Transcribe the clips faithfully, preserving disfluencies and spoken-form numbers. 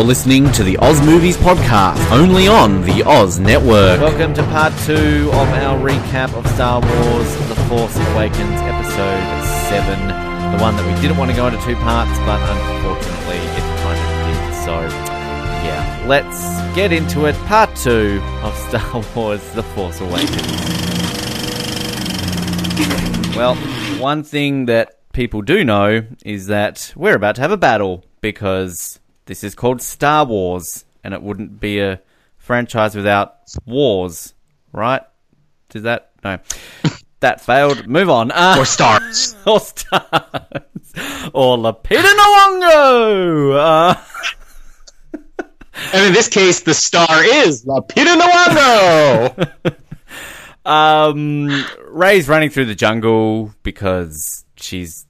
You're listening to the Oz Movies Podcast, only on the Oz Network. Welcome to part two of our recap of Star Wars The Force Awakens, episode seven. The one that we didn't want to go into two parts, but unfortunately it kind of did. So, yeah, let's get into it. Part two of Star Wars The Force Awakens. Well, one thing that people do know is that we're about to have a battle, because this is called Star Wars, and it wouldn't be a franchise without wars, right? Did that? No. That failed. Move on. Uh, or stars. Or stars. Or Lupita Nyong'o! Uh, and in this case, the star is Lupita Nyong'o! um, Rey's running through the jungle because she's...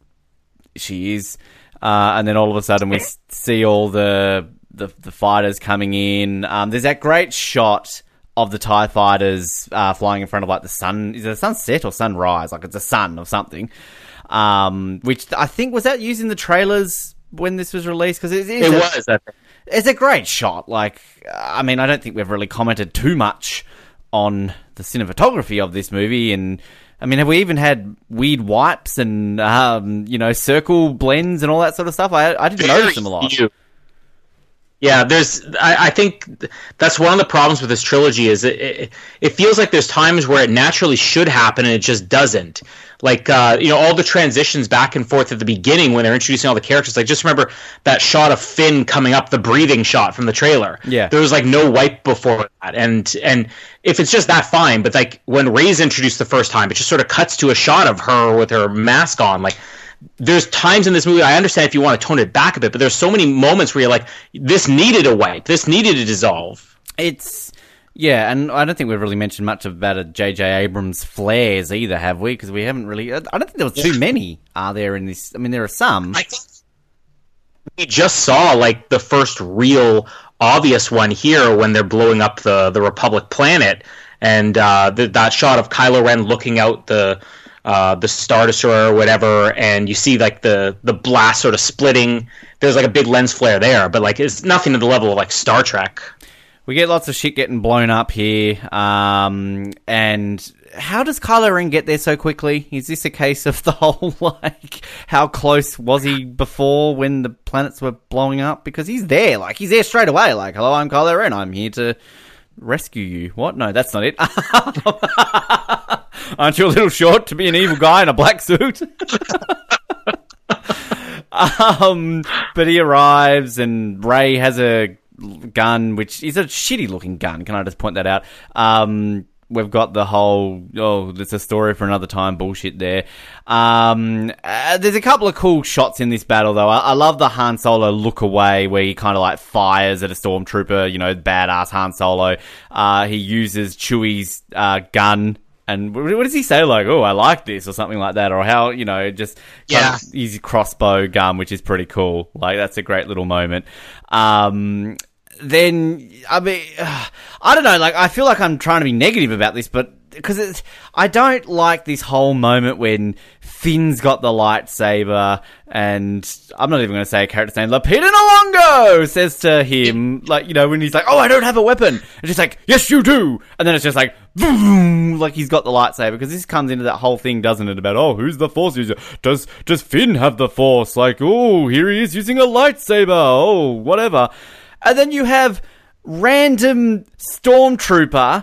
She is... Uh, and then all of a sudden we see all the the, the fighters coming in. Um, there's that great shot of the TIE fighters uh, flying in front of, like, the sun. Is it a sunset or sunrise? Like, it's a sun or something. Um, which I think, was that used in the trailers when this was released? Because it, it, it was. A, it's a great shot. Like, I mean, I don't think we've really commented too much on the cinematography of this movie, and... I mean, have we even had weird wipes and, um, you know, circle blends and all that sort of stuff? I I didn't Very notice them a lot. Few. Yeah, there's. I, I think that's one of the problems with this trilogy is it, it it feels like there's times where it naturally should happen and it just doesn't. Like, uh, you know, all the transitions back and forth at the beginning when they're introducing all the characters. Like, just remember that shot of Finn coming up, the breathing shot from the trailer. Yeah. There was, like, no wipe before that. And and if it's just that, fine. But, like, when Rey's introduced the first time, it just sort of cuts to a shot of her with her mask on. Like, there's times in this movie, I understand if you want to tone it back a bit, but there's so many moments where you're like, this needed a wipe. This needed a dissolve. It's... Yeah, and I don't think we've really mentioned much about a J J. Abrams flares either, have we? Because we haven't really... I don't think there was too many, are there, in this... I mean, there are some. I think we just saw, like, the first real obvious one here when they're blowing up the, the Republic planet, and uh, the, that shot of Kylo Ren looking out the... Uh, the Star Destroyer or whatever, and you see, like, the, the blast sort of splitting. There's, like, a big lens flare there, but, like, it's nothing to the level of, like, Star Trek. We get lots of shit getting blown up here, um, and how does Kylo Ren get there so quickly? Is this a case of the whole, like, how close was he before when the planets were blowing up? Because he's there, like, he's there straight away, like, hello, I'm Kylo Ren, I'm here to rescue you. What? No, that's not it. Aren't you a little short to be an evil guy in a black suit? um, but he arrives, and Rey has a gun, which is a shitty-looking gun. Can I just point that out? Um, we've got the whole, oh, it's a story for another time bullshit there. Um, uh, there's a couple of cool shots in this battle, though. I, I love the Han Solo look away, where he kind of, like, fires at a stormtrooper, you know, badass Han Solo. Uh, he uses Chewie's uh, gun. And what does he say? Like, oh, I like this, or something like that, or how, you know, just yeah, easy crossbow gun, which is pretty cool. Like, that's a great little moment. Um, then, I mean, I don't know. Like, I feel like I'm trying to be negative about this, but because I don't like this whole moment when Finn's got the lightsaber, and I'm not even going to say a character's name. Lupita Nyong'o says to him, like, you know, when he's like, oh, I don't have a weapon. And she's like, yes, you do. And then it's just like, boom, like he's got the lightsaber, because this comes into that whole thing, doesn't it, about, oh, who's the Force user? Does does Finn have the Force? Like, oh, here he is using a lightsaber. Oh, whatever. And then you have random stormtrooper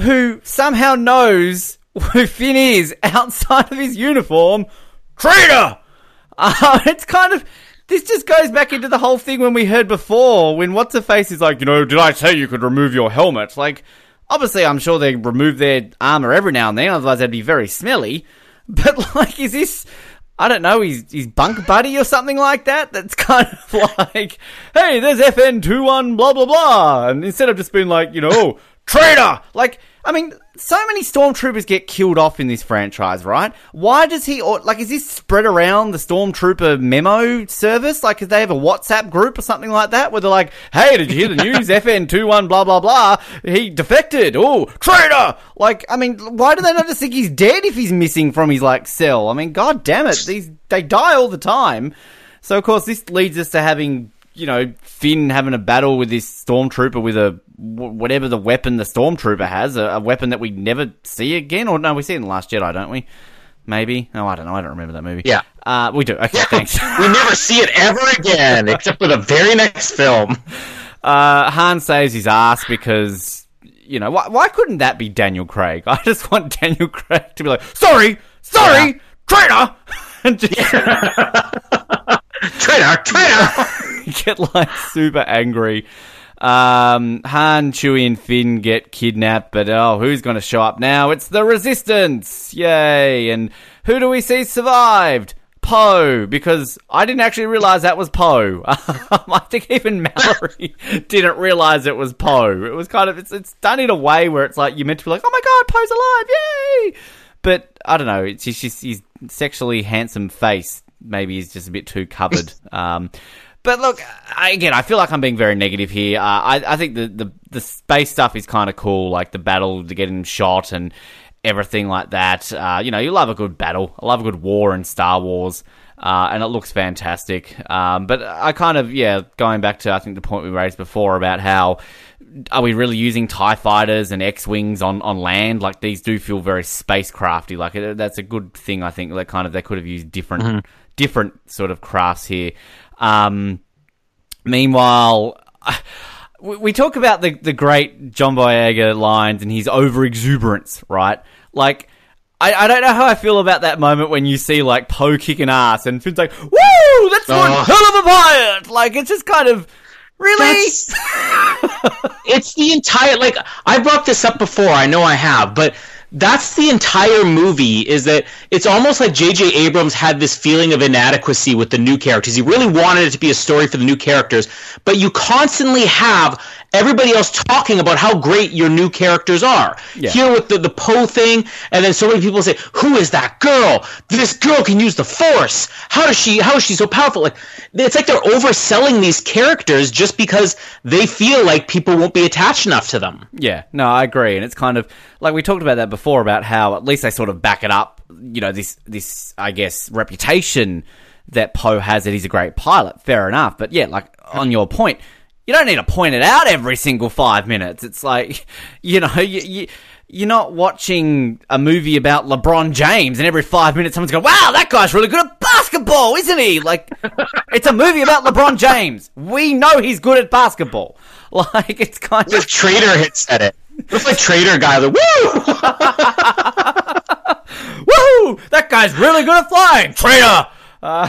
who somehow knows who Finn is outside of his uniform. Traitor! Uh, it's kind of... This just goes back into the whole thing when we heard before, when What's-Her-Face is like, you know, did I say you could remove your helmet? Like, obviously, I'm sure they remove their armor every now and then, otherwise they'd be very smelly. But, like, is this... I don't know, his, his bunk buddy or something like that? That's kind of like, hey, there's F N twenty-one, blah, blah, blah. And instead of just being like, you know, oh, traitor! Like, I mean, so many stormtroopers get killed off in this franchise, right? Why does he, or, like, is this spread around the stormtrooper memo service? Like, do they have a WhatsApp group or something like that where they're like, hey, did you hear the news? F N twenty-one, blah, blah, blah. He defected. Oh, traitor! Like, I mean, why do they not just think he's dead if he's missing from his, like, cell? I mean, god damn it, these, they die all the time. So, of course, this leads us to having you know, Finn having a battle with this stormtrooper with a whatever the weapon the stormtrooper has, a, a weapon that we never see again. Or no, we see it in The Last Jedi, don't we? Maybe. Oh, I don't know. I don't remember that movie. Yeah. Uh, we do. Okay, yeah. Thanks. We never see it ever again, except for the very next film. Uh, Han saves his ass because, you know, why, why couldn't that be Daniel Craig? I just want Daniel Craig to be like, sorry, sorry, yeah. traitor! just, yeah. traitor, traitor! Get, like, super angry. Um, Han, Chewie, and Finn get kidnapped, but oh, who's going to show up now? It's the Resistance! Yay! And who do we see survived? Poe, because I didn't actually realise that was Poe. Um, I think even Mallory didn't realise it was Poe. It was kind of, it's, it's done in a way where it's like, you're meant to be like, oh my god, Poe's alive! Yay! But, I don't know, it's just his sexually handsome face maybe is just a bit too covered. Um... But look, I, again, I feel like I'm being very negative here. Uh, I, I think the, the, the space stuff is kind of cool, like the battle, the getting shot and everything like that. Uh, you know, you love a good battle. I love a good war in Star Wars, uh, and it looks fantastic. Um, but I kind of, yeah, going back to, I think, the point we raised before about how are we really using TIE fighters and X-Wings on, on land? Like, these do feel very spacecrafty. Like, it, that's a good thing, I think, that kind of they could have used different, mm-hmm. different sort of crafts here. Um, meanwhile, we, we talk about the, the great John Boyega lines and his over-exuberance, right? Like, I, I don't know how I feel about that moment when you see, like, Poe kicking ass and Finn's like, woo, that's one oh. hell of a pirate! Like, it's just kind of, really? It's the entire, like, I brought this up before, I know I have, but... That's the entire movie, is that it's almost like J J. Abrams had this feeling of inadequacy with the new characters. He really wanted it to be a story for the new characters, but you constantly have everybody else talking about how great your new characters are. Yeah. Here with the, the Poe thing, and then so many people say, who is that girl? This girl can use the Force. How does she, how is she so powerful? Like, it's like they're overselling these characters just because they feel like people won't be attached enough to them. Yeah, no, I agree. And it's kind of, like we talked about that before. Before about how at least they sort of back it up, you know, this this I guess reputation that Poe has that he's a great pilot. Fair enough, but yeah, like on your point, you don't need to point it out every single five minutes. It's like, you know, you, you you're not watching a movie about LeBron James and every five minutes someone's going, wow, that guy's really good at basketball, isn't he? Like, it's a movie about LeBron James. We know he's good at basketball. Like, it's kind of... If Trader had said it. It's like Trader guy, the woo! Woo! That guy's really good at flying! Trader! Uh,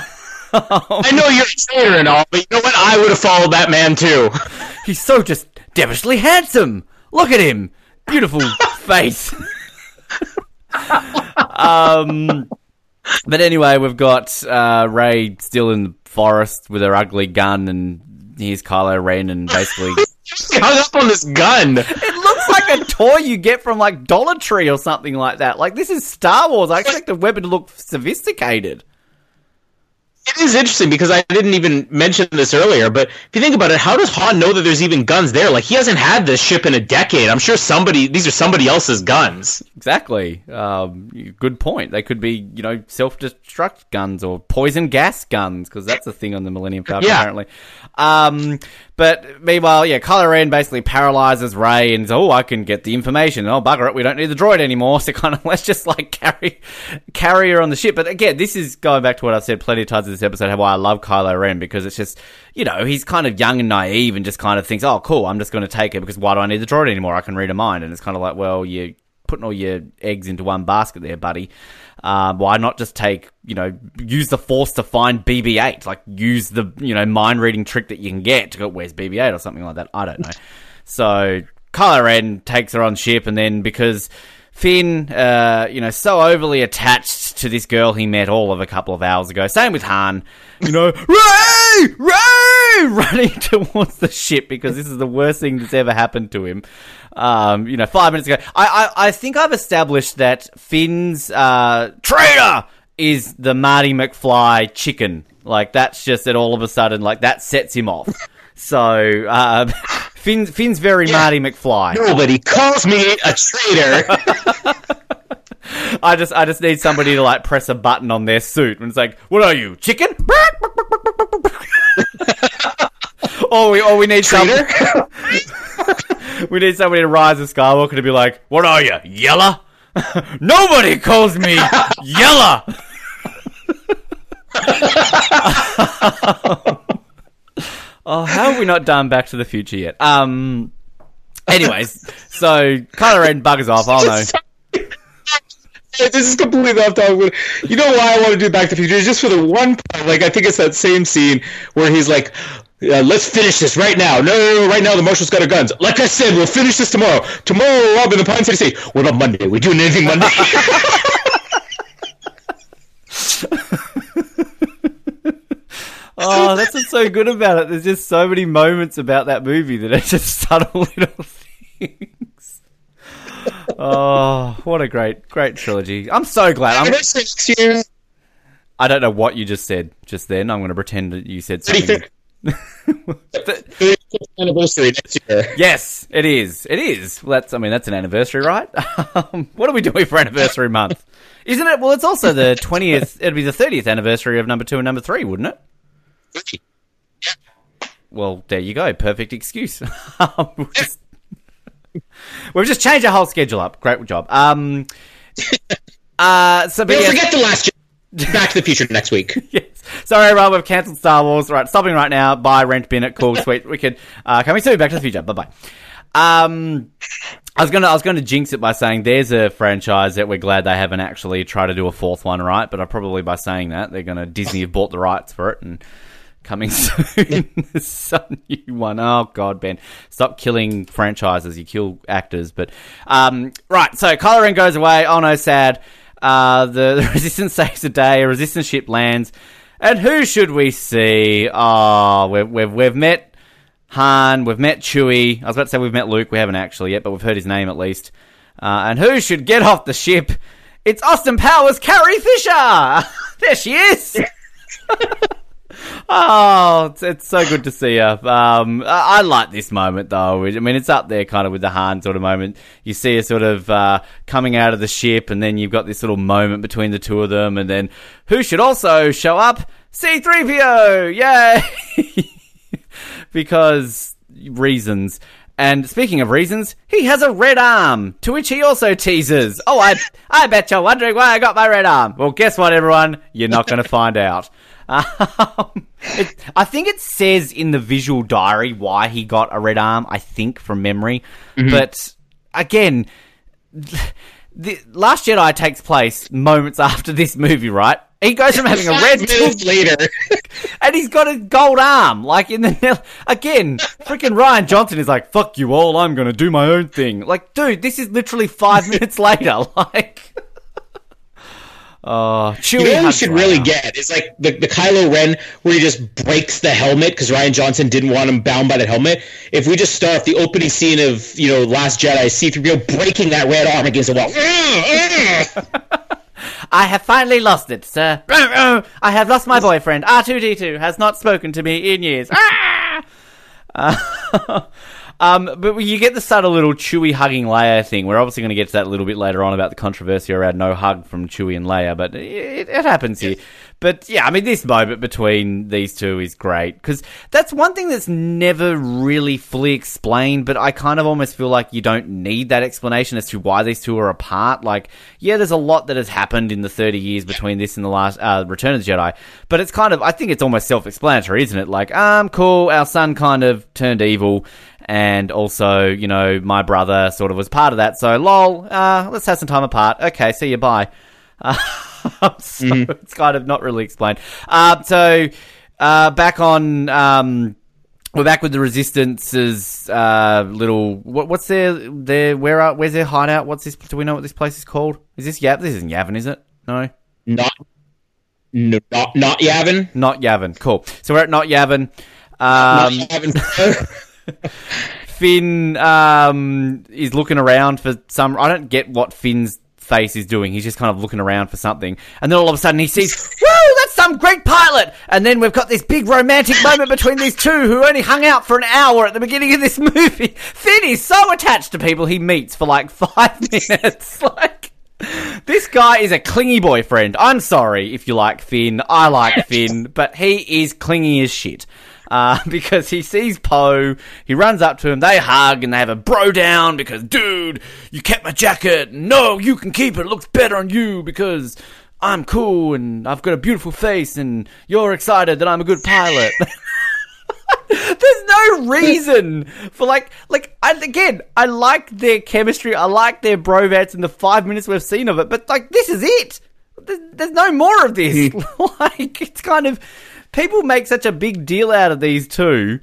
I know you're a Trader and all, but you know what? I would have followed that man too. He's so just devilishly handsome! Look at him! Beautiful face! um... But anyway, we've got uh, Rey still in the forest with her ugly gun, and here's Kylo Ren, and basically... She hung up on this gun! It looks like a toy you get from, like, Dollar Tree or something like that. Like, this is Star Wars. I expect the weapon to look sophisticated. It is interesting, because I didn't even mention this earlier, but if you think about it, how does Han know that there's even guns there? Like, he hasn't had this ship in a decade. I'm sure somebody... These are somebody else's guns. Exactly. Um, good point. They could be, you know, self-destruct guns or poison gas guns, because that's a thing on the Millennium Falcon, yeah. apparently. Um, but meanwhile, yeah, Kylo Ren basically paralyzes Rey and says, oh, I can get the information. Oh, bugger it. We don't need the droid anymore. So kind of let's just, like, carry, carry her on the ship. But again, this is going back to what I've said plenty of times this episode, how I love Kylo Ren, because it's just, you know, he's kind of young and naive and just kind of thinks, oh, cool, I'm just going to take it because why do I need the droid anymore? I can read a mind. And it's kind of like, well, you're putting all your eggs into one basket there, buddy. Um, why not just take, you know, use the Force to find B B eight? Like, use the, you know, mind-reading trick that you can get to go, where's B B eight or something like that? I don't know. So Kylo Ren takes her on ship, and then because... Finn, uh, you know, so overly attached to this girl he met all of a couple of hours ago. Same with Han. You know, Rey! Rey! Running towards the ship because this is the worst thing that's ever happened to him. Um, you know, five minutes ago. I, I, I think I've established that Finn's uh, traitor is the Marty McFly chicken. Like, that's just that all of a sudden, like, that sets him off. So, uh... Finn, Finn's very yeah. Marty McFly. Nobody calls me a traitor. I just, I just need somebody to like press a button on their suit, and it's like, "What are you, chicken?" Oh, we oh we need somebody. We need somebody to Rise of Skywalker to be like, what are you, Yella? Nobody calls me Yella. Oh, how have we not done Back to the Future yet? Um. Anyways, so Kylo Ren buggers off. I don't know. This is completely off topic. You know why I want to do Back to the Future? It's just for the one part. Like, I think it's that same scene where he's like, uh, let's finish this right now. No, no, no, right now the Marshals got our guns. Like I said, we'll finish this tomorrow. Tomorrow we'll rob in the Pine City State. What about Monday? We're doing anything Monday? Oh, that's what's so good about it. There's just so many moments about that movie that are just subtle little things. Oh, what a great, great trilogy. I'm so glad. I'm... I don't know what you just said just then. I'm going to pretend that you said something. thirty-fifth anniversary next year. Yes, it is. It is. Well, that's, I mean, that's an anniversary, right? Um, what are we doing for anniversary month? Isn't it? Well, it's also the twentieth. It'd be the thirtieth anniversary of number two and number three, wouldn't it? thirty. Yeah. Well, there you go. Perfect excuse. We'll just... We've just changed our whole schedule up. Great job. Um, uh, so, we'll yeah, forget the last job. Back to the Future next week. Yes. Sorry, everyone. We've cancelled Star Wars. Right, stopping right now. Bye, rent, bin it. Cool, sweet. We could. Uh, can we see Back to the Future? Bye bye. Um, I was gonna, I was gonna jinx it by saying there's a franchise that we're glad they haven't actually tried to do a fourth one, right? But I probably by saying that they're gonna Disney have bought the rights for it and. Coming soon, there's some new one. Oh, God, Ben. Stop killing franchises. You kill actors. But um, right, so Kylo Ren goes away. Oh, no, sad. Uh, the, the Resistance saves the day. A Resistance ship lands. And who should we see? Oh, we've, we've, we've met Han. We've met Chewie. I was about to say we've met Luke. We haven't actually yet, but we've heard his name at least. Uh, and who should get off the ship? It's Austin Powers' Carrie Fisher. There she is. Oh, it's, it's so good to see her. Um, I, I like this moment, though. I mean, it's up there kind of with the Han sort of moment. You see her sort of uh, coming out of the ship, and then you've got this little moment between the two of them, and then who should also show up? C three P O! Yay! Because reasons. And speaking of reasons, he has a red arm, to which he also teases. Oh, I, I bet you're wondering why I got my red arm. Well, guess what, everyone? You're not going to find out. Um, it, I think it says in the visual diary why he got a red arm, I think, from memory. Mm-hmm. But, again, the Last Jedi takes place moments after this movie, right? He goes from having a red... minutes later. And he's got a gold arm. Like, in the... Again, freaking Rian Johnson is like, fuck you all, I'm going to do my own thing. Like, dude, this is literally five minutes later. Like... Uh, you know what should right really now. Get is like the, the Kylo Ren where he just breaks the helmet because Rian Johnson didn't want him bound by the helmet. If we just start the opening scene of, you know, Last Jedi, C three P O breaking that red arm against the wall. I have finally lost it, sir. I have lost my boyfriend. R two D two has not spoken to me in years. uh, Um, but you get the subtle little Chewie hugging Leia thing. We're obviously going to get to that a little bit later on about the controversy around no hug from Chewie and Leia, but it, it happens here. Yes. But, yeah, I mean, this moment between these two is great because that's one thing that's never really fully explained, but I kind of almost feel like you don't need that explanation as to why these two are apart. Like, yeah, there's a lot that has happened in the thirty years between this and the last uh, Return of the Jedi, but it's kind of, I think it's almost self-explanatory, isn't it? Like, um, cool, our son kind of turned evil. And also, you know, my brother sort of was part of that. So, lol, uh, let's have some time apart. Okay, see you, bye. Uh, so mm-hmm. It's kind of not really explained. Uh, so, uh, back on... Um, we're back with the Resistance's uh, little... What, what's their... their where are, where's their hideout? What's this? Do we know what this place is called? Is this Yavin? This isn't Yavin, is it? No? Not, no, not, not Yavin. Not Yavin. Cool. So, we're at Not Yavin. Um, not Yavin. Finn um, is looking around for some... I don't get what Finn's face is doing. He's just kind of looking around for something. And then all of a sudden he sees, woo, that's some Greek pilot! And then we've got this big romantic moment between these two who only hung out for an hour at the beginning of this movie. Finn is so attached to people he meets for like five minutes. Like, this guy is a clingy boyfriend. I'm sorry if you like Finn. I like Finn. But he is clingy as shit. uh, because he sees Poe, he runs up to him, they hug, and they have a bro down because, dude, you kept my jacket, no, you can keep it, it looks better on you because I'm cool and I've got a beautiful face and you're excited that I'm a good pilot. There's no reason for, like, like I, again, I like their chemistry, I like their bromance in the five minutes we've seen of it, but, like, this is it. There's, there's no more of this. Like, it's kind of, people make such a big deal out of these two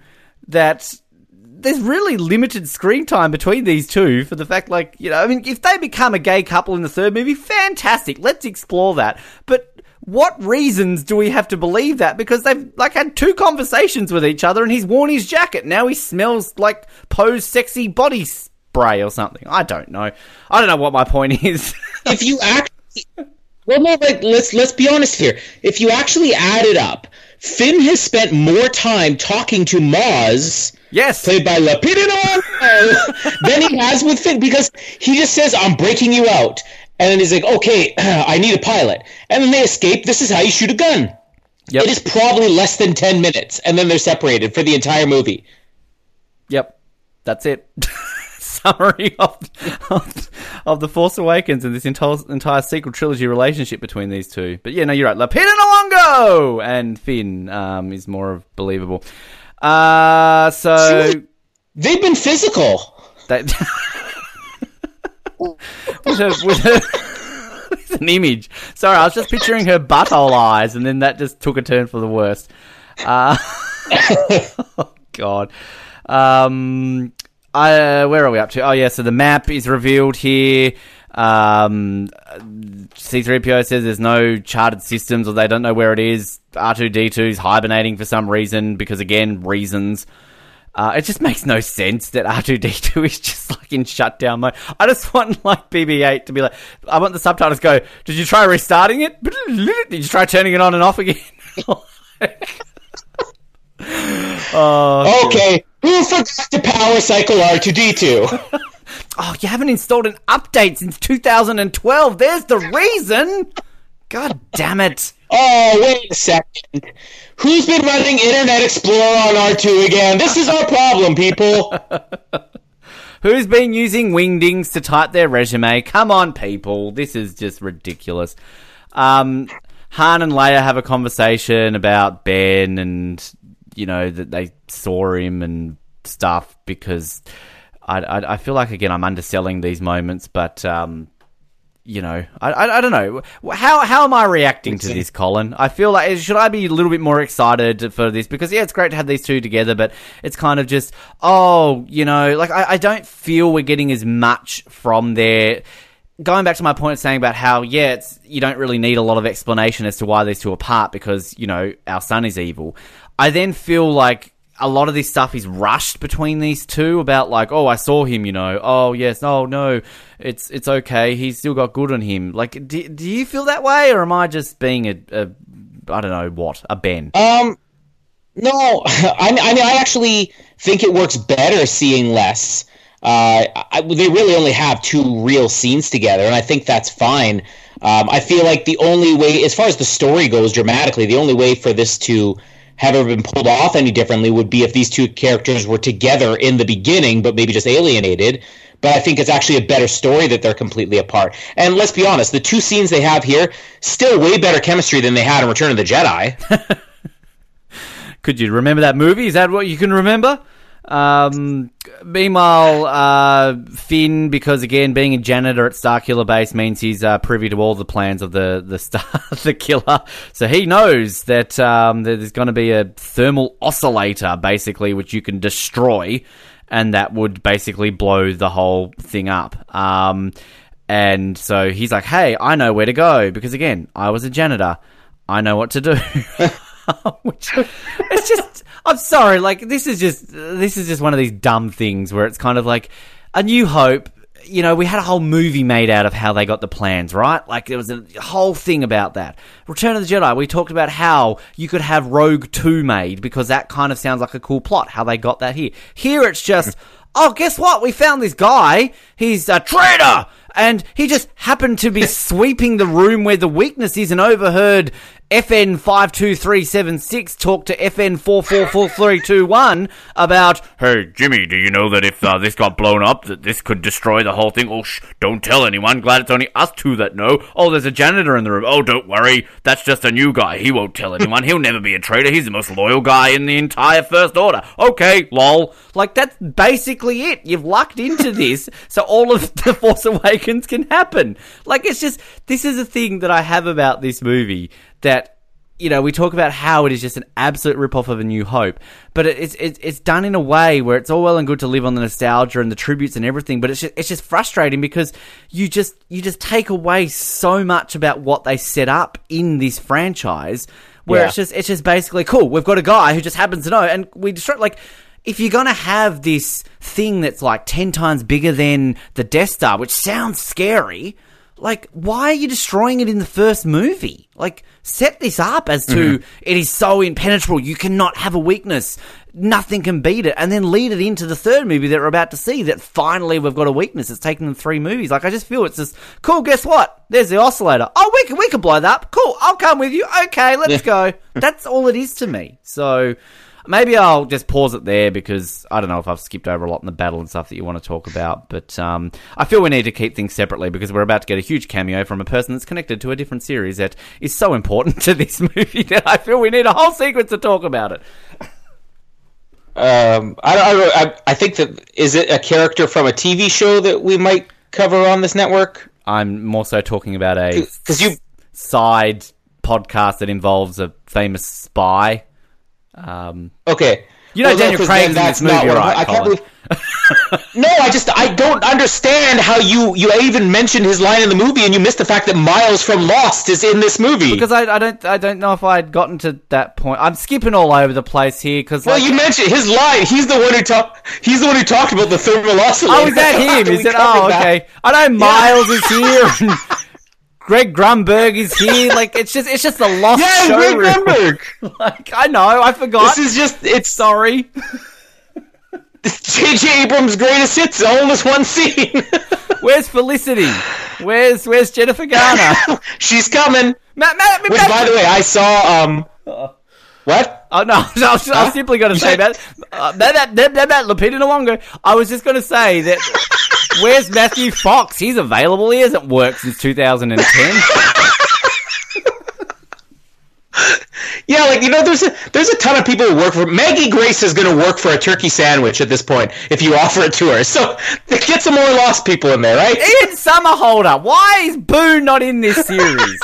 that there's really limited screen time between these two for the fact, like, you know, I mean, if they become a gay couple in the third movie, fantastic, let's explore that. But what reasons do we have to believe that? Because they've, like, had two conversations with each other and he's worn his jacket. Now he smells like Poe's sexy body spray or something. I don't know. I don't know what my point is. If you actually... Well, no, like, let's, let's be honest here. If you actually add it up, Finn has spent more time talking to Maz... Yes. Played by Lupita than he has with Finn, because he just says, I'm breaking you out. And then he's like, okay, I need a pilot. And then they escape. This is how you shoot a gun. Yep. It is probably less than ten minutes. And then they're separated for the entire movie. Yep. That's it. Summary of, of of The Force Awakens and this entire, entire sequel trilogy relationship between these two. But yeah, no, you're right. Lupita Nyong'o and Finn um, is more of believable. Uh, so... She, they've been physical. They... With her, with her, it's an image. Sorry, I was just picturing her butthole eyes, and then that just took a turn for the worst. Uh, oh God. Um, I, uh, where are we up to? Oh yeah, so the map is revealed here. Um, C three P O says there's no charted systems, or they don't know where it is. R two D two is hibernating for some reason, because again, reasons. Uh, it just makes no sense that R two D two is just, like, in shutdown mode. I just want, like, B B eight to be like... I want the subtitles to go, did you try restarting it? Did you try turning it on and off again? Oh, okay. Who forgot to power cycle R two D two? Oh, you haven't installed an update since two thousand twelve. There's the reason. God damn it. Oh, wait a second. Who's been running Internet Explorer on R two again? This is our problem, people. Who's been using wingdings to type their resume? Come on, people. This is just ridiculous. Um, Han and Leia have a conversation about Ben and, you know, that they saw him and stuff, because I, I, I feel like, again, I'm underselling these moments, but... Um, You know, I, I I don't know. How how am I reacting to this, Colin? I feel like, should I be a little bit more excited for this? Because, yeah, it's great to have these two together, but it's kind of just, oh, you know, like, I, I don't feel we're getting as much from their... Going back to my point of saying about how, yeah, it's, you don't really need a lot of explanation as to why these two are apart because, you know, our son is evil. I then feel like a lot of this stuff is rushed between these two about, like, oh, I saw him, you know. Oh, yes. Oh, no. It's it's okay. He's still got good on him. Like, do, do you feel that way, or am I just being a, a I don't know what, a Ben? Um, no. I, I mean, I actually think it works better seeing less. Uh, I, they really only have two real scenes together, and I think that's fine. Um, I feel like the only way, as far as the story goes dramatically, the only way for this to... have ever been pulled off any differently would be if these two characters were together in the beginning, but maybe just alienated. But I think it's actually a better story that they're completely apart. And let's be honest, the two scenes they have here, still way better chemistry than they had in Return of the Jedi. Could you remember that movie? Is that what you can remember? Um, meanwhile, uh, Finn, because again, being a janitor at Starkiller Base means he's uh, privy to all the plans of the the star, the killer. So he knows that um, there's going to be a thermal oscillator, basically, which you can destroy, and that would basically blow the whole thing up. Um, and so he's like, "Hey, I know where to go because again, I was a janitor. I know what to do." Which it's just. I'm sorry, like, this is just this is just one of these dumb things where it's kind of like A New Hope, you know, we had a whole movie made out of how they got the plans, right? Like, there was a whole thing about that. Return of the Jedi, we talked about how you could have Rogue Two made because that kind of sounds like a cool plot, how they got that here. Here it's just, oh, guess what? We found this guy. He's a traitor, and he just happened to be sweeping the room where the weakness is and overheard F N five two three seven six talk to F N four four four three two one about, hey, Jimmy, do you know that if uh, this got blown up, that this could destroy the whole thing? Oh, shh, don't tell anyone. Glad it's only us two that know. Oh, there's a janitor in the room. Oh, don't worry. That's just a new guy. He won't tell anyone. He'll never be a traitor. He's the most loyal guy in the entire First Order. Okay, lol. Like, that's basically it. You've lucked into this so all of The Force Awakens can happen. Like, it's just, this is a thing that I have about this movie, that, you know, we talk about how it is just an absolute rip-off of A New Hope, but it's it's it's done in a way where it's all well and good to live on the nostalgia and the tributes and everything, but it's just, it's just frustrating because you just you just take away so much about what they set up in this franchise, where yeah. it's just it's just basically, cool, we've got a guy who just happens to know, and we destroy, like, if you're going to have this thing that's like ten times bigger than the Death Star, which sounds scary, like, why are you destroying it in the first movie? Like, set this up as to mm-hmm. it is so impenetrable, you cannot have a weakness, nothing can beat it, and then lead it into the third movie that we're about to see, that finally we've got a weakness. It's taken them three movies. Like, I just feel it's just, cool, guess what? There's the oscillator. Oh, we can, we can blow that up. Cool, I'll come with you. Okay, let's yeah. go. That's all it is to me. So maybe I'll just pause it there because I don't know if I've skipped over a lot in the battle and stuff that you want to talk about. But um, I feel we need to keep things separately because we're about to get a huge cameo from a person that's connected to a different series that is so important to this movie that I feel we need a whole sequence to talk about it. Um, I, I, I think that, is it a character from a T V show that we might cover on this network? I'm more so talking about a 'cause you... side podcast that involves a famous spy. Um, okay, you know, well, Daniel Craig in this movie, right? I can't believe... No, I just I don't understand how you you even mentioned his line in the movie and you missed the fact that Miles from Lost is in this movie. Because I, I don't I don't know if I had gotten to that point. I'm skipping all over the place here because well, like, you mentioned his line. He's the one who talked. He's the one who talked about the thermal oscillator. Oh, is that him? Is it? Oh, okay. That? I know Miles yeah. is here. And Greg Grunberg is here. Like, it's just it's just a lost yeah, showroom. Yeah, Greg Grunberg. Like, I know, I forgot. This is just it's sorry. J J. Abrams' greatest hits, all in this one scene. Where's Felicity? Where's Where's Jennifer Garner? She's coming. Ma- ma- ma- Which, ma- by the way, I saw. Um, uh, what? Oh no! I was huh? simply going to say that. Uh, that that that that Lupita Nyong'o. I was just going to say that. Where's Matthew Fox? He's available. He hasn't worked since two thousand ten. Yeah, like, you know, there's a, there's a ton of people who work for... Maggie Grace is going to work for a turkey sandwich at this point if you offer it to her. So get some more Lost people in there, right? Ian Somerhalder. Why is Boo not in this series?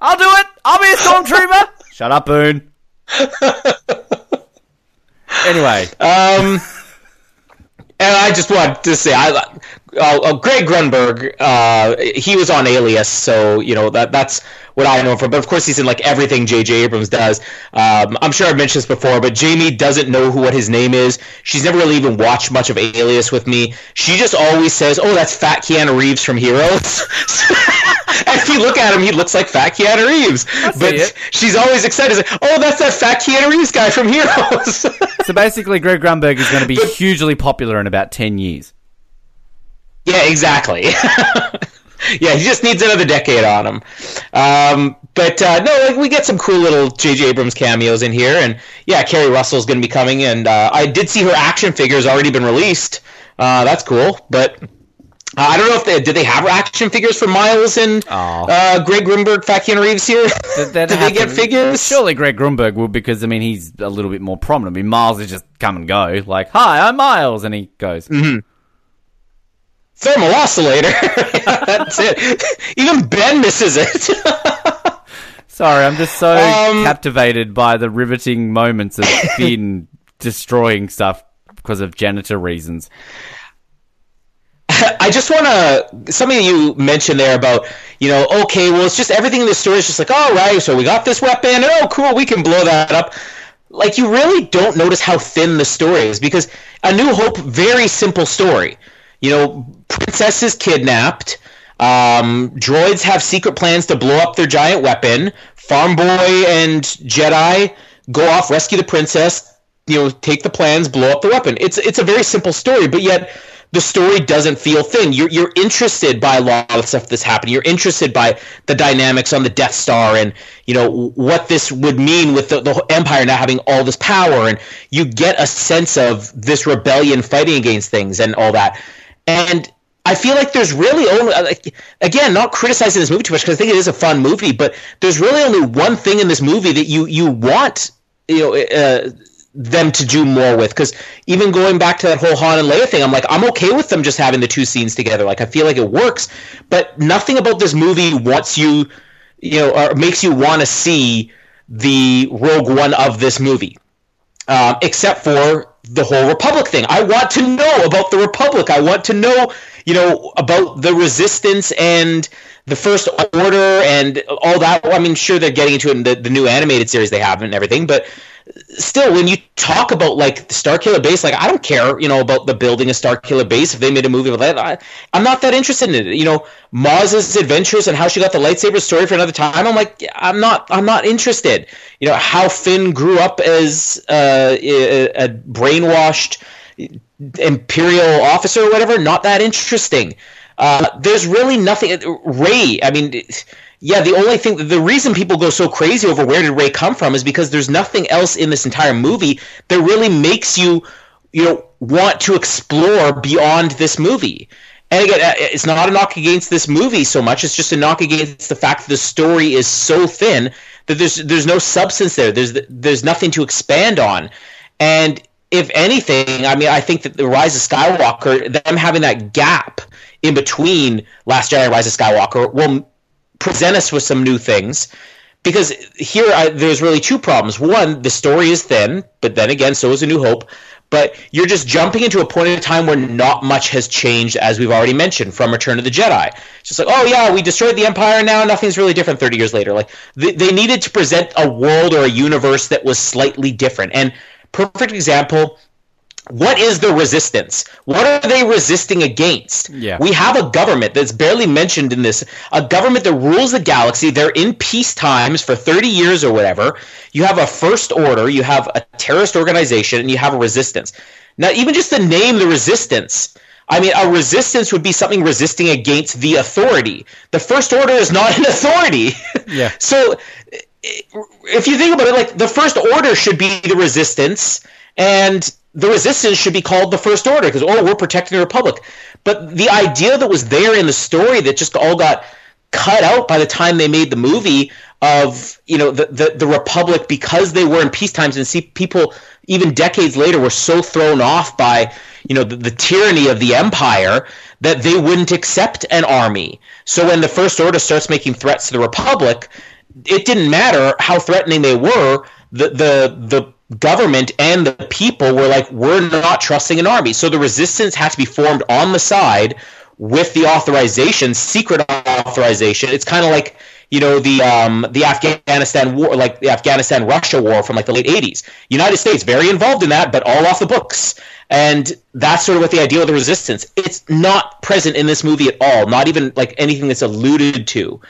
I'll do it. I'll be a stormtrooper. Shut up, Boone. Anyway. Um... And I just want to say, I, uh, uh, Greg Grunberg, uh, he was on Alias, so, you know, that that's what I know him from. But, of course, he's in, like, everything J J. Abrams does. Um, I'm sure I've mentioned this before, but Jamie doesn't know who what his name is. She's never really even watched much of Alias with me. She just always says, oh, that's Fat Keanu Reeves from Heroes. And if you look at him, he looks like Fat Keanu Reeves. But she's always excited. Like, oh, that's that Fat Keanu Reeves guy from Heroes. So basically, Greg Grunberg is going to be hugely popular in about ten years. Yeah, exactly. Yeah, he just needs another decade on him. Um, but, uh, no, like, we get some cool little J J. Abrams cameos in here. And, yeah, Kerry Russell's going to be coming. And uh, I did see her action figure's already been released. Uh, that's cool. But... Uh, I don't know if they did. They have action figures for Miles and oh. uh, Greg Grunberg, Fat Keanu Reeves here. Did, did they get figures? Surely Greg Grunberg will, because I mean he's a little bit more prominent. I mean, Miles is just come and go. Like, hi, I'm Miles, and he goes. Mm-hmm. Thermal oscillator. Yeah, that's it. Even Ben misses it. Sorry, I'm just so um, captivated by the riveting moments of Finn destroying stuff because of janitor reasons. I just want to, something you mentioned there about, you know, okay, well, it's just everything in this story is just like, all right, so we got this weapon, and oh, cool, we can blow that up. Like, you really don't notice how thin the story is, because A New Hope, very simple story. You know, princess is kidnapped, um, droids have secret plans to blow up their giant weapon, farm boy and Jedi go off, rescue the princess, you know, take the plans, blow up the weapon. It's, it's a very simple story, but yet... the story doesn't feel thin. You're you're interested by a lot of stuff that's happening. You're interested by the dynamics on the Death Star and, you know, what this would mean with the, the Empire now having all this power. And you get a sense of this rebellion fighting against things and all that. And I feel like there's really only, like, again, not criticizing this movie too much because I think it is a fun movie, but there's really only one thing in this movie that you you want, you know, uh, them to do more with. Because even going back to that whole Han and Leia thing, I'm like, I'm okay with them just having the two scenes together. Like, I feel like it works, but nothing about this movie wants you, you know, or makes you want to see the Rogue One of this movie, um, except for the whole Republic thing. I want to know about the Republic. I want to know, you know, about the Resistance and the First Order and all that. I mean, sure, they're getting into it in the, the new animated series they have and everything, but still, when you talk about, like, the Starkiller Base, like, I don't care, you know, about the building of Starkiller Base. If they made a movie about that, I, I'm not that interested in it. You know, Maz's adventures and how she got the lightsaber, story for another time. I'm like, I'm not, I'm not interested. You know, how Finn grew up as uh, a, a brainwashed Imperial officer or whatever, not that interesting. Uh, there's really nothing. Rey, I mean, yeah, the only thing, the reason people go so crazy over where did Rey come from is because there's nothing else in this entire movie that really makes you, you know, want to explore beyond this movie. And again, it's not a knock against this movie so much. It's just a knock against the fact that the story is so thin that there's there's no substance there. There's there's nothing to expand on. And if anything, I mean, I think that the Rise of Skywalker, them having that gap in between Last Jedi and Rise of Skywalker will present us with some new things, because here I, there's really two problems. One, the story is thin, but then again, so is A New Hope. But you're just jumping into a point in time where not much has changed, as we've already mentioned, from Return of the Jedi. It's just like, oh yeah, we destroyed the Empire, now nothing's really different thirty years later. Like they, they needed to present a world or a universe that was slightly different. And perfect example, what is the Resistance? What are they resisting against? Yeah. We have a government that's barely mentioned in this, a government that rules the galaxy. They're in peace times for thirty years or whatever. You have a First Order, you have a terrorist organization, and you have a Resistance. Now, even just the name, the Resistance, I mean, a resistance would be something resisting against the authority. The First Order is not an authority. Yeah. So if you think about it, like, the First Order should be the Resistance, and the Resistance should be called the First Order because, oh, we're protecting the Republic. But the idea that was there in the story that just all got cut out by the time they made the movie of, you know, the the, the Republic, because they were in peace times, and see, people even decades later were so thrown off by, you know, the, the tyranny of the Empire that they wouldn't accept an army. So when the First Order starts making threats to the Republic, it didn't matter how threatening they were. The the the government and the people were like, we're not trusting an army. So the Resistance had to be formed on the side with the authorization, secret authorization. It's kind of like, you know, the um, the Afghanistan war, like the Afghanistan Russia war from like the late eighties. United States very involved in that, but all off the books. And that's sort of what the idea of the Resistance. It's not present in this movie at all. Not even like anything that's alluded to.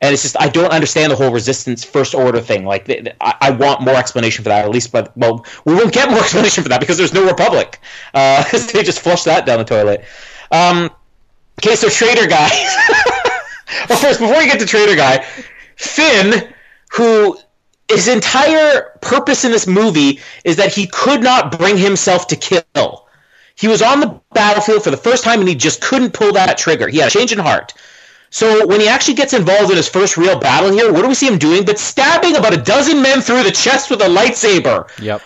And it's just, I don't understand the whole Resistance First Order thing. Like, they, they, I, I want more explanation for that, at least. But, well, we won't get more explanation for that because there's no Republic. Uh, they just flushed that down the toilet. Um, okay, so Traitor Guy. Well, first, before we get to Traitor Guy, Finn, who his entire purpose in this movie is that he could not bring himself to kill. He was on the battlefield for the first time, and he just couldn't pull that trigger. He had a change in heart. So when he actually gets involved in his first real battle here, what do we see him doing but stabbing about a dozen men through the chest with a lightsaber? Yep.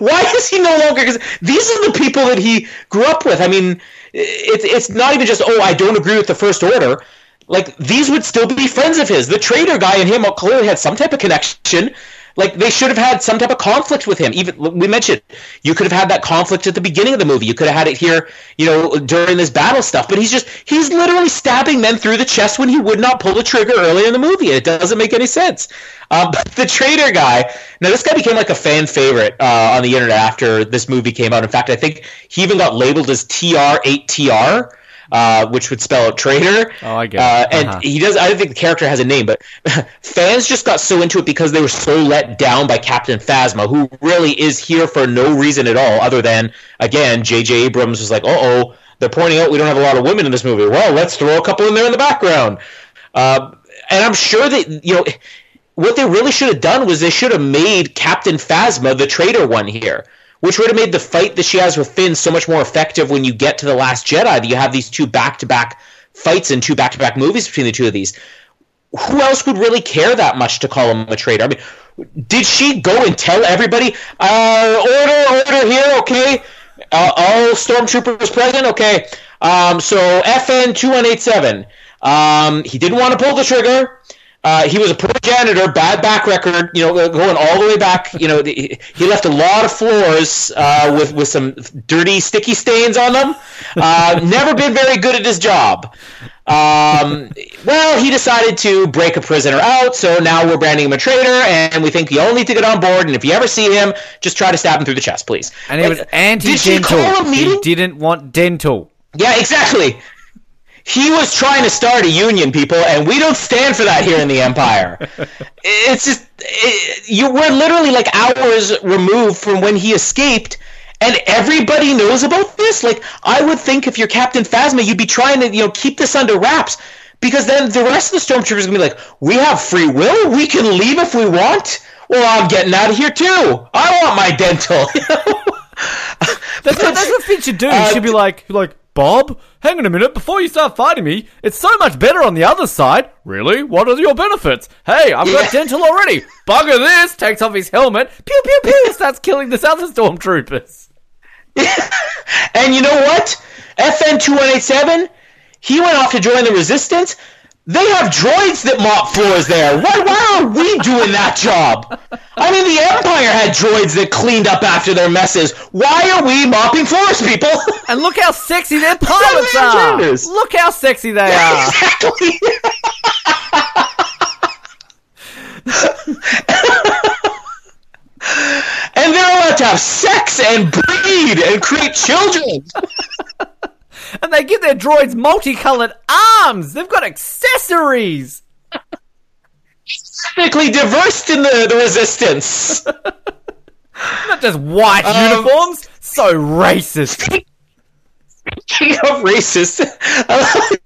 Why is he no longer? Because these are the people that he grew up with. I mean, it's it's not even just, oh, I don't agree with the First Order. Like, these would still be friends of his. The Traitor Guy and him clearly had some type of connection. Like, they should have had some type of conflict with him. Even we mentioned, you could have had that conflict at the beginning of the movie. You could have had it here, you know, during this battle stuff. But he's just, he's literally stabbing men through the chest when he would not pull the trigger earlier in the movie. It doesn't make any sense. Um, but the Traitor Guy, now this guy became like a fan favorite uh, on the internet after this movie came out. In fact, I think he even got labeled as T R eight T R. uh, which would spell out traitor. Oh, I get uh, it. And uh-huh. he does. I don't think the character has a name, but fans just got so into it because they were so let down by Captain Phasma, who really is here for no reason at all, other than, again, J J. Abrams was like, uh-oh, they're pointing out we don't have a lot of women in this movie. Well, let's throw a couple in there in the background. Uh, and I'm sure that, you know, what they really should have done was they should have made Captain Phasma the traitor one here, which would have made the fight that she has with Finn so much more effective when you get to The Last Jedi, that you have these two back-to-back fights and two back-to-back movies between the two of these. Who else would really care that much to call him a traitor? I mean, did she go and tell everybody, uh, order, order here, okay? Uh, all stormtroopers present, okay? Um, so F N two one eight seven. Um, he didn't want to pull the trigger. Uh, he was a poor janitor, bad back record, you know, going all the way back. You know, he left a lot of floors uh, with, with some dirty, sticky stains on them. Uh, never been very good at his job. Um, well, he decided to break a prisoner out, so now we're branding him a traitor, and we think you all need to get on board, and if you ever see him, just try to stab him through the chest, please. And like, he was anti-dental. Did she call a meeting? He didn't want dental. Yeah, exactly. He was trying to start a union, people, and we don't stand for that here in the Empire. It's just, it, you, we're literally like hours removed from when he escaped, and everybody knows about this. Like, I would think if you're Captain Phasma, you'd be trying to, you know, keep this under wraps, because then the rest of the stormtroopers are going to be like, we have free will, we can leave if we want. Well, I'm getting out of here too. I want my dental. that's, what, that's what Finn should do. Uh, should be like, like, Bob, hang on a minute, before you start fighting me, it's so much better on the other side. Really? What are your benefits? Hey, I've yeah. got dental already. Bugger this, takes off his helmet, pew, pew, pew, starts killing the other stormtroopers. Yeah. And you know what? F N two one eight seven, he went off to join the Resistance. They have droids that mop floors there. Why, why aren't we doing that job? I mean, the Empire had droids that cleaned up after their messes. Why are we mopping floors, people? And look how sexy their pilots are. Look how sexy they yeah, are. Exactly. And they're allowed to have sex and breed and create children. And they give their droids multicolored arms. They've got accessories. Technically diverse in the, the Resistance. Not just white um, uniforms. So racist. Speaking of racist, I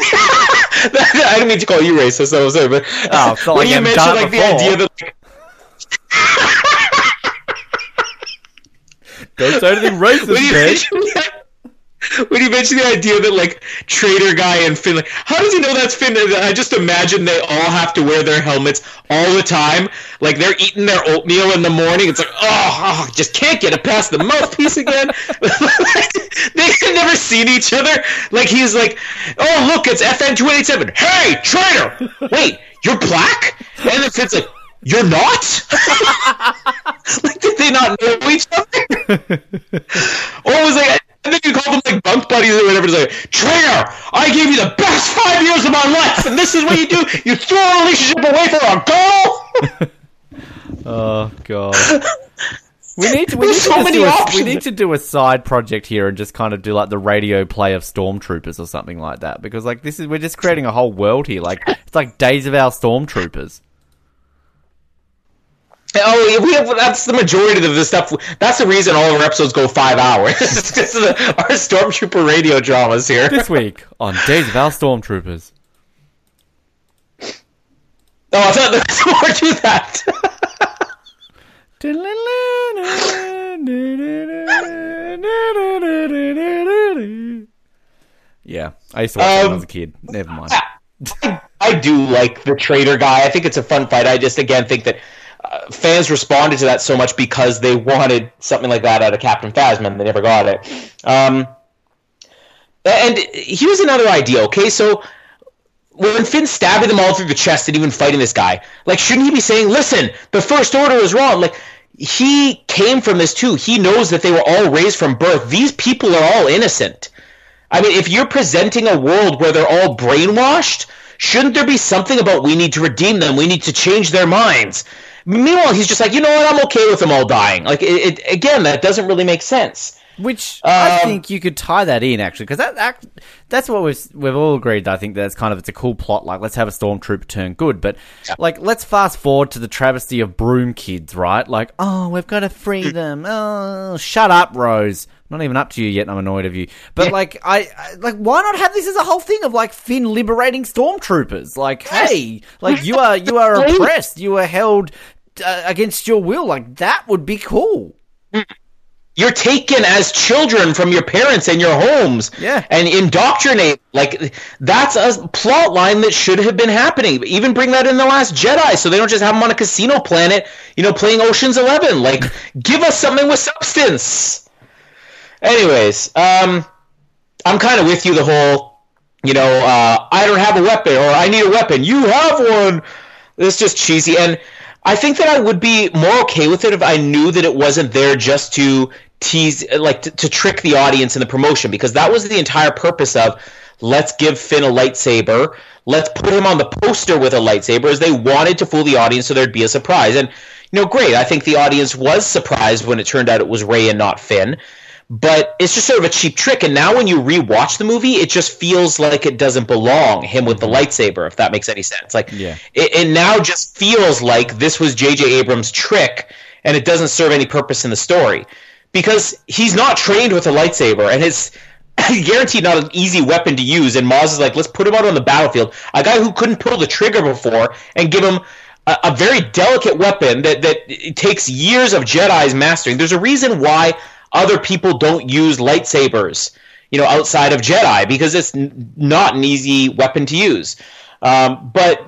didn't mean to call you racist. That was it. But oh, it's not when like you mentioned like before. The idea that. Like... Don't say anything racist, man. When you mention the idea that, like, traitor guy and Finn, like, how does he know that's Finn? I just imagine they all have to wear their helmets all the time. Like, they're eating their oatmeal in the morning. It's like, oh, oh just can't get it past the mouthpiece again. They had never seen each other. Like, he's like, oh, look, it's F N two eighty-seven. Hey, traitor! Wait, you're black? And then Finn's like, you're not? Like, did they not know each other? Or was like... And then you call them, like, bunk buddies or whatever. It's like, traitor, I gave you the best five years of my life, and this is what you do? You throw a relationship away for a girl? Oh, God. We need to, we need so to, many a, we need to do a side project here and just kind of do, like, the radio play of Stormtroopers or something like that. Because, like, this is we're just creating a whole world here. Like, it's like Days of Our Stormtroopers. Oh, we have, that's the majority of the stuff. That's the reason all of our episodes go five hours. It's because of the, our Stormtrooper radio dramas here. This week on Days of Our Stormtroopers. Oh, I thought there was more to that. Yeah, I used to watch um, that when I was a kid. Never mind. I, I do like the traitor guy. I think it's a fun fight. I just, again, think that... Uh, fans responded to that so much because they wanted something like that out of Captain Phasma, and they never got it. Um, and here's another idea, okay? So when Finn's stabbing them all through the chest and even fighting this guy, like, shouldn't he be saying, listen, the First Order is wrong? Like, he came from this too. He knows that they were all raised from birth. These people are all innocent. I mean, if you're presenting a world where they're all brainwashed, shouldn't there be something about we need to redeem them, we need to change their minds? Meanwhile, he's just like, you know what, I'm okay with them all dying. Like, it, it, again, that doesn't really make sense. Which um, I think you could tie that in, actually, because that, that that's what we've we've all agreed. I think that's kind of, it's a cool plot. Like, let's have a stormtrooper turn good, but yeah. like let's fast forward to the travesty of Broom Kids, right? Like, oh, we've got to free them. Oh, shut up, Rose. I'm not even up to you yet, and I'm annoyed of you. But yeah. like, I, I like why not have this as a whole thing of like Finn liberating stormtroopers? Like, yes. hey, like you are you are oppressed. You are held uh, against your will. Like, that would be cool. You're taken as children from your parents and your homes, yeah. and indoctrinated. Like, that's a plot line that should have been happening. Even bring that in The Last Jedi, so they don't just have them on a casino planet, you know, playing Ocean's Eleven. Like, give us something with substance. Anyways, um, I'm kind of with you the whole, you know, uh, I don't have a weapon, or I need a weapon. You have one. It's just cheesy, and I think that I would be more okay with it if I knew that it wasn't there just to tease, like, to, to trick the audience in the promotion, because that was the entire purpose of, let's give Finn a lightsaber, let's put him on the poster with a lightsaber, as they wanted to fool the audience so there'd be a surprise. And, you know, great, I think the audience was surprised when it turned out it was Rey and not Finn, but it's just sort of a cheap trick, and now when you rewatch the movie, it just feels like it doesn't belong, him with the lightsaber, if that makes any sense. Like, yeah. it, it now just feels like this was J J. Abrams' trick, and it doesn't serve any purpose in the story, because he's not trained with a lightsaber, and it's guaranteed not an easy weapon to use, and Maz is like, let's put him out on the battlefield, a guy who couldn't pull the trigger before, and give him a, a very delicate weapon that, that it takes years of Jedi's mastering. There's a reason why other people don't use lightsabers, you know, outside of Jedi, because it's n- not an easy weapon to use. Um, but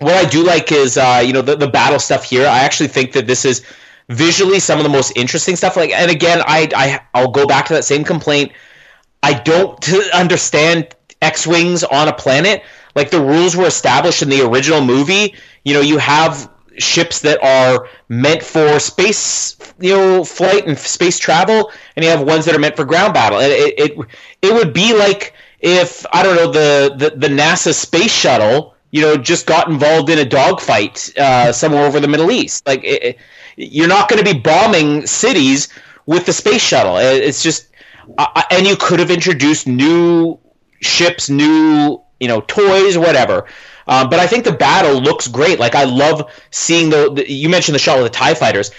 what I do like is, uh, you know, the, the battle stuff here. I actually think that this is visually some of the most interesting stuff. Like, and again, I, I, I'll go back to that same complaint. I don't understand X-Wings on a planet. Like, the rules were established in the original movie. You know, you have ships that are meant for space, you know, flight and space travel, and you have ones that are meant for ground battle. And it it, it would be like if, I don't know, the, the, the NASA space shuttle, you know, just got involved in a dogfight uh, somewhere over the Middle East. Like, it, it, you're not going to be bombing cities with the space shuttle. It, it's just, uh, and you could have introduced new ships, new, you know, toys, whatever. Um, but I think the battle looks great. Like, I love seeing the, the – you mentioned the shot with the TIE fighters.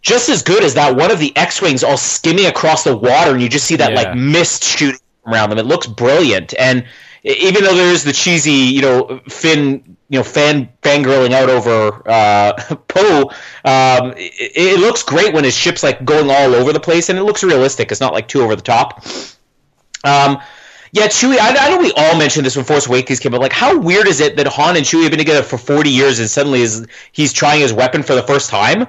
Just as good as that one of the X-Wings all skimming across the water, and you just see that, yeah. like, mist shooting around them. It looks brilliant. And even though there's the cheesy, you know, Finn, you know, fan fangirling out over uh, Poe, um, it, it looks great when his ship's, like, going all over the place, and it looks realistic. It's not, like, too over the top. Um Yeah, Chewie, I, I know we all mentioned this when Force Awakens came out. Like, how weird is it that Han and Chewie have been together for forty years and suddenly is, he's trying his weapon for the first time?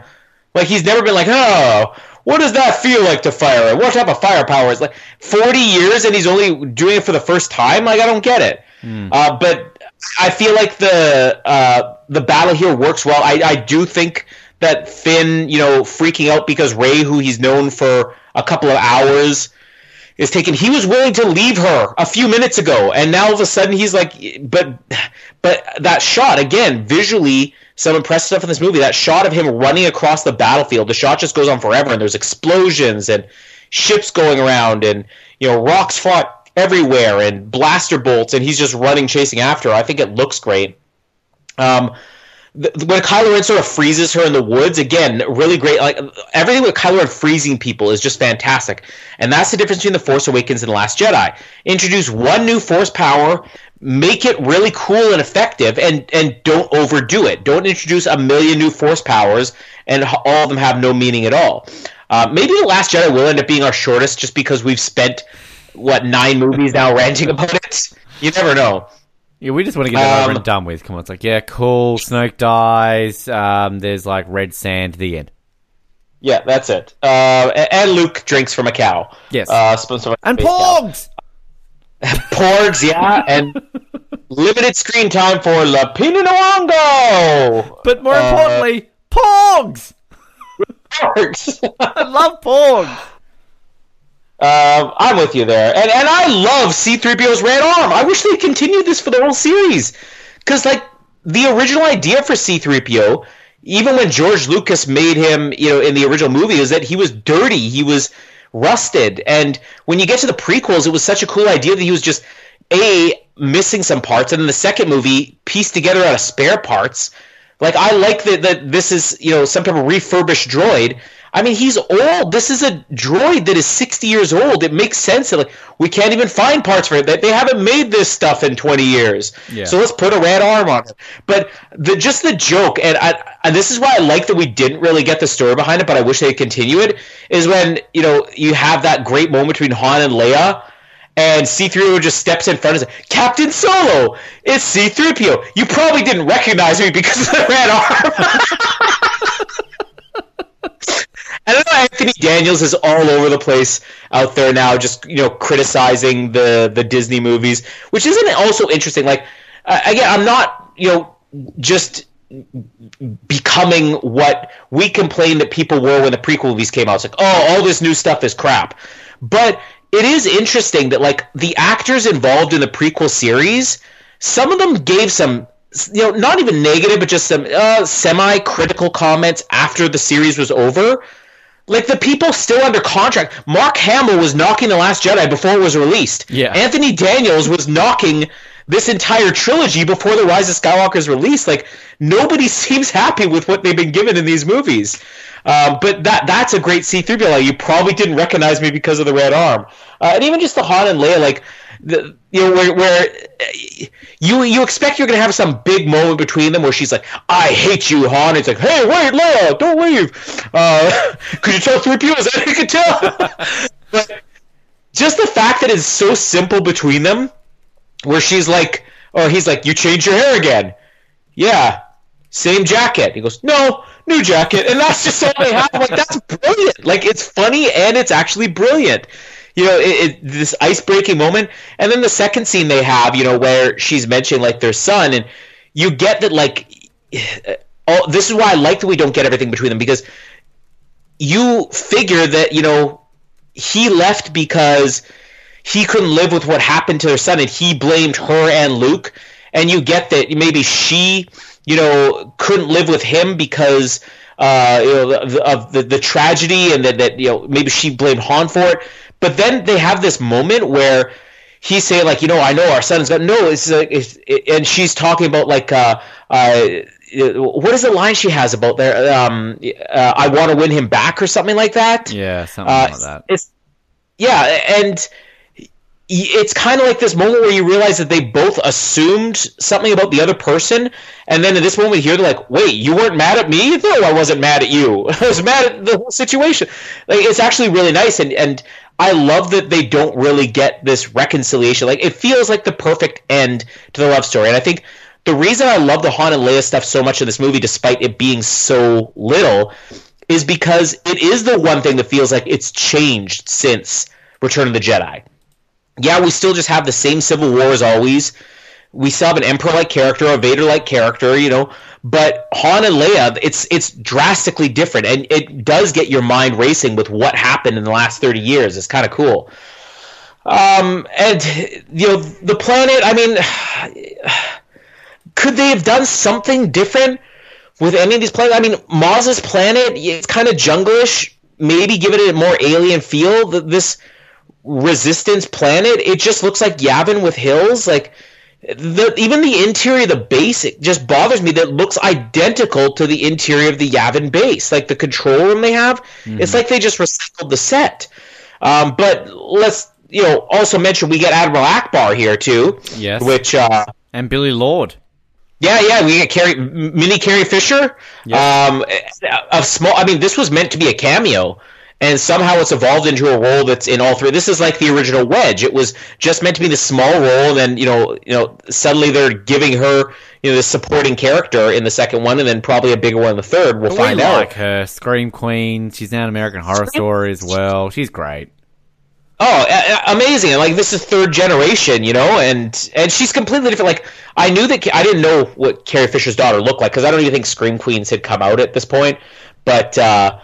Like, he's never been like, oh, what does that feel like to fire it? What type of firepower is like? forty years and he's only doing it for the first time? Like, I don't get it. Mm. Uh, but I feel like the uh, the battle here works well. I, I do think that Finn, you know, freaking out because Rey, who he's known for a couple of hours, is taken. He was willing to leave her a few minutes ago, and now all of a sudden he's like, but but that shot, again, visually, some impressive stuff in this movie, that shot of him running across the battlefield, the shot just goes on forever, and there's explosions, and ships going around, and, you know, rocks fought everywhere, and blaster bolts, and he's just running, chasing after her. I think it looks great. Um, th- when Kylo Ren sort of freezes her in the woods, again, really great. Like, everything with Kylo Ren freezing people is just fantastic. And that's the difference between The Force Awakens and The Last Jedi. Introduce one new Force power, make it really cool and effective, and, and don't overdo it. Don't introduce a million new Force powers, and all of them have no meaning at all. Uh, maybe The Last Jedi will end up being our shortest just because we've spent, what, nine movies now ranting about it? You never know. Yeah, we just want to get that um, over and done with. Come on, it's like, yeah, cool, Snoke dies, um, there's, like, red sand, the end. Yeah, that's it. Uh, and, and Luke drinks from a cow. Yes. Uh, and Porgs! Porgs, yeah, and limited screen time for La Pina Nwongo! But more uh, importantly, Porgs! Porgs! I love Porgs! Uh, I'm with you there. And and I love C three P O's red arm. I wish they continued this for the whole series. Because, like, the original idea for C three P O, even when George Lucas made him, you know, in the original movie, is that he was dirty. He was rusted. And when you get to the prequels, it was such a cool idea that he was just, A, missing some parts, and in the second movie, pieced together out of spare parts. Like, I like that, that this is, you know, some type of refurbished droid. I mean, he's old. This is a droid that is sixty years old. It makes sense that, like, we can't even find parts for it. They, they haven't made this stuff in twenty years. Yeah. So let's put a red arm on it. But the, just the joke, and, I, and this is why I like that we didn't really get the story behind it, but I wish they'd continue it, is when, you know, you have that great moment between Han and Leia, and C three P O just steps in front and says, Captain Solo, it's C three P O. You probably didn't recognize me because of the red arm. I don't know, Anthony Daniels is all over the place out there now, just, you know, criticizing the, the Disney movies, which isn't also interesting. Like, uh, again, I'm not, you know, just becoming what we complained that people were when the prequel movies came out. It's like, oh, all this new stuff is crap. But it is interesting that, like, the actors involved in the prequel series, some of them gave some, you know, not even negative, but just some uh, semi-critical comments after the series was over. Like, the people still under contract. Mark Hamill was knocking The Last Jedi before it was released. Yeah. Anthony Daniels was knocking this entire trilogy before The Rise of Skywalker's release. Like, nobody seems happy with what they've been given in these movies. Um, but that that's a great C three P O. Like, you probably didn't recognize me because of the red arm. Uh, and even just the Han and Leia, like, the, you know, where, where you you expect you're going to have some big moment between them where she's like, I hate you, Han. And it's like, hey, wait, Leia, don't leave. Uh, could you tell three P O? Is that you could tell? But just the fact that it's so simple between them, where she's like, or he's like, you changed your hair again. Yeah, same jacket. He goes, no, new jacket. And that's just all they have. Like, that's brilliant. Like, it's funny and it's actually brilliant. You know, it, it, this ice-breaking moment. And then the second scene they have, you know, where she's mentioning, like, their son. And you get that, like, all, this is why I like that we don't get everything between them. Because you figure that, you know, he left because he couldn't live with what happened to their son. And he blamed her and Luke. And you get that maybe she, you know, couldn't live with him because uh, you know, of, of the, the tragedy. And that, that, you know, maybe she blamed Han for it. But then they have this moment where he's saying, like, you know, I know our son's got no. It's, uh, it's it, and she's talking about, like, uh, uh, what is the line she has about there? Um, uh, I want to win him back or something like that. Yeah, something uh, like that. It's, yeah, and it's kind of like this moment where you realize that they both assumed something about the other person, and then at this moment here, they're like, wait, you weren't mad at me? No, I wasn't mad at you. I was mad at the whole situation. Like, it's actually really nice, and, and I love that they don't really get this reconciliation. Like, it feels like the perfect end to the love story, and I think the reason I love the Han and Leia stuff so much in this movie, despite it being so little, is because it is the one thing that feels like it's changed since Return of the Jedi. Yeah, we still just have the same Civil War as always. We still have an Emperor-like character, a Vader-like character, you know. But Han and Leia, it's it's drastically different. And it does get your mind racing with what happened in the last thirty years. It's kind of cool. Um, and, you know, the planet, I mean, could they have done something different with any of these planets? I mean, Maz's planet, it's kind of jungle-ish. Maybe give it a more alien feel. This Resistance planet, it just looks like Yavin with hills. Like, the, even the interior of the base, it just bothers me that it looks identical to the interior of the Yavin base. Like, the control room they have, mm-hmm. It's like they just recycled the set. Um, but let's, you know, also mention we get Admiral Ackbar here too. Yes. Which uh, and Billy Lord. Yeah, yeah, we get Carrie, mini Carrie Fisher. Yes. Um, a, a small. I mean, this was meant to be a cameo. And somehow it's evolved into a role that's in all three. This is like the original Wedge. It was just meant to be the small role, and then, you know, you know, suddenly they're giving her, you know, this supporting character in the second one, and then probably a bigger one in the third. We'll but find we out. Like her, Scream Queen. She's now an American Horror Scream Story as well. She's great. Oh, a- a- amazing! Like, this is third generation, you know, and and she's completely different. Like, I knew that I didn't know what Carrie Fisher's daughter looked like because I don't even think Scream Queens had come out at this point, but. Uh,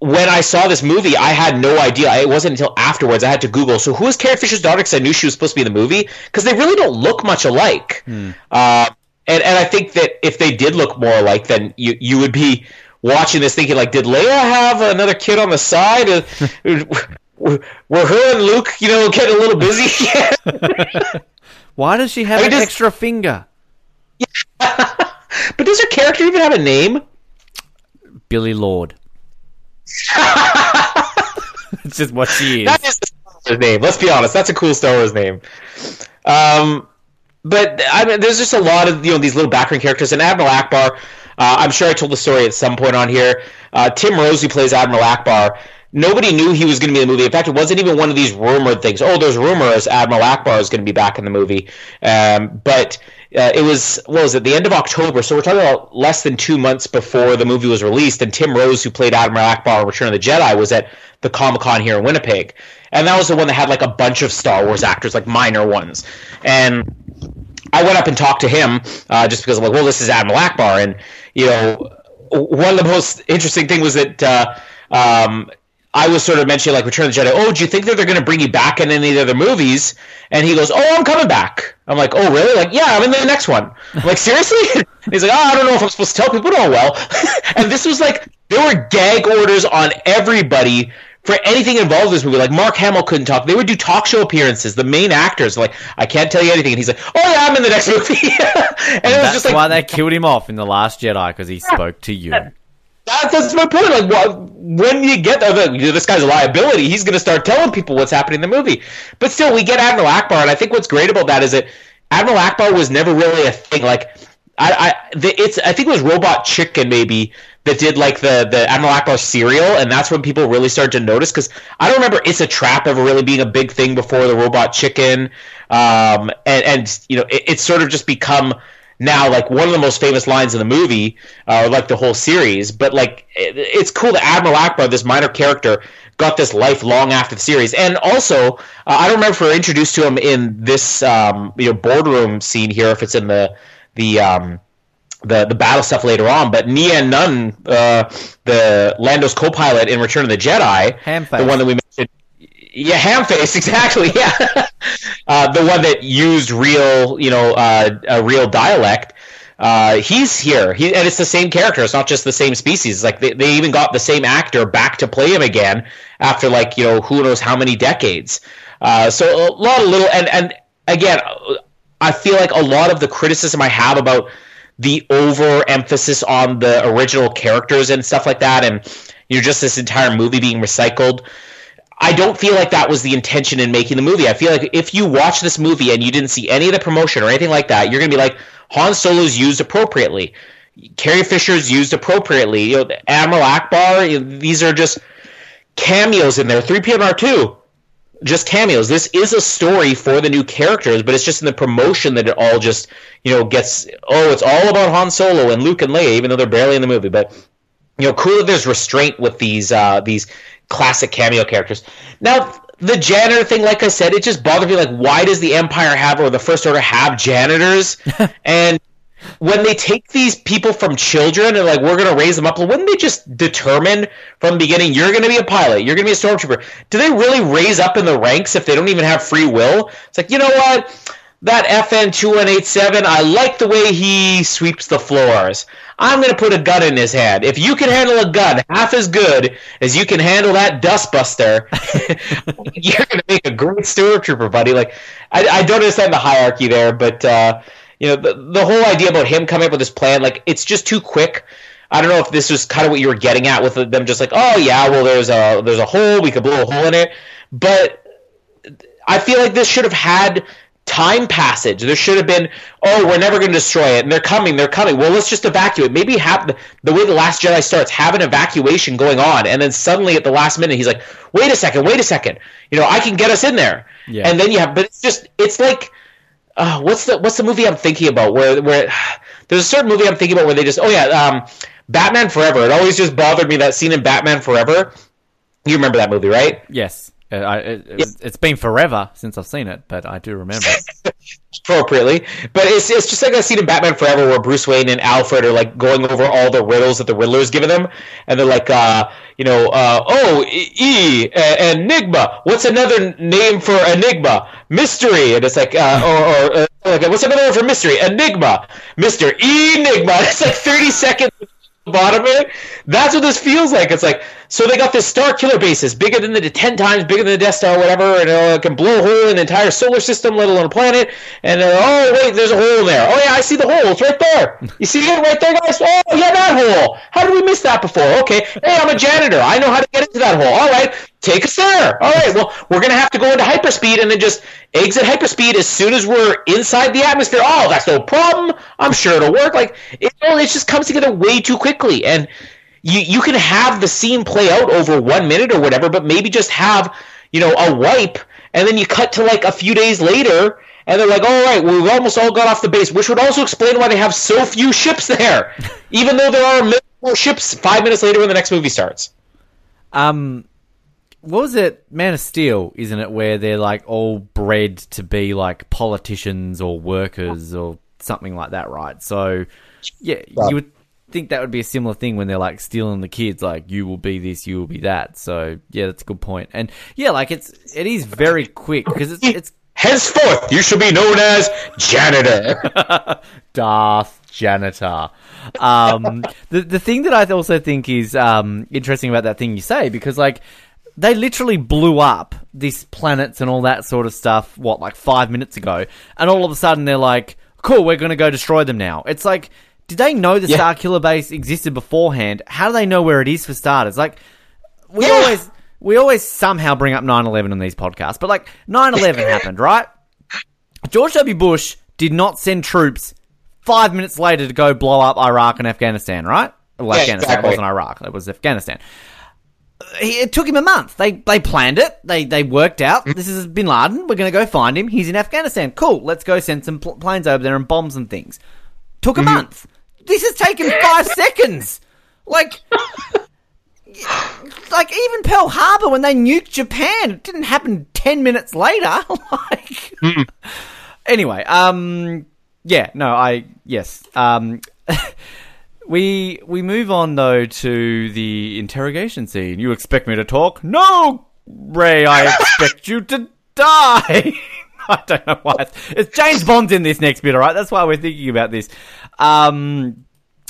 When I saw this movie, I had no idea. It wasn't until afterwards I had to Google, so who is Carrie Fisher's daughter? Because I knew she was supposed to be in the movie, because they really don't look much alike. Hmm. Uh, and, and I think that if they did look more alike, then you, you would be watching this thinking, like, did Leia have another kid on the side? Were her and Luke, you know, getting a little busy? Why does she have I mean, an does... extra finger? Yeah. But does her character even have a name? Billy Lord. It's just what she is. That is the Star Wars name. Let's be honest. That's a cool Star Wars name. Um, but I mean, there's just a lot of, you know, these little background characters. And Admiral Ackbar, uh, I'm sure I told the story at some point on here. Uh, Tim Rose, who plays Admiral Ackbar, nobody knew he was going to be in the movie. In fact, it wasn't even one of these rumored things. Oh, there's rumors Admiral Ackbar is going to be back in the movie. Um, but uh, it was, what was it, the end of October. So we're talking about less than two months before the movie was released. And Tim Rose, who played Admiral Ackbar in Return of the Jedi, was at the Comic-Con here in Winnipeg. And that was the one that had like a bunch of Star Wars actors, like minor ones. And I went up and talked to him uh, just because I'm like, well, this is Admiral Ackbar. And, you know, one of the most interesting thing was that uh, um, – I was sort of mentioning, like, Return of the Jedi. Oh, do you think that they're going to bring you back in any of the other movies? And he goes, oh, I'm coming back. I'm like, oh, really? Like, yeah, I'm in the next one. I'm like, seriously? He's like, oh, I don't know if I'm supposed to tell people. Oh, well. And this was like, there were gag orders on everybody for anything involved in this movie. Like, Mark Hamill couldn't talk. They would do talk show appearances. The main actors, like, I can't tell you anything. And he's like, oh, yeah, I'm in the next movie. and and it was that's just like, why they killed him off in The Last Jedi, because he spoke to you. That, that's my point. Like, well, when you get there, this guy's a liability. He's going to start telling people what's happening in the movie. But still, we get Admiral Ackbar, and I think what's great about that is that Admiral Ackbar was never really a thing. Like, I, I, the, it's, I think it was Robot Chicken maybe that did like the the Admiral Ackbar serial, and that's when people really started to notice. Because I don't remember It's a Trap ever really being a big thing before the Robot Chicken, um, and and you know it, it's sort of just become. Now, like, one of the most famous lines in the movie, or uh, like the whole series, but like it, it's cool that Admiral Ackbar, this minor character, got this life long after the series. And also, uh, I don't remember if we were introduced to him in this um, you know boardroom scene here, if it's in the the um, the, the battle stuff later on. But Nia Nunn, uh, the Lando's co-pilot in Return of the Jedi, Hamface. The one that we mentioned. Yeah, Hamface, exactly. Yeah, uh, the one that used real, you know, uh, a real dialect. Uh, he's here, he, and it's the same character. It's not just the same species. It's like they, they even got the same actor back to play him again after, like, you know, who knows how many decades. Uh, so a lot of little, and and again, I feel like a lot of the criticism I have about the overemphasis on the original characters and stuff like that, and you know, just this entire movie being recycled. I don't feel like that was the intention in making the movie. I feel like if you watch this movie and you didn't see any of the promotion or anything like that, you're going to be like, Han Solo's used appropriately. Carrie Fisher's used appropriately. You know, Admiral Ackbar, you know, these are just cameos in there. three P O and R two, just cameos. This is a story for the new characters, but it's just in the promotion that it all just, you know, gets, oh, it's all about Han Solo and Luke and Leia, even though they're barely in the movie. But, you know, cool that there's restraint with these uh, these classic cameo characters. Now, the janitor thing, like I said, it just bothered me. Like, why does the Empire have, or the First Order have, janitors? And when they take these people from children and, like, we're going to raise them up, wouldn't they just determine from the beginning, you're going to be a pilot, you're going to be a stormtrooper? Do they really raise up in the ranks if they don't even have free will? It's like, you know what? That F N two one eight seven, I like the way he sweeps the floors. I'm going to put a gun in his hand. If you can handle a gun half as good as you can handle that dustbuster, you're going to make a great stormtrooper, buddy. Like, I, I don't understand the hierarchy there, but uh, you know, the, the whole idea about him coming up with this plan, like, it's just too quick. I don't know if this was kind of what you were getting at with them, just like, oh yeah, well there's a there's a hole, we could blow a hole in it. But I feel like this should have had time passage. There should have been, oh, we're never going to destroy it, and they're coming, they're coming. Well, let's just evacuate. Maybe have the, the way The Last Jedi starts, have an evacuation going on, and then suddenly at the last minute, he's like, wait a second, wait a second. You know, I can get us in there. Yeah. And then you have, but it's just, it's like, uh, what's the what's the movie I'm thinking about? Where where there's a certain movie I'm thinking about where they just, oh yeah, um, Batman Forever. It always just bothered me, that scene in Batman Forever. You remember that movie, right? Yes. I, it, yeah. It's been forever since I've seen it, but I do remember. Appropriately. But it's it's just like a scene in Batman Forever where Bruce Wayne and Alfred are like going over all the riddles that the Riddler's given them, and they're like, uh, you know, uh, oh, E, Enigma. What's another name for Enigma? Mystery. And it's like, uh, or, or uh, like, what's another name for mystery? Enigma. Mister Enigma. It's like thirty seconds. bottom of it. That's what this feels like. It's like, so they got this Starkiller Base, is bigger than the ten times bigger than the Death Star, whatever, and it can blow a hole in an entire solar system, let alone a planet. And they're, oh wait, there's a hole there. Oh yeah, I see the hole. It's right there. You see it right there, guys? Oh yeah, that hole. How did we miss that before? Okay. Hey, I'm a janitor. I know how to get into that hole. All right. Take us there. All right, well, we're going to have to go into hyperspeed and then just exit hyperspeed as soon as we're inside the atmosphere. Oh, that's no problem. I'm sure it'll work. Like, it, it just comes together way too quickly. And you, you can have the scene play out over one minute or whatever, but maybe just have, you know, a wipe, and then you cut to, like, a few days later, and they're like, all right, well, we've almost all got off the base, which would also explain why they have so few ships there, even though there are a million more ships five minutes later when the next movie starts. Um... What was it? Man of Steel, isn't it? Where they're like all bred to be like politicians or workers or something like that, right? So, yeah, you would think that would be a similar thing when they're like stealing the kids, like you will be this, you will be that. So, yeah, that's a good point. And yeah, like it's it is very quick because it's, it's henceforth you shall be known as janitor, Darth Janitor. Um, the the thing that I also think is um interesting about that thing you say, because like, they literally blew up these planets and all that sort of stuff, what, like five minutes ago. And all of a sudden they're like, cool, we're going to go destroy them now. It's like, did they know the yeah. Starkiller Base existed beforehand? How do they know where it is for starters? Like, we yeah. always we always somehow bring up nine eleven on these podcasts. But, like, nine eleven happened, right? George W. Bush did not send troops five minutes later to go blow up Iraq and Afghanistan, right? Well, yeah, Afghanistan exactly. wasn't Iraq. It was Afghanistan. It took him a month. They they planned it. They they worked out. This is Bin Laden. We're going to go find him. He's in Afghanistan. Cool. Let's go send some pl- planes over there and bombs and things. Took a mm-hmm. month. This has taken five seconds. Like, like even Pearl Harbor when they nuked Japan, it didn't happen ten minutes later. Like, mm. anyway. Um. Yeah. No. I. Yes. Um. We we move on, though, to the interrogation scene. You expect me to talk? No, Rey, I expect you to die. I don't know why. It's, it's James Bond's in this next bit, all right? That's why we're thinking about this. Um,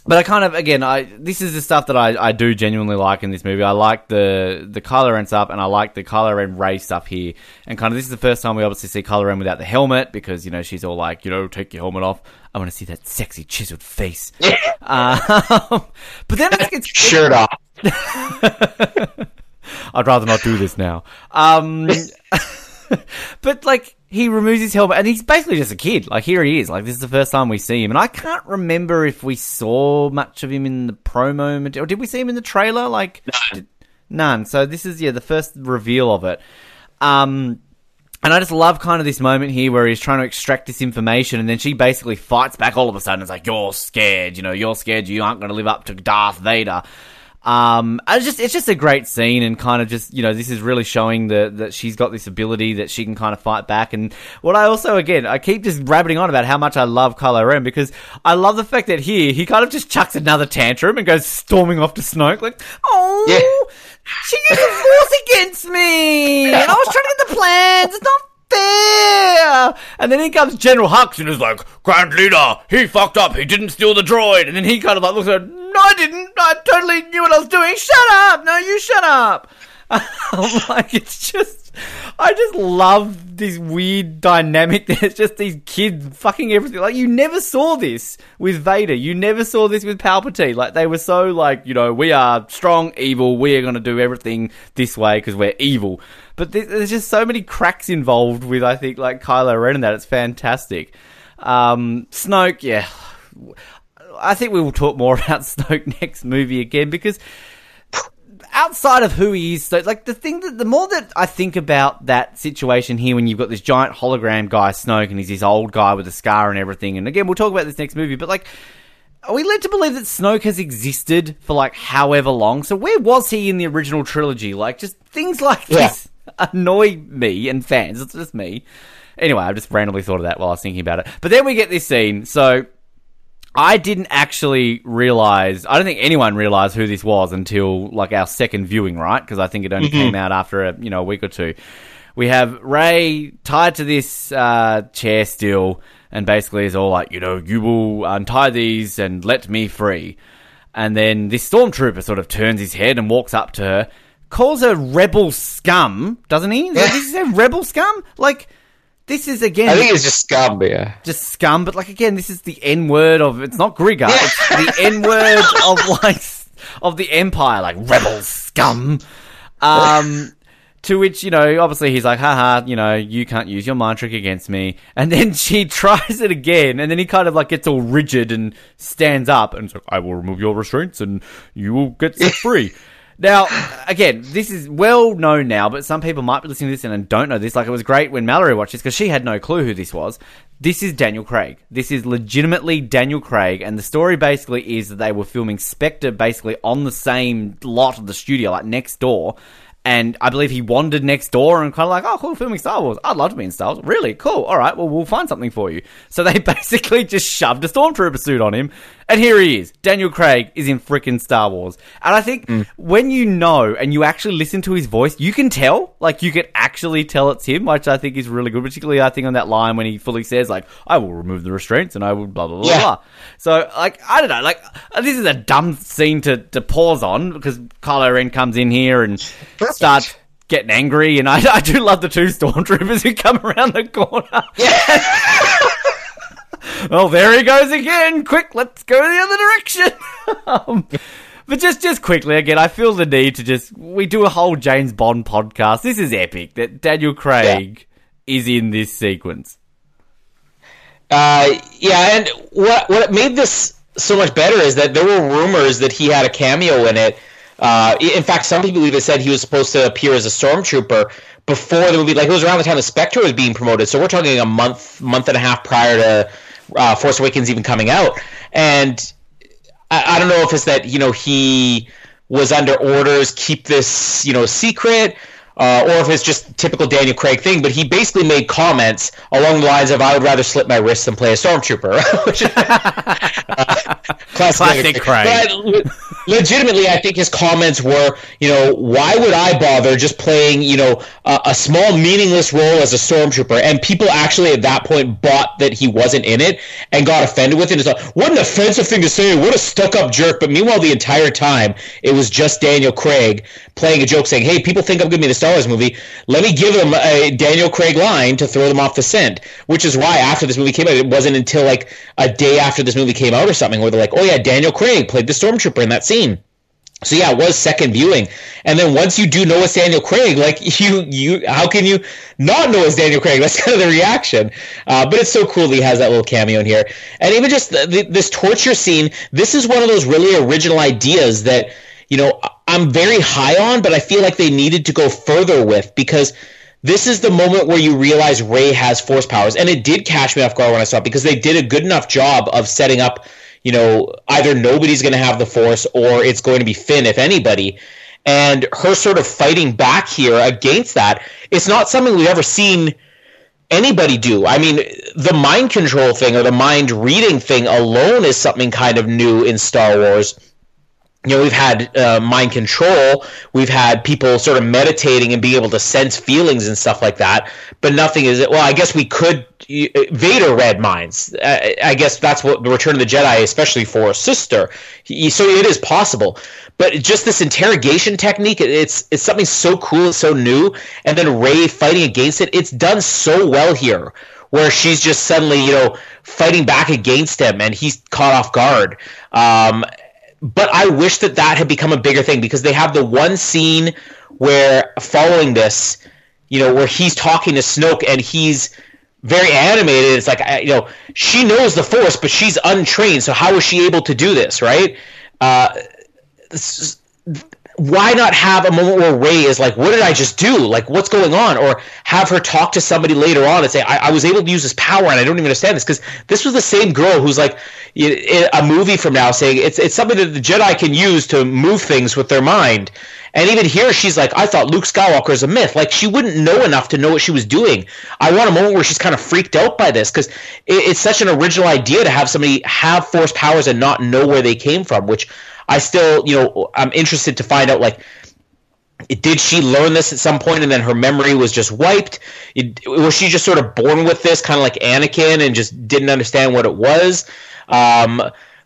but I kind of, again, I this is the stuff that I, I do genuinely like in this movie. I like the, the Kylo Ren stuff, and I like the Kylo Ren Rey stuff here. And kind of this is the first time we obviously see Kylo Ren without the helmet because, you know, she's all like, you know, take your helmet off. I want to see that sexy chiseled face. Yeah. Uh, but then it gets shirt off. I'd rather not do this now. Um, but like he removes his helmet and he's basically just a kid. Like here he is. Like this is the first time we see him, and I can't remember if we saw much of him in the promo material. Did we see him in the trailer? Like none. none. So this is yeah the first reveal of it. Um, And I just love kind of this moment here where he's trying to extract this information, and then she basically fights back all of a sudden. It's like, you're scared, you know, you're scared, you aren't going to live up to Darth Vader. Um, it's just it's just a great scene, and kind of just, you know, this is really showing the, that she's got this ability that she can kind of fight back. And what I also, again, I keep just rabbiting on about how much I love Kylo Ren, because I love the fact that here he kind of just chucks another tantrum and goes storming off to Snoke like, oh... Yeah. She used the force against me, and I was trying to get the plans. It's not fair. And then in comes General Hux, and is like, "Grand Leader, he fucked up. He didn't steal the droid." And then he kind of like looks at her, "No, I didn't. I totally knew what I was doing. Shut up. No, you shut up." Like it's just, I just love this weird dynamic. There's just these kids fucking everything. Like you never saw this with Vader. You never saw this with Palpatine. Like they were so like, you know, we are strong, evil. We are going to do everything this way because we're evil. But there's just so many cracks involved with, I think, like Kylo Ren and that. It's fantastic. Um, Snoke, yeah. I think we will talk more about Snoke next movie again because... outside of who he is, so like the thing that the more that I think about that situation here, when you've got this giant hologram guy, Snoke, and he's this old guy with a scar and everything. And again, we'll talk about this next movie, but like, are we led to believe that Snoke has existed for like however long? So where was he in the original trilogy? Like, just things like yeah. this annoy me and fans. It's just me. Anyway, I just randomly thought of that while I was thinking about it. But then we get this scene. So I didn't actually realize, I don't think anyone realized who this was until like our second viewing, right? Because I think it only mm-hmm. came out after a, you know, a week or two. We have Rey tied to this uh, chair still, and basically is all like, you know, you will untie these and let me free. And then this stormtrooper sort of turns his head and walks up to her, calls her rebel scum, doesn't he? Does he say rebel scum? Like, this is, again... I think it's just scum, yeah. Just scum, but, like, again, this is the N-word of... It's not Grigor. Yeah. It's the N-word of, like, of the Empire, like, rebel scum. Um... To which, you know, obviously he's like, haha, you know, you can't use your mind trick against me. And then she tries it again, and then he kind of, like, gets all rigid and stands up and is like, I will remove your restraints and you will get set free. Now, again, this is well known now, but some people might be listening to this and don't know this. Like, it was great when Mallory watched this because she had no clue who this was. This is Daniel Craig. This is legitimately Daniel Craig, and the story basically is that they were filming Spectre basically on the same lot of the studio, like, next door. And I believe he wandered next door and kind of like, oh, cool, filming Star Wars. I'd love to be in Star Wars. Really? Cool. All right, well, we'll find something for you. So they basically just shoved a stormtrooper suit on him. And here he is. Daniel Craig is in freaking Star Wars. And I think mm. when you know and you actually listen to his voice, you can tell. Like, you can actually tell it's him, which I think is really good. Particularly, I think, on that line when he fully says, like, I will remove the restraints and I will blah, blah, blah, yeah. blah. So, like, I don't know. Like, this is a dumb scene to, to pause on because Kylo Ren comes in here and... start getting angry, and I, I do love the two stormtroopers who come around the corner. Yeah. Oh, there he goes again. Quick, let's go the other direction. um, but just, just quickly, again, I feel the need to just... We do a whole James Bond podcast. This is epic that Daniel Craig yeah. is in this sequence. Uh, yeah, and what, what made this so much better is that there were rumors that he had a cameo in it. Uh, in fact, some people even said he was supposed to appear as a stormtrooper before the movie. Like, it was around the time the Spectre was being promoted, so we're talking a month, month and a half prior to uh, Force Awakens even coming out. And I, I don't know if it's that, you know, he was under orders, keep this, you know, secret, uh, or if it's just typical Daniel Craig thing. But he basically made comments along the lines of, "I would rather slip my wrists than play a stormtrooper." Which, uh, classic Craig. But, legitimately, I think his comments were, you know, why would I bother just playing, you know, a, a small meaningless role as a stormtrooper? And people actually at that point bought that he wasn't in it and got offended with it. It's like, what an offensive thing to say. What a stuck-up jerk. But meanwhile, the entire time, it was just Daniel Craig playing a joke saying, hey, people think I'm going to be in a Star Wars movie. Let me give them a Daniel Craig line to throw them off the scent, which is why after this movie came out, it wasn't until like a day after this movie came out or something where they're like, oh, yeah, Daniel Craig played the stormtrooper in that scene. So yeah, it was second viewing, and then once you do know it's Daniel Craig, like you, you, how can you not know it's Daniel Craig? That's kind of the reaction. Uh, but it's so cool that he has that little cameo in here, and even just the, the, this torture scene. This is one of those really original ideas that, you know, I'm very high on, but I feel like they needed to go further with, because this is the moment where you realize Rey has force powers, and it did catch me off guard when I saw it because they did a good enough job of setting up. You know, either nobody's going to have the Force or it's going to be Finn, if anybody. And her sort of fighting back here against that, it's not something we've ever seen anybody do. I mean, the mind control thing or the mind reading thing alone is something kind of new in Star Wars. You know, we've had uh, mind control, we've had people sort of meditating and being able to sense feelings and stuff like that, but nothing is, well, I guess we could, Vader read minds. I, I guess that's what the Return of the Jedi, especially for a sister, he, so it is possible, but just this interrogation technique, it's it's something so cool, so new, and then Rey fighting against it, it's done so well here, where she's just suddenly, you know, fighting back against him, and he's caught off guard, um, but I wish that that had become a bigger thing because they have the one scene where following this, you know, where he's talking to Snoke and he's very animated. It's like, you know, she knows the Force, but she's untrained. So how is she able to do this, right? Uh, this is, why not have a moment where Rey is like, what did I just do? Like, what's going on? Or have her talk to somebody later on and say, I, I was able to use this power and I don't even understand this. Because this was the same girl who's like, in a movie from now saying, it's it's something that the Jedi can use to move things with their mind. And even here, she's like, I thought Luke Skywalker is a myth. Like, she wouldn't know enough to know what she was doing. I want a moment where she's kind of freaked out by this because it, it's such an original idea to have somebody have Force powers and not know where they came from, which... I still, you know, I'm interested to find out, like, did she learn this at some point and then her memory was just wiped? It, was she just sort of born with this, kind of like Anakin, and just didn't understand what it was? Um,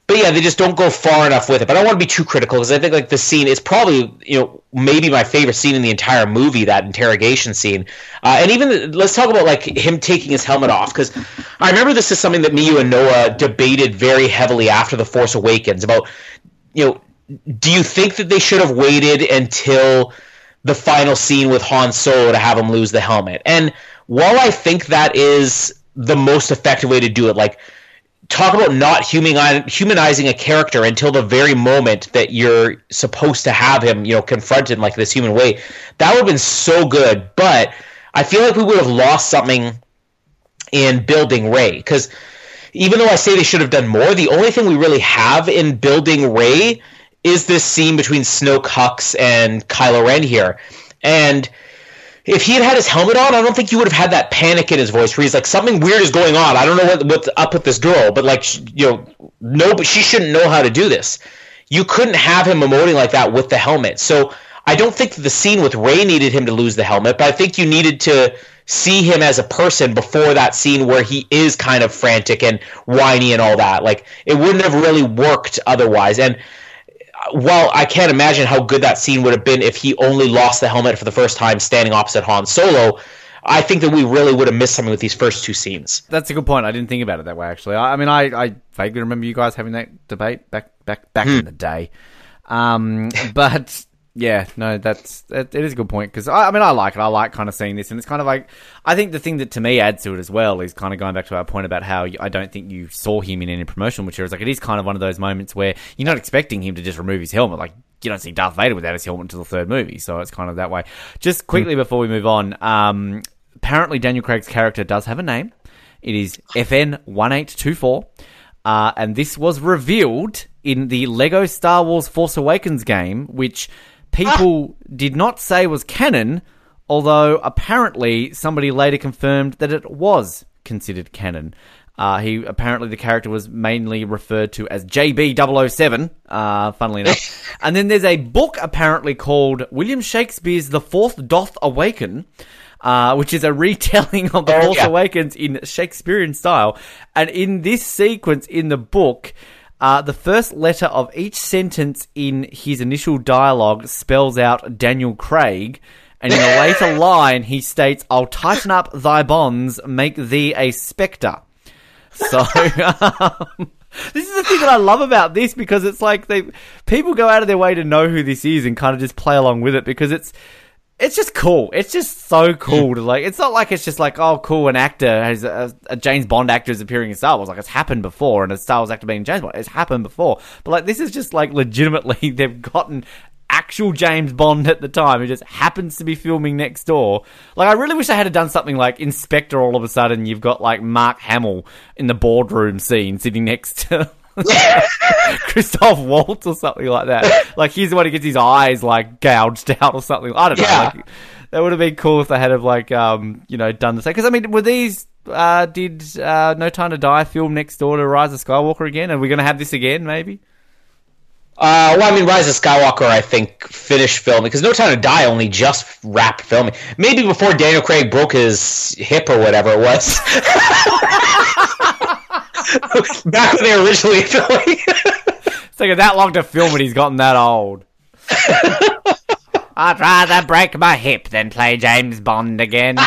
But yeah, they just don't go far enough with it. But I don't want to be too critical because I think like the scene is probably, you know, maybe my favorite scene in the entire movie, that interrogation scene. Uh, and even the, let's talk about like him taking his helmet off, because I remember this is something that me, you, and Noah debated very heavily after The Force Awakens about, you know, do you think that they should have waited until the final scene with Han Solo to have him lose the helmet? And while I think that is the most effective way to do it, like, talk about not humanizing a character until the very moment that you're supposed to have him, you know, confronted in like this human way. That would have been so good, but I feel like we would have lost something in building Rey. Because even though I say they should have done more, the only thing we really have in building Rey is this scene between Snoke, Hux, and Kylo Ren here. And if he had had his helmet on, I don't think you would have had that panic in his voice where he's like, something weird is going on. I don't know what, what's up with this girl, but like, you know, no, but she shouldn't know how to do this. You couldn't have him emoting like that with the helmet. So I don't think the scene with Rey needed him to lose the helmet, but I think you needed to see him as a person before that scene where he is kind of frantic and whiny and all that. Like, it wouldn't have really worked otherwise. And well, I can't imagine how good that scene would have been if he only lost the helmet for the first time standing opposite Han Solo. I think that we really would have missed something with these first two scenes. That's a good point. I didn't think about it that way, actually. I, I mean, I, I vaguely remember you guys having that debate back back back hmm. in the day. Um, but yeah, no, that's it, it is a good point, because I, I mean, I like it. I like kind of seeing this, and it's kind of like, I think the thing that to me adds to it as well is kind of going back to our point about how you, I don't think you saw him in any promotional materials. Like, it is kind of one of those moments where you're not expecting him to just remove his helmet. Like, you don't see Darth Vader without his helmet until the third movie, so it's kind of that way. Just quickly before we move on, um, apparently Daniel Craig's character does have a name. It is F N one eight two four, uh, and this was revealed in the Lego Star Wars Force Awakens game, which people ah. did not say was canon, although apparently somebody later confirmed that it was considered canon. Uh, he apparently the character was mainly referred to as J B double oh seven, uh, funnily enough. And then there's a book apparently called William Shakespeare's The Fourth Doth Awaken, uh, which is a retelling of The oh, Force yeah. Awakens in Shakespearean style. And in this sequence in the book, Uh, the first letter of each sentence in his initial dialogue spells out Daniel Craig, and in a later line he states, "I'll tighten up thy bonds, make thee a spectre." So um, this is the thing that I love about this, because it's like they people go out of their way to know who this is and kind of just play along with it, because it's It's just cool. It's just so cool to like. It's not like it's just like, oh, cool, an actor has a, a James Bond actor is appearing in Star Wars. Like, it's happened before, and a Star Wars actor being James Bond, it's happened before. But like, this is just like legitimately they've gotten actual James Bond at the time who just happens to be filming next door. Like, I really wish they had done something like Inspector. All of a sudden, you've got like Mark Hamill in the boardroom scene sitting next to Christoph Waltz or something like that. Like, he's the one who gets his eyes like gouged out or something. I don't know. Yeah. Like, that would have been cool if they had have like um you know done the same. Because I mean, were these uh, did uh, No Time to Die film next door to Rise of Skywalker again? Are we going to have this again? Maybe. Uh, well, I mean, Rise of Skywalker, I think, finished filming, because No Time to Die only just wrapped filming. Maybe before Daniel Craig broke his hip or whatever it was. Back when they were originally filming. It's taken that long to film and he's gotten that old. I'd rather break my hip than play James Bond again.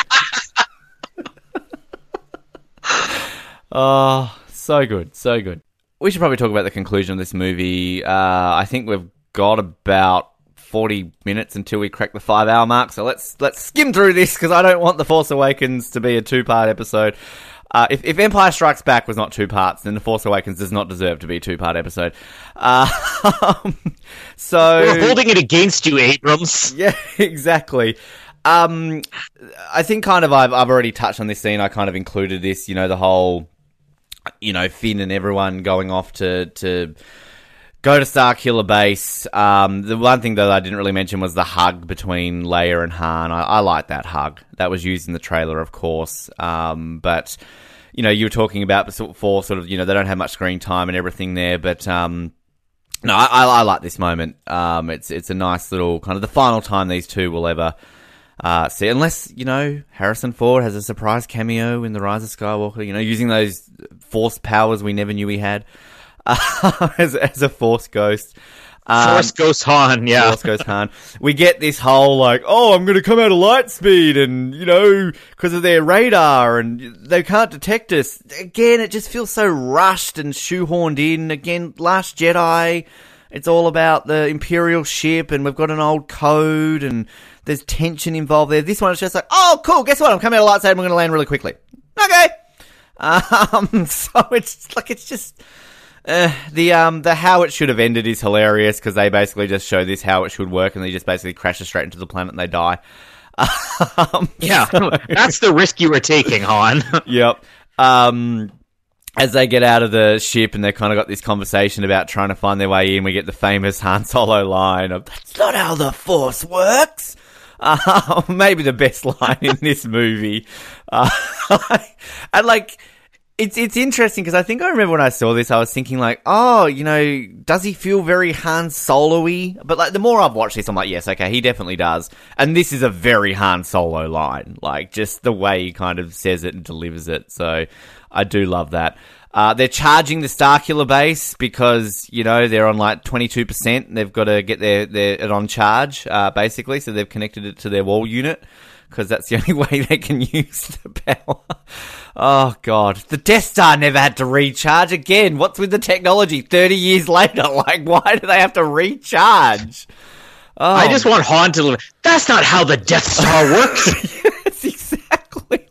Oh, so good, so good. We should probably talk about the conclusion of this movie. Uh, I think we've got about forty minutes until we crack the five hour mark, so let's let's skim through this, because I don't want The Force Awakens to be a two part episode. Uh, if, if Empire Strikes Back was not two parts, then The Force Awakens does not deserve to be a two-part episode. Uh, so we're holding it against you, Abrams. Yeah, exactly. Um, I think kind of I've I've already touched on this scene. I kind of included this, you know, the whole, you know, Finn and everyone going off to to go to Starkiller Base. Um, the one thing that I didn't really mention was the hug between Leia and Han. I, I like that hug. That was used in the trailer, of course. Um, but, you know, you were talking about before, sort of, you know, they don't have much screen time and everything there. But, um, no, I, I, I like this moment. Um, it's it's a nice little kind of the final time these two will ever uh, see. Unless, you know, Harrison Ford has a surprise cameo in The Rise of Skywalker, you know, using those force powers we never knew he had. uh, as, as a Force ghost. Um, Force Ghost Han, yeah. Force Ghost Han. We get this whole, like, oh, I'm going to come out of light speed and, you know, because of their radar and they can't detect us. Again, it just feels so rushed and shoehorned in. Again, Last Jedi, it's all about the Imperial ship and we've got an old code and there's tension involved there. This one is just like, oh, cool, guess what? I'm coming out of light speed and we're going to land really quickly. Okay. Um, so it's like, it's just... Uh, the um the how it should have ended is hilarious because they basically just show this how it should work and they just basically crash it straight into the planet and they die. Um, yeah, so... that's the risk you were taking, Han. Yep. Um, as they get out of the ship and they kind of got this conversation about trying to find their way in, we get the famous Han Solo line of "That's not how the Force works." Uh, maybe the best line in this movie. Uh, and like. It's it's interesting because I think I remember when I saw this, I was thinking like, oh, you know, does he feel very Han Solo-y? But like the more I've watched this, I'm like, yes, okay, he definitely does. And this is a very Han Solo line, like just the way he kind of says it and delivers it. So I do love that. Uh, they're charging the Starkiller Base because, you know, they're on like twenty-two percent. And they've got to get their, their it on charge, uh, basically. So they've connected it to their wall unit. Because that's the only way they can use the power. Oh, God. The Death Star never had to recharge again. What's with the technology thirty years later? Like, why do they have to recharge? Oh. I just want Han to live. That's not how the Death Star works. Yes, exactly. Like,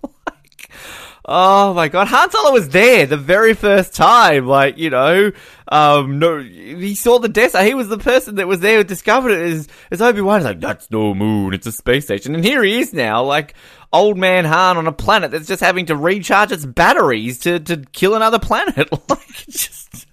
oh, my God. Han Solo was there the very first time. Like, you know, um, no, he saw the Death Star. He was the person that was there who discovered it. As, as Obi-Wan is like, that's no moon. It's a space station. And here he is now, like old man Han on a planet that's just having to recharge its batteries to, to kill another planet. Like, just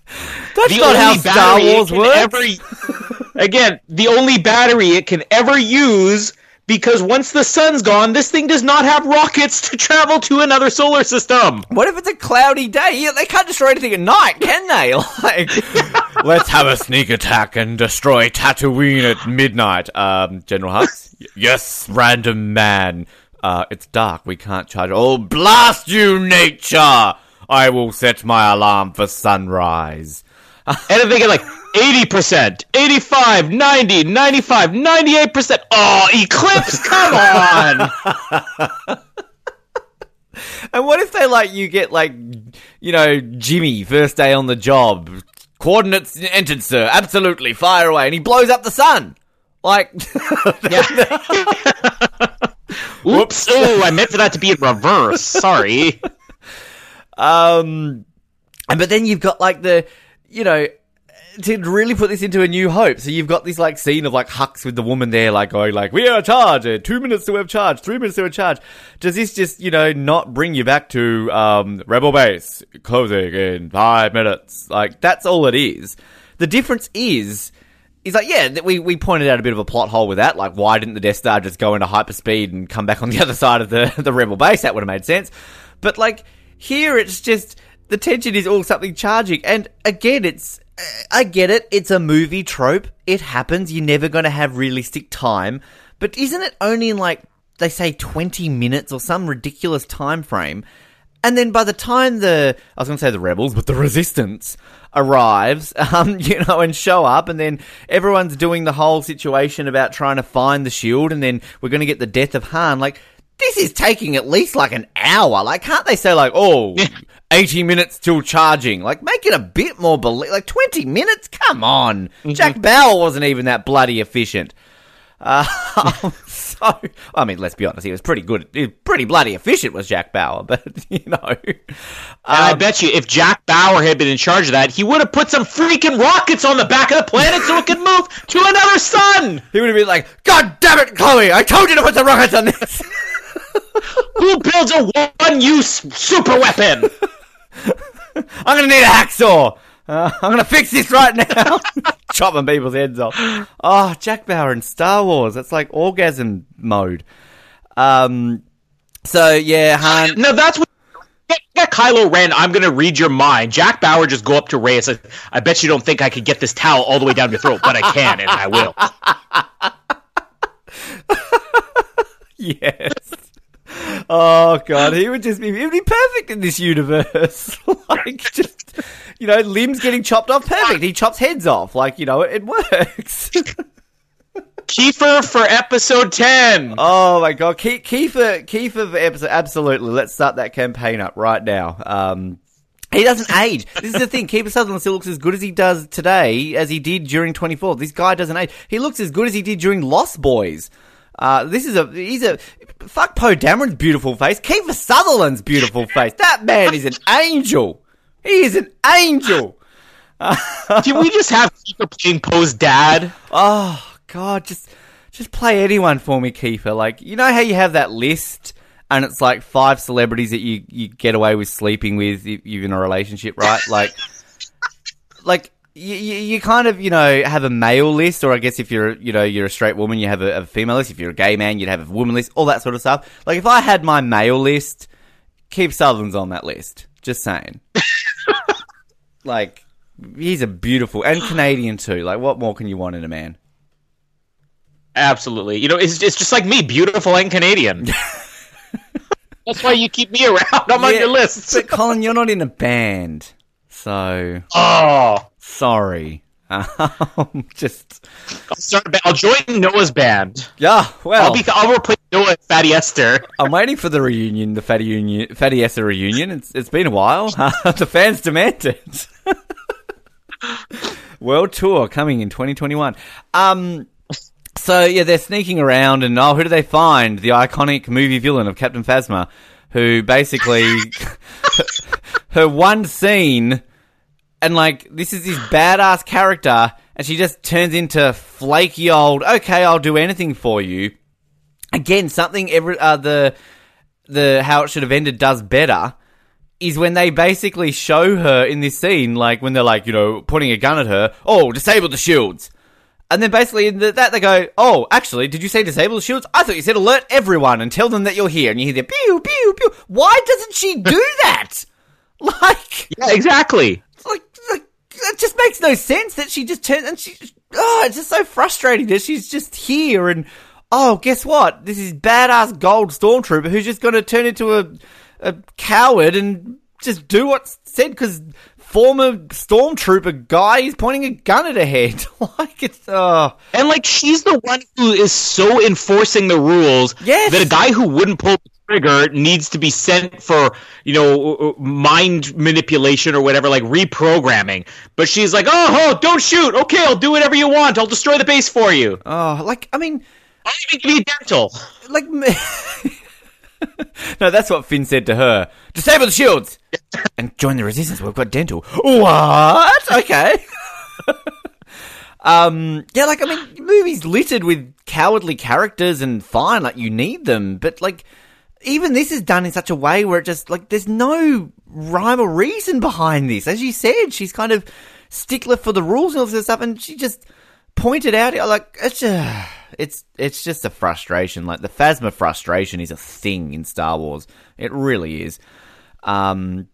that's the not how Star Wars works. Ever, again, the only battery it can ever use. Because once the sun's gone, this thing does not have rockets to travel to another solar system. What if it's a cloudy day? Yeah, they can't destroy anything at night, can they? Like, let's have a sneak attack and destroy Tatooine at midnight. Um, General Hux? Yes, random man. Uh, it's dark. We can't charge. Oh, blast you, nature! I will set my alarm for sunrise. And if they get like... eighty percent, eighty-five, ninety, ninety-five, ninety-eight percent. Oh, Eclipse, come on! And what if they, like, you get, like, you know, Jimmy, first day on the job. Coordinates entered, sir. Absolutely, fire away. And he blows up the sun. Like... Oops. Oh, I meant for that to be in reverse. Sorry. Um, But then you've got, like, the, you know... to really put this into A New Hope. So you've got this, like, scene of, like, Hux with the woman there, like, going, like, we are charged, two minutes to have charge, three minutes to have charge. Does this just, you know, not bring you back to um, Rebel Base, closing in five minutes? Like, that's all it is. The difference is, is like, yeah, we, we pointed out a bit of a plot hole with that. Like, why didn't the Death Star just go into hyperspeed and come back on the other side of the, the Rebel Base? That would have made sense. But, like, here it's just, the tension is all something charging. And, again, it's... I get it, it's a movie trope, it happens, you're never going to have realistic time, but isn't it only in, like, they say twenty minutes or some ridiculous time frame, and then by the time the, I was going to say the Rebels, but the Resistance arrives, um, you know, and show up, and then everyone's doing the whole situation about trying to find the shield, and then we're going to get the death of Han, like... This is taking at least, like, an hour. Like, can't they say, like, oh, eighty minutes till charging? Like, make it a bit more believable. Like, twenty minutes? Come on. Mm-hmm. Jack Bauer wasn't even that bloody efficient. Uh, so, I mean, let's be honest. He was pretty good. He was pretty bloody efficient was Jack Bauer, but, you know. Um, and I bet you if Jack Bauer had been in charge of that, he would have put some freaking rockets on the back of the planet so it could move to another sun. He would have been like, God damn it, Chloe, I told you to put some rockets on this. Who builds a one-use super weapon? I'm going to need a hacksaw. Uh, I'm going to fix this right now. Chopping people's heads off. Oh, Jack Bauer in Star Wars. That's like orgasm mode. Um, so, yeah, Han... No, that's what... Get, get Kylo Ren, I'm going to read your mind. Jack Bauer just go up to Rey and says, I bet you don't think I could get this towel all the way down your throat, but I can and I will. Yes. Oh God, he would just be, he would be perfect in this universe. Like, just, you know, limbs getting chopped off, perfect. He chops heads off. Like, you know, it, it works. Kiefer for episode ten. Oh my God, Ke- Kiefer, Kiefer for episode. Absolutely, let's start that campaign up right now. Um, he doesn't age. This is the thing. Kiefer Sutherland still looks as good as he does today as he did during twenty-four. This guy doesn't age. He looks as good as he did during Lost Boys. Uh, this is a he's a fuck Poe Dameron's beautiful face. Kiefer Sutherland's beautiful face. That man is an angel. He is an angel. Can we just have Kiefer playing Poe's dad? Oh. God, just just play anyone for me, Kiefer. Like, you know how you have that list and it's like five celebrities that you, you get away with sleeping with if you're in a relationship, right? Like, like you, you kind of, you know, have a male list, or I guess if you're, you know, you're a straight woman, you have a, a female list. If you're a gay man, you'd have a woman list, all that sort of stuff. Like, if I had my male list, Kiefer Sutherland's on that list. Just saying. Like, he's a beautiful, and Canadian too. Like, what more can you want in a man? Absolutely. You know, it's it's just like me, beautiful and Canadian. That's why you keep me around. I'm yeah, on your list. But Colin, you're not in a band. So Oh sorry. Um, just I'll start a ba- I'll join Noah's band. Yeah, well I'll be I'll replace Noah at Fatty Esther. I'm waiting for the reunion, the Fatty Union Fatty Esther reunion. It's it's been a while. The fans demand it. World tour coming in twenty twenty-one. Um So, yeah, they're sneaking around, and, oh, who do they find? The iconic movie villain of Captain Phasma, who basically... her one scene, and, like, this is this badass character, and she just turns into flaky old, okay, I'll do anything for you. Again, something every uh, the the How It Should Have Ended does better is when they basically show her in this scene, like, when they're, like, you know, pointing a gun at her, oh, disable the shields. And then basically in the, that they go, oh, actually, did you say disable the shields? I thought you said alert everyone and tell them that you're here. And you hear the pew, pew, pew. Why doesn't she do that? Like... Yeah, exactly. Like, like, that just makes no sense that she just turns... And she... Oh, it's just so frustrating that she's just here and... Oh, guess what? This is badass gold stormtrooper who's just going to turn into a, a coward and just do what's said because... Former stormtrooper guy is pointing a gun at her head. Like, it's, uh... And, like, she's the one who is so enforcing the rules yes. that a guy who wouldn't pull the trigger needs to be sent for, you know, mind manipulation or whatever, like, reprogramming. But she's like, oh, oh, don't shoot! Okay, I'll do whatever you want! I'll destroy the base for you! Oh, like, I mean... I'll even give you a dental! Like... No, that's what Finn said to her. Disable the shields! And join the resistance. We've got dental. What? Okay. um, yeah, like, I mean, movies littered with cowardly characters and fine, like, you need them. But, like, even this is done in such a way where it just, like, there's no rhyme or reason behind this. As you said, she's kind of stickler for the rules and all this stuff, and she just pointed out, like, it's just... It's it's just a frustration. Like, the Phasma frustration is a thing in Star Wars. It really is. Um,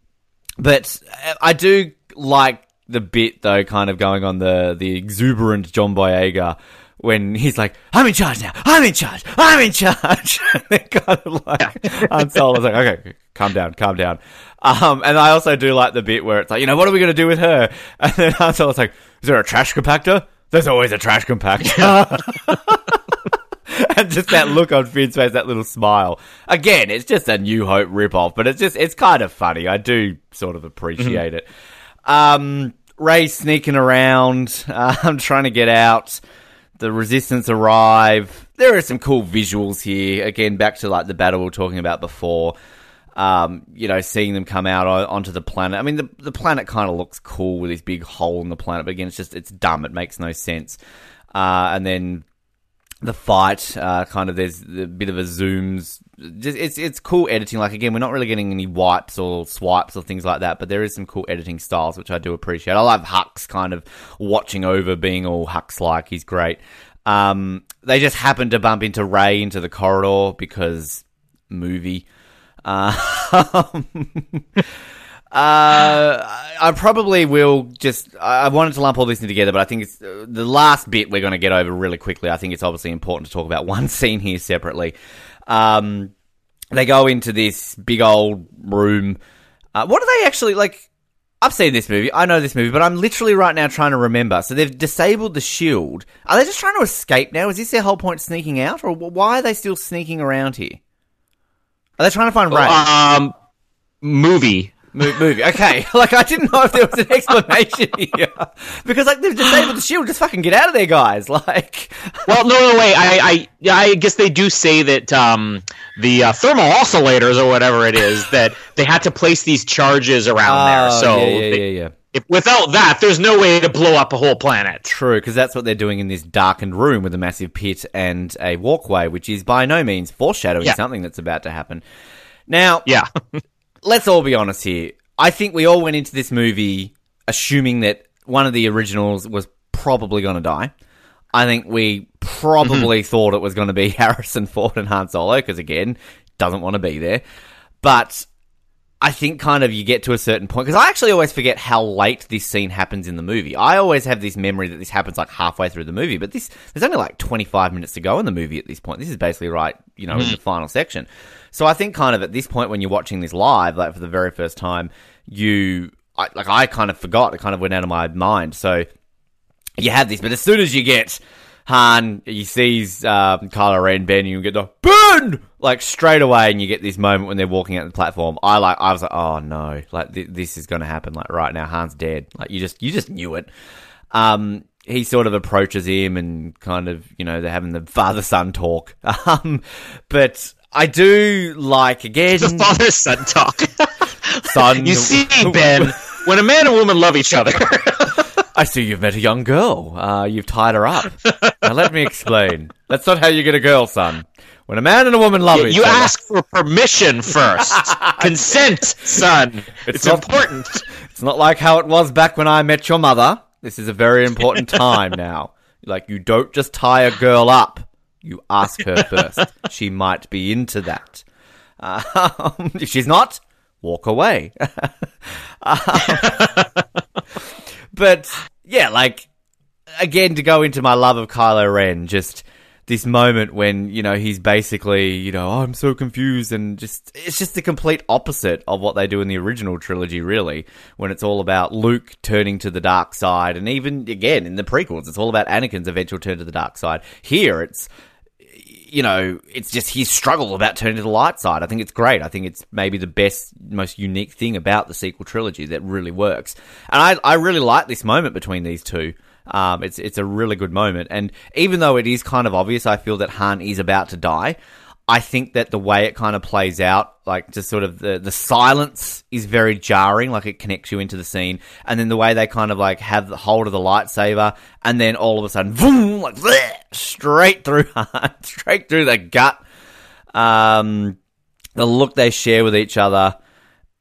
but I do like the bit, though, kind of going on the, the exuberant John Boyega when he's like, I'm in charge now. I'm in charge. I'm in charge. And they're kind of like, Han Solo's like, okay, calm down, calm down. Um, and I also do like the bit where it's like, you know, what are we going to do with her? And then Han Solo's like, is there a trash compactor? There's always a trash compactor. And just that look on Finn's face, that little smile. Again, it's just a New Hope ripoff, but it's just, it's kind of funny. I do sort of appreciate it. Um, Rey sneaking around. Uh, I'm trying to get out. The Resistance arrive. There are some cool visuals here. Again, back to like the battle we were talking about before. Um, you know, seeing them come out onto the planet. I mean, the the planet kind of looks cool with this big hole in the planet, but again, it's just, it's dumb. It makes no sense. Uh, and then the fight, uh, kind of, there's a bit of a zooms. Just, it's it's cool editing. Like, again, we're not really getting any wipes or swipes or things like that, but there is some cool editing styles, which I do appreciate. I love Hux kind of watching over, being all Hux-like. He's great. Um, they just happened to bump into Rey into the corridor because movie... Uh, uh, I probably will just I wanted to lump all this in together, but I think it's uh, the last bit we're going to get over really quickly. I think it's obviously important to talk about one scene here separately. Um, they go into this big old room. Uh, what are they actually, like, I've seen this movie, I know this movie, but I'm literally right now trying to remember. So they've disabled the shield. Are they just trying to escape now? Is this their whole point, sneaking out? Or why are they still sneaking around here? Are they trying to find Rey? Um, movie. Mo- movie, okay. Like, I didn't know if there was an explanation here. Because, like, they've disabled the shield. Just fucking get out of there, guys. Like... Well, no, no, wait. I, I, I guess they do say that um, the uh, thermal oscillators or whatever it is, that they had to place these charges around oh, there. So yeah, yeah, they, yeah, yeah. If, without that, there's no way to blow up a whole planet. True, because that's what they're doing in this darkened room with a massive pit and a walkway, which is by no means foreshadowing yeah. something that's about to happen. Now... Yeah. Let's all be honest here. I think we all went into this movie assuming that one of the originals was probably going to die. I think we probably mm-hmm. thought it was going to be Harrison Ford and Han Solo, because, again, doesn't want to be there. But I think kind of you get to a certain point, because I actually always forget how late this scene happens in the movie. I always have this memory that this happens like halfway through the movie, but this there's only like twenty-five minutes to go in the movie at this point. This is basically right, you know, mm-hmm. in the final section. So I think kind of at this point when you're watching this live, like for the very first time, you I, like I kind of forgot. It kind of went out of my mind. So you have this, but as soon as you get Han, you sees um, Kylo Ren, Ben, you get the Ben like straight away, and you get this moment when they're walking out the platform. I like I was like, oh no, like th- this is going to happen. Like right now, Han's dead. Like you just you just knew it. Um, he sort of approaches him and kind of you know they're having the father-son talk, um, but. I do like, again... The father-son talk. Son. You see, Ben, when a man and woman love each other... I see you've met a young girl. Uh, you've tied her up. Now, let me explain. That's not how you get a girl, son. When a man and a woman love yeah, each you other... You ask for permission first. Consent, son. It's, it's not, important. It's not like how it was back when I met your mother. This is a very important time now. Like, you don't just tie a girl up. You ask her first. She might be into that. Um, if she's not, walk away. um, but, yeah, like, again, to go into my love of Kylo Ren, just this moment when, you know, he's basically, you know, oh, I'm so confused, and just, it's just the complete opposite of what they do in the original trilogy, really, when it's all about Luke turning to the dark side, and even, again, in the prequels, it's all about Anakin's eventual turn to the dark side. Here, it's... You know, it's just his struggle about turning to the light side. I think it's great. I think it's maybe the best, most unique thing about the sequel trilogy that really works. And I, I really like this moment between these two. Um, it's it's a really good moment. And even though it is kind of obvious, I feel that Han is about to die. I think that the way it kind of plays out, like just sort of the, the silence is very jarring, like it connects you into the scene. And then the way they kind of like have the hold of the lightsaber and then all of a sudden, boom, like bleh, straight through, straight through the gut. Um, the look they share with each other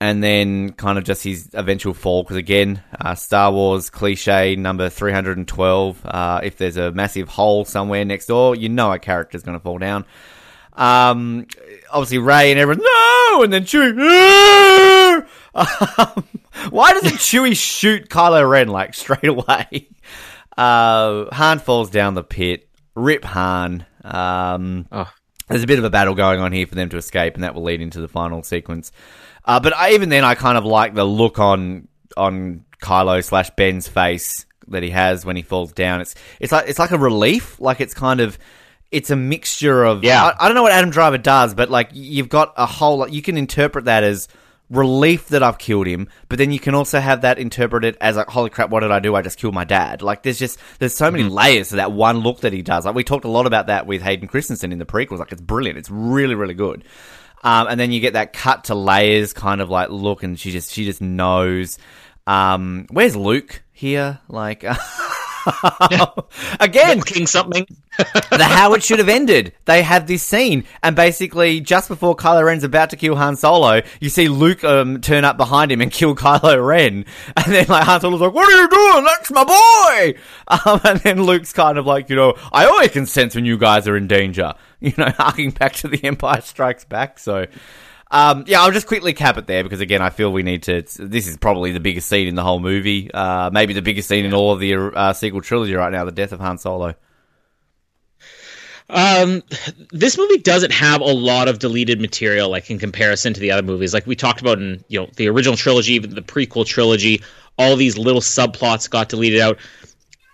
and then kind of just his eventual fall. Because again, uh, Star Wars cliche number three hundred twelve, uh, if there's a massive hole somewhere next door, you know a character's going to fall down. Um, obviously Rey and everyone, no! And then Chewie, no! um, why doesn't Chewie shoot Kylo Ren, like, straight away? Uh, Han falls down the pit. Rip Han. Um, oh. There's a bit of a battle going on here for them to escape, and that will lead into the final sequence. Uh, but I, even then, I kind of like the look on, on Kylo slash Ben's face that he has when he falls down. It's, it's like, it's like a relief. Like, it's kind of, it's a mixture of... Yeah. I, I don't know what Adam Driver does, but, like, you've got a whole... Like, you can interpret that as relief that I've killed him, but then you can also have that interpreted as, like, holy crap, what did I do? I just killed my dad. Like, there's just... There's so many mm-hmm. layers to that one look that he does. Like, we talked a lot about that with Hayden Christensen in the prequels. Like, it's brilliant. It's really, really good. Um, and then you get that cut to layers kind of, like, look, and she just she just knows. Um, where's Luke here? Like... Uh, again, looking something. The how it should have ended. They have this scene, and basically, just before Kylo Ren's about to kill Han Solo, you see Luke um, turn up behind him and kill Kylo Ren, and then like Han Solo's like, "What are you doing? That's my boy!" Um, and then Luke's kind of like, you know, I always can sense when you guys are in danger. You know, harking back to the Empire Strikes Back. So, um, yeah, I'll just quickly cap it there because again, I feel we need to. This is probably the biggest scene in the whole movie. Uh, maybe the biggest scene in all of the uh, sequel trilogy right now: the death of Han Solo. Um, this movie doesn't have a lot of deleted material, like in comparison to the other movies. Like we talked about in, you know, the original trilogy, even the prequel trilogy, all these little subplots got deleted out.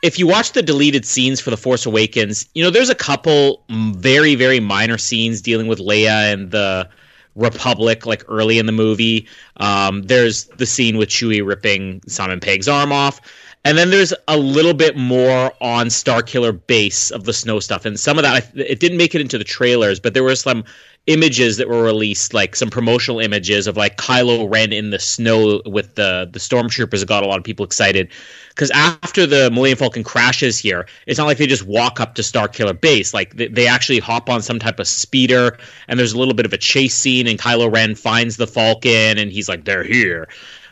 If you watch the deleted scenes for The Force Awakens, you know, there's a couple very, very minor scenes dealing with Leia and the Republic, like early in the movie. Um, there's the scene with Chewie ripping Simon Pegg's arm off. And then there's a little bit more on Starkiller Base of the snow stuff. And some of that, it didn't make it into the trailers, but there were some images that were released, like some promotional images of like Kylo Ren in the snow with the, the stormtroopers that got a lot of people excited. Because after the Millennium Falcon crashes here, it's not like they just walk up to Starkiller Base. Like they, they actually hop on some type of speeder, and there's a little bit of a chase scene, and Kylo Ren finds the Falcon, and he's like, they're here.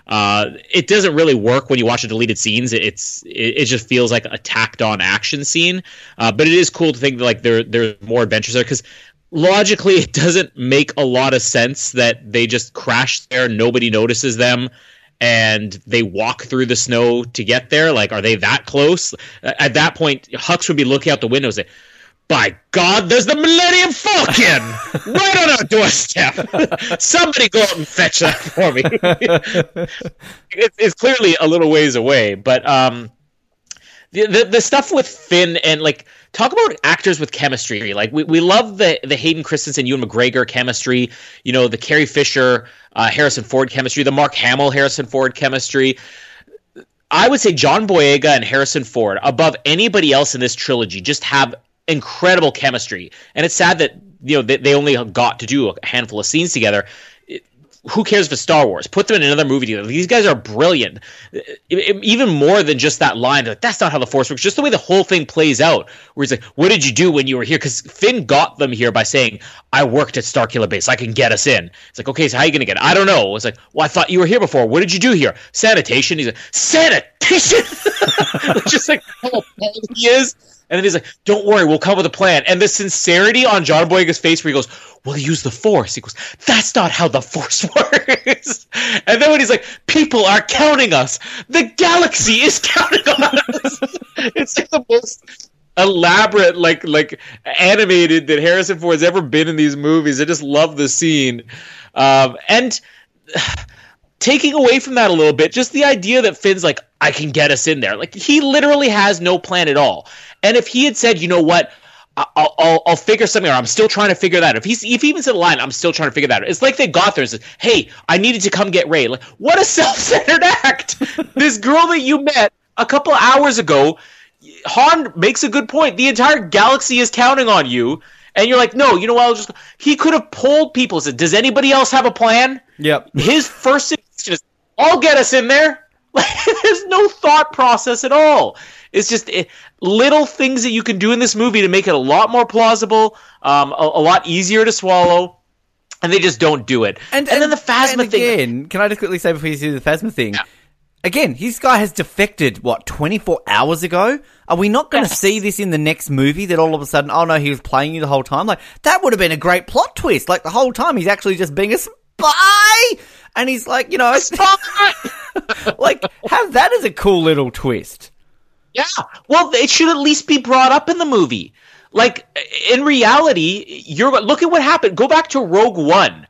Uh, it doesn't really work when you watch the deleted scenes. It, it's it, it just feels like a tacked on action scene. Uh, but it is cool to think that like there there's more adventures there, because logically it doesn't make a lot of sense that they just crash there, nobody notices them, and they walk through the snow to get there. Like, are they that close? At that point, Hux would be looking out the window and say, by God, there's the Millennium Falcon right on our doorstep. Somebody go out and fetch that for me. it, it's clearly a little ways away, but um, the, the the stuff with Finn and like talk about actors with chemistry. Like we, we love the the Hayden Christensen, Ewan McGregor chemistry. You know, the Carrie Fisher, uh, Harrison Ford chemistry, the Mark Hamill, Harrison Ford chemistry. I would say John Boyega and Harrison Ford above anybody else in this trilogy just have incredible chemistry, and it's sad that, you know, they, they only got to do a handful of scenes together. It, who cares if it's Star Wars? Put them in another movie together. These guys are brilliant. It, it, even more than just that line, like, that's not how the Force works. Just the way the whole thing plays out, where he's like, "What did you do when you were here?" Because Finn got them here by saying, "I worked at Starkiller Base. I can get us in." It's like, okay, so how are you gonna get it? I don't know. It's like, well, I thought you were here before. What did you do here? Sanitation. He's like, sanitation. Just like how old he is. And then he's like, don't worry, we'll come with a plan. And the sincerity on John Boyega's face where he goes, we'll use the Force. He goes, that's not how the Force works. And then when he's like, people are counting us. The galaxy is counting on us. It's like the most elaborate, like like animated that Harrison Ford's ever been in these movies. I just love the scene. Um, and... taking away from that a little bit, just the idea that Finn's like, I can get us in there. Like, he literally has no plan at all. And if he had said, you know what, I'll, I'll, I'll figure something out, I'm still trying to figure that out. If, he's, if he even said a line, I'm still trying to figure that out. It's like they got there and said, hey, I needed to come get Rey. Like, what a self-centered act. This girl that you met a couple hours ago, Han makes a good point. The entire galaxy is counting on you. And you're like, no, you know what, I'll just... He could have polled people and said, does anybody else have a plan? Yep. His first... just I'll get us in there. Like, there's no thought process at all. It's just it, little things that you can do in this movie to make it a lot more plausible, um, a, a lot easier to swallow, and they just don't do it. And, and, and then the Phasma and thing. Again, can I just quickly say before you do the Phasma thing? Yeah. Again, his guy has defected, what, twenty-four hours ago? Are we not going to yes. see this in the next movie that all of a sudden, oh no, he was playing you the whole time? Like, that would have been a great plot twist. Like, the whole time he's actually just being a spy! And he's like, you know, like, have that as a cool little twist. Yeah. Well, it should at least be brought up in the movie. Like, in reality, you're look at what happened. Go back to Rogue One.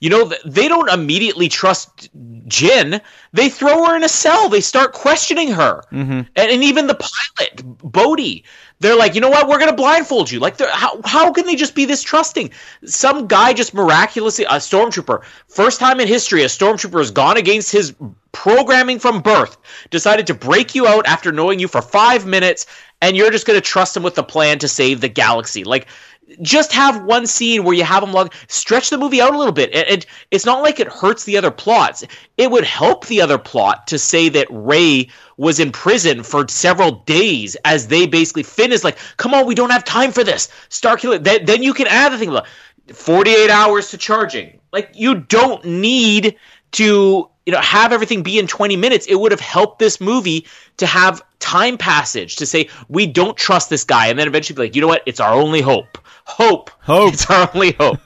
You know, they don't immediately trust Jyn. They throw her in a cell. They start questioning her. Mm-hmm. And, and even the pilot, Bodhi, they're like, you know what? We're going to blindfold you. Like, how, how can they just be this trusting? Some guy just miraculously, a stormtrooper, first time in history, a stormtrooper has gone against his programming from birth, decided to break you out after knowing you for five minutes, and you're just going to trust him with the plan to save the galaxy. Like, just have one scene where you have them log, stretch the movie out a little bit. It, it, it's not like it hurts the other plots. It would help the other plot to say that Rey was in prison for several days as they basically, Finn is like, come on, we don't have time for this. Starkiller, th- then you can add the thing, like, forty-eight hours to charging. Like, you don't need to, you know, have everything be in twenty minutes. It would have helped this movie to have time passage to say, we don't trust this guy. And then eventually be like, you know what? It's our only hope. Hope. Hope. It's our only hope.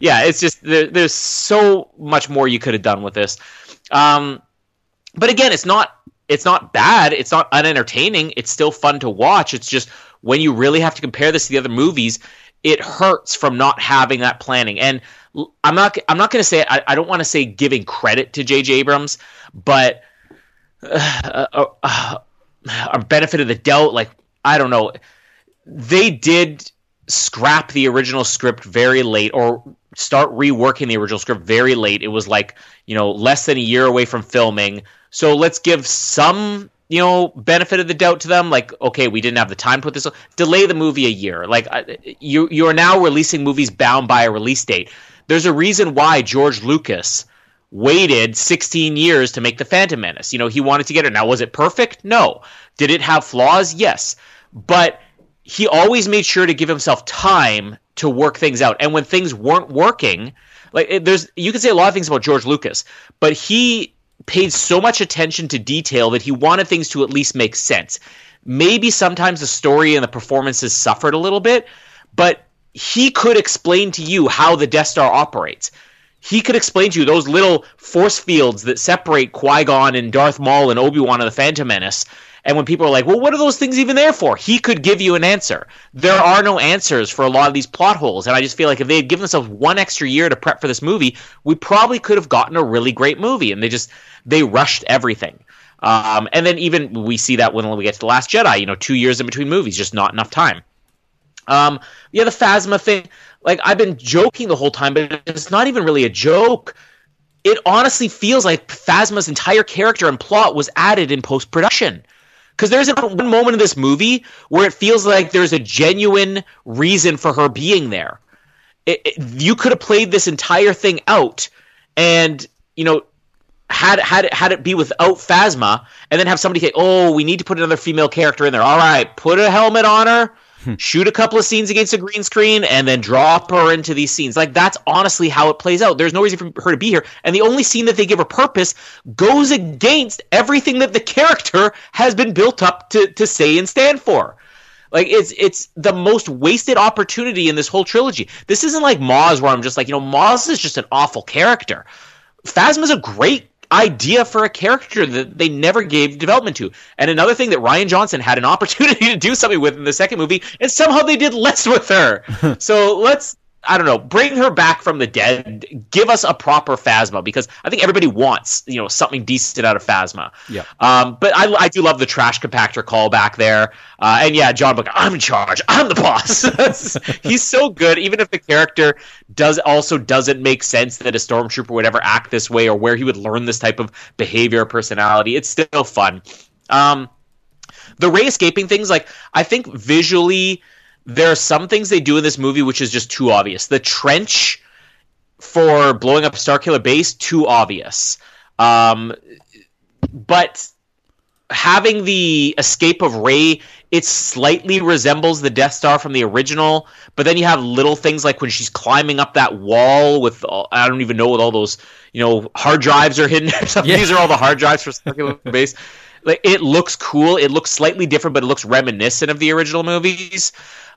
Yeah, it's just there, there's so much more you could have done with this. Um, but again, it's not it's not bad. It's not unentertaining. It's still fun to watch. It's just when you really have to compare this to the other movies, it hurts from not having that planning. And I'm not I'm not going to say I, I don't want to say giving credit to J J. Abrams, but uh, uh, uh, uh, benefit of the doubt, like, I don't know. They did scrap the original script very late, or start reworking the original script very late. It was like, you know, less than a year away from filming. So let's give some, you know, benefit of the doubt to them. Like, okay, we didn't have the time to put this on. Delay the movie a year. Like, you you are now releasing movies bound by a release date. There's a reason why George Lucas waited sixteen years to make The Phantom Menace. You know, he wanted to get it. Now, was it perfect? No. Did it have flaws? Yes. But he always made sure to give himself time to work things out. And when things weren't working, like, there's, you can say a lot of things about George Lucas, but he paid so much attention to detail that he wanted things to at least make sense. Maybe sometimes the story and the performances suffered a little bit, but he could explain to you how the Death Star operates. He could explain to you those little force fields that separate Qui-Gon and Darth Maul and Obi-Wan and the Phantom Menace. And when people are like, well, what are those things even there for? He could give you an answer. There are no answers for a lot of these plot holes. And I just feel like if they had given themselves one extra year to prep for this movie, we probably could have gotten a really great movie. And they just, they rushed everything. Um, and then even we see that when we get to The Last Jedi, you know, two years in between movies, just not enough time. Um, yeah, the Phasma thing, like, I've been joking the whole time, but it's not even really a joke. It honestly feels like Phasma's entire character and plot was added in post-production. Because there isn't one moment in this movie where it feels like there's a genuine reason for her being there. It, it, you could have played this entire thing out, and, you know, had had it, had it be without Phasma, and then have somebody say, "Oh, we need to put another female character in there. All right, put a helmet on her, hmm. shoot a couple of scenes against a green screen, and then drop her into these scenes." Like, that's honestly how it plays out. There's no reason for her to be here, and the only scene that they give her purpose goes against everything that the character has been built up to to say and stand for. Like, it's it's the most wasted opportunity in this whole trilogy. This isn't like Maz, where I'm just like, you know, Maz is just an awful character. Phasma's a great idea for a character that they never gave development to. And another thing that Rian Johnson had an opportunity to do something with in the second movie, and somehow they did less with her. So let's, I don't know, bring her back from the dead. Give us a proper Phasma, because I think everybody wants, you know, something decent out of Phasma. Yeah. Um, but I, I do love the trash compactor callback there. Uh, and yeah, John Book, I'm in charge. I'm the boss. He's so good. Even if the character does also doesn't make sense that a stormtrooper would ever act this way, or where he would learn this type of behavior or personality, it's still fun. Um, the Rey escaping things, like, I think visually, there are some things they do in this movie which is just too obvious. The trench for blowing up Starkiller Base, too obvious. Um, but having the escape of Rey, it slightly resembles the Death Star from the original. But then you have little things like when she's climbing up that wall with, all, I don't even know, with all those, you know, hard drives are hidden or something. Yeah. These are all the hard drives for Starkiller Base. Like, it looks cool. It looks slightly different, but it looks reminiscent of the original movies.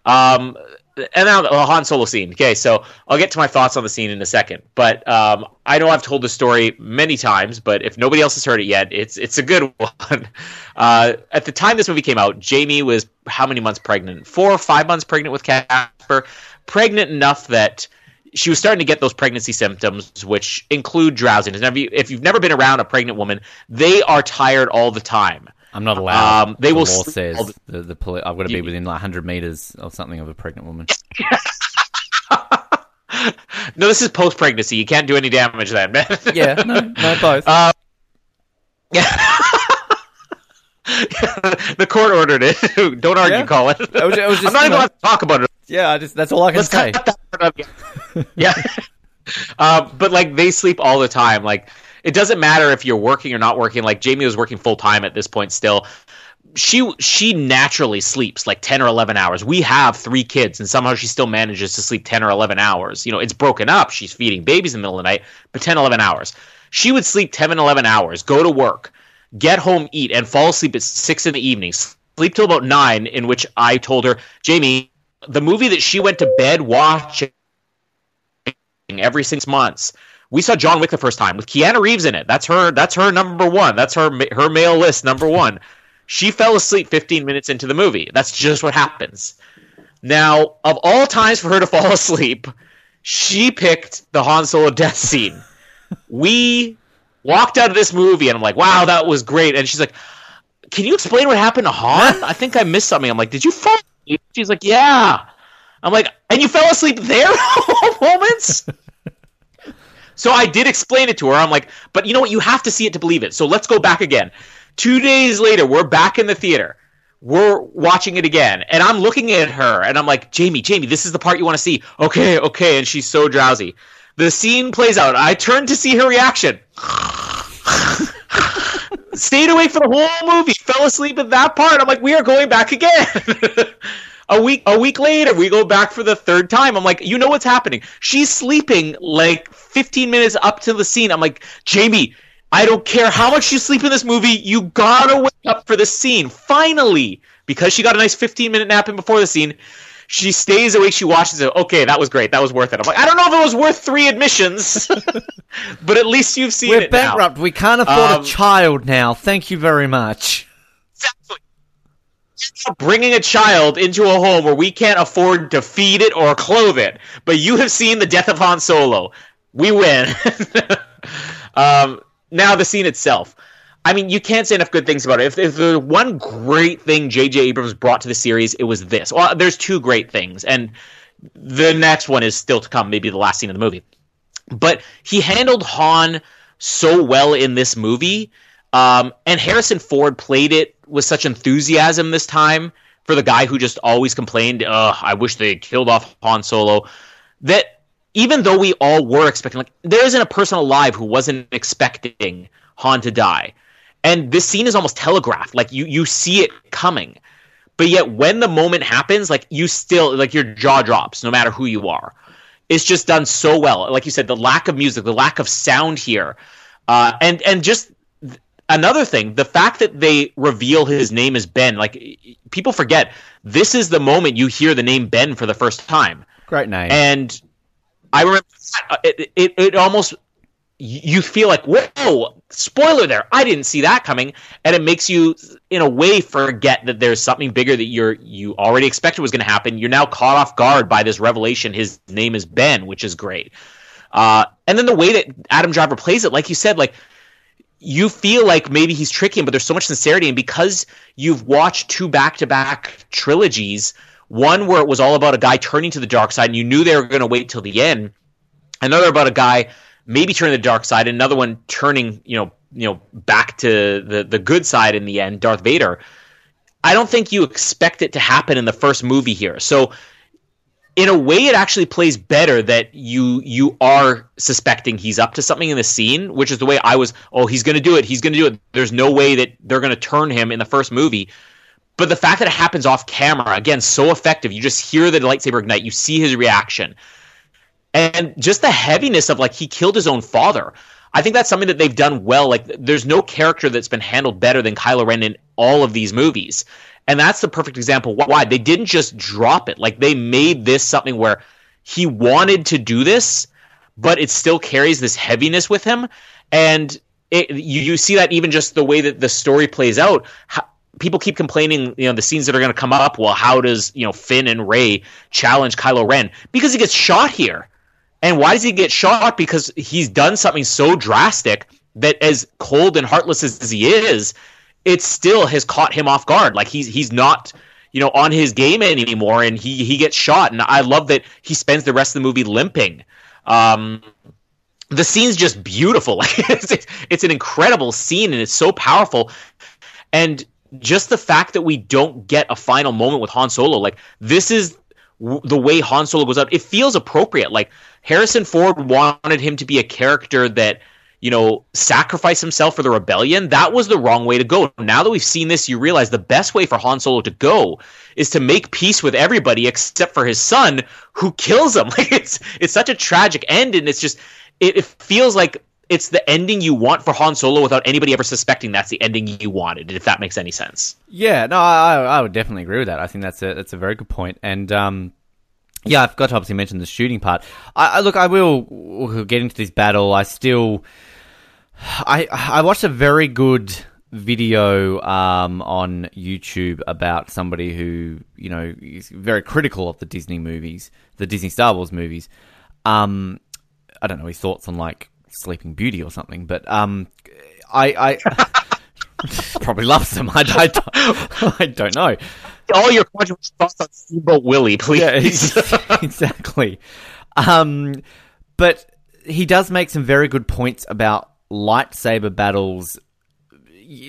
Um, and now the Han Solo scene. Okay, so I'll get to my thoughts on the scene in a second. But um, I know I've told this story many times, but if nobody else has heard it yet, it's it's a good one. Uh, at the time this movie came out, Jamie was how many months pregnant? Four or five months pregnant with Casper. Pregnant enough that she was starting to get those pregnancy symptoms, which include drowsiness. Now, if, you, if you've never been around a pregnant woman, they are tired all the time. I'm not allowed. Um, they the will law says all the, the, the poli- I've got to be within like one hundred meters or something of a pregnant woman. No, this is post-pregnancy. You can't do any damage then, man. Yeah, no, no, both. Um, yeah. The court ordered it. Don't argue, yeah. Colin. I was, I was just, I'm not even allowed to talk about it. Yeah, I just that's all I can Let's say. Cut that part yeah. Uh, but like, they sleep all the time. Like, it doesn't matter if you're working or not working. Like, Jamie was working full time at this point still. She she naturally sleeps like ten or eleven hours. We have three kids, and somehow she still manages to sleep ten or eleven hours. You know, it's broken up. She's feeding babies in the middle of the night, but ten, eleven hours. She would sleep ten and eleven hours, go to work, get home, eat, and fall asleep at six in the evening. Sleep till about nine, in which I told her, Jamie, the movie that she went to bed watching every six months. We saw John Wick the first time with Keanu Reeves in it. That's her. That's her number one. That's her her male list number one. She fell asleep fifteen minutes into the movie. That's just what happens. Now, of all times for her to fall asleep, she picked the Han Solo death scene. We walked out of this movie, and I'm like, wow, that was great. And she's like, can you explain what happened to Han? I think I missed something. I'm like, did you fall asleep? She's like, yeah. I'm like, and you fell asleep there all moments? So I did explain it to her. I'm like, but you know what? You have to see it to believe it. So let's go back again. Two days later, we're back in the theater. We're watching it again. And I'm looking at her, and I'm like, Jamie, Jamie, this is the part you want to see. Okay, okay. And she's so drowsy. The scene plays out. I turn to see her reaction. Stayed awake for the whole movie. Fell asleep at that part. I'm like, we are going back again. A week a week later, we go back for the third time. I'm like, you know what's happening. She's sleeping like fifteen minutes up to the scene. I'm like, Jamie, I don't care how much you sleep in this movie. You gotta wake up for the scene. Finally, because she got a nice fifteen-minute nap in before the scene, she stays awake. She watches it. Okay, that was great. That was worth it. I'm like, I don't know if it was worth three admissions, but at least you've seen We're it bankrupt. now. We're bankrupt. We can't afford um, a child now. Thank you very much. Exactly. Bringing a child into a home where we can't afford to feed it or clothe it, but you have seen the death of Han Solo. We win. um, now the scene itself. I mean, you can't say enough good things about it. If, if there's one great thing J J. Abrams brought to the series, it was this. Well, there's two great things, and the next one is still to come, maybe the last scene of the movie. But he handled Han so well in this movie, um, and Harrison Ford played it with such enthusiasm this time for the guy who just always complained, ugh, I wish they killed off Han Solo, that even though we all were expecting, like, there isn't a person alive who wasn't expecting Han to die. And this scene is almost telegraphed. Like, you, you see it coming. But yet, when the moment happens, like, you still, like, your jaw drops, no matter who you are. It's just done so well. Like you said, the lack of music, the lack of sound here. Uh, and, and just th- another thing, the fact that they reveal his name as Ben, like, people forget, this is the moment you hear the name Ben for the first time. Great name. And I remember it, it, it almost... you feel like, whoa, spoiler there. I didn't see that coming. And it makes you, in a way, forget that there's something bigger that you're you already expected was going to happen. You're now caught off guard by this revelation. His name is Ben, which is great. Uh, and then the way that Adam Driver plays it, like you said, like you feel like maybe he's tricking, but there's so much sincerity. And because you've watched two back-to-back trilogies, one where it was all about a guy turning to the dark side and you knew they were going to wait till the end, another about a guy maybe turning the dark side, another one turning, you know, you know, back to the, the good side in the end, Darth Vader. I don't think you expect it to happen in the first movie here. So in a way, it actually plays better that you you are suspecting he's up to something in the scene, which is the way I was, oh, he's going to do it, he's going to do it. There's no way that they're going to turn him in the first movie. But the fact that it happens off camera, again, so effective. You just hear the lightsaber ignite, you see his reaction. And just the heaviness of, like, he killed his own father. I think that's something that they've done well. Like, there's no character that's been handled better than Kylo Ren in all of these movies. And that's the perfect example why. They didn't just drop it. Like, they made this something where he wanted to do this, but it still carries this heaviness with him. And it, you, you see that even just the way that the story plays out. How, people keep complaining, you know, the scenes that are going to come up, well, how does, you know, Finn and Rey challenge Kylo Ren? Because he gets shot here. And why does he get shot? Because he's done something so drastic that as cold and heartless as he is, it still has caught him off guard. Like, he's he's not, you know, on his game anymore, and he, he gets shot. And I love that he spends the rest of the movie limping. Um, the scene's just beautiful. it's, it's, it's an incredible scene, and it's so powerful. And just the fact that we don't get a final moment with Han Solo, like, this is the way Han Solo goes out, it feels appropriate. Like, Harrison Ford wanted him to be a character that, you know, sacrificed himself for the rebellion. That was the wrong way to go. Now that we've seen this, you realize the best way for Han Solo to go is to make peace with everybody except for his son, who kills him. Like, it's it's such a tragic end, and it's just it, it feels like it's the ending you want for Han Solo without anybody ever suspecting that's the ending you wanted. If that makes any sense. Yeah, no, I I would definitely agree with that. I think that's a that's a very good point, and um. Yeah, I forgot to obviously mention the shooting part. I, I look, I will we'll get into this battle. I still, I I watched a very good video um, on YouTube about somebody who, you know, is very critical of the Disney movies, the Disney Star Wars movies. Um, I don't know his thoughts on, like, Sleeping Beauty or something, but um, I... I probably loves them. I, I, don't, I don't know. All your controversial thoughts on Steamboat Willie, please. Yeah, exactly. Um, but he does make some very good points about lightsaber battles.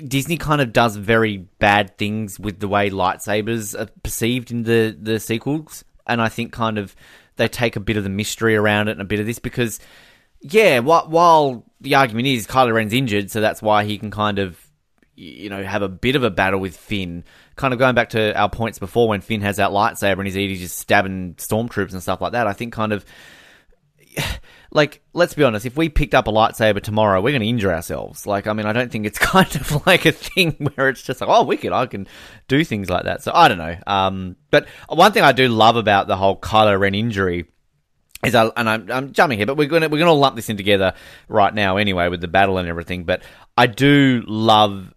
Disney kind of does very bad things with the way lightsabers are perceived in the, the sequels. And I think kind of they take a bit of the mystery around it and a bit of this because, yeah, while, while the argument is Kylo Ren's injured, so that's why he can kind of, you know, have a bit of a battle with Finn. Kind of going back to our points before when Finn has that lightsaber and he's eating, just stabbing stormtroopers and stuff like that. I think kind of... Like, let's be honest, if we picked up a lightsaber tomorrow, we're going to injure ourselves. Like, I mean, I don't think it's kind of like a thing where it's just like, oh, wicked, I can do things like that. So, I don't know. Um, but one thing I do love about the whole Kylo Ren injury is, I, and I'm, I'm jumping here, but we're going to we're gonna lump this in together right now anyway with the battle and everything. But I do love...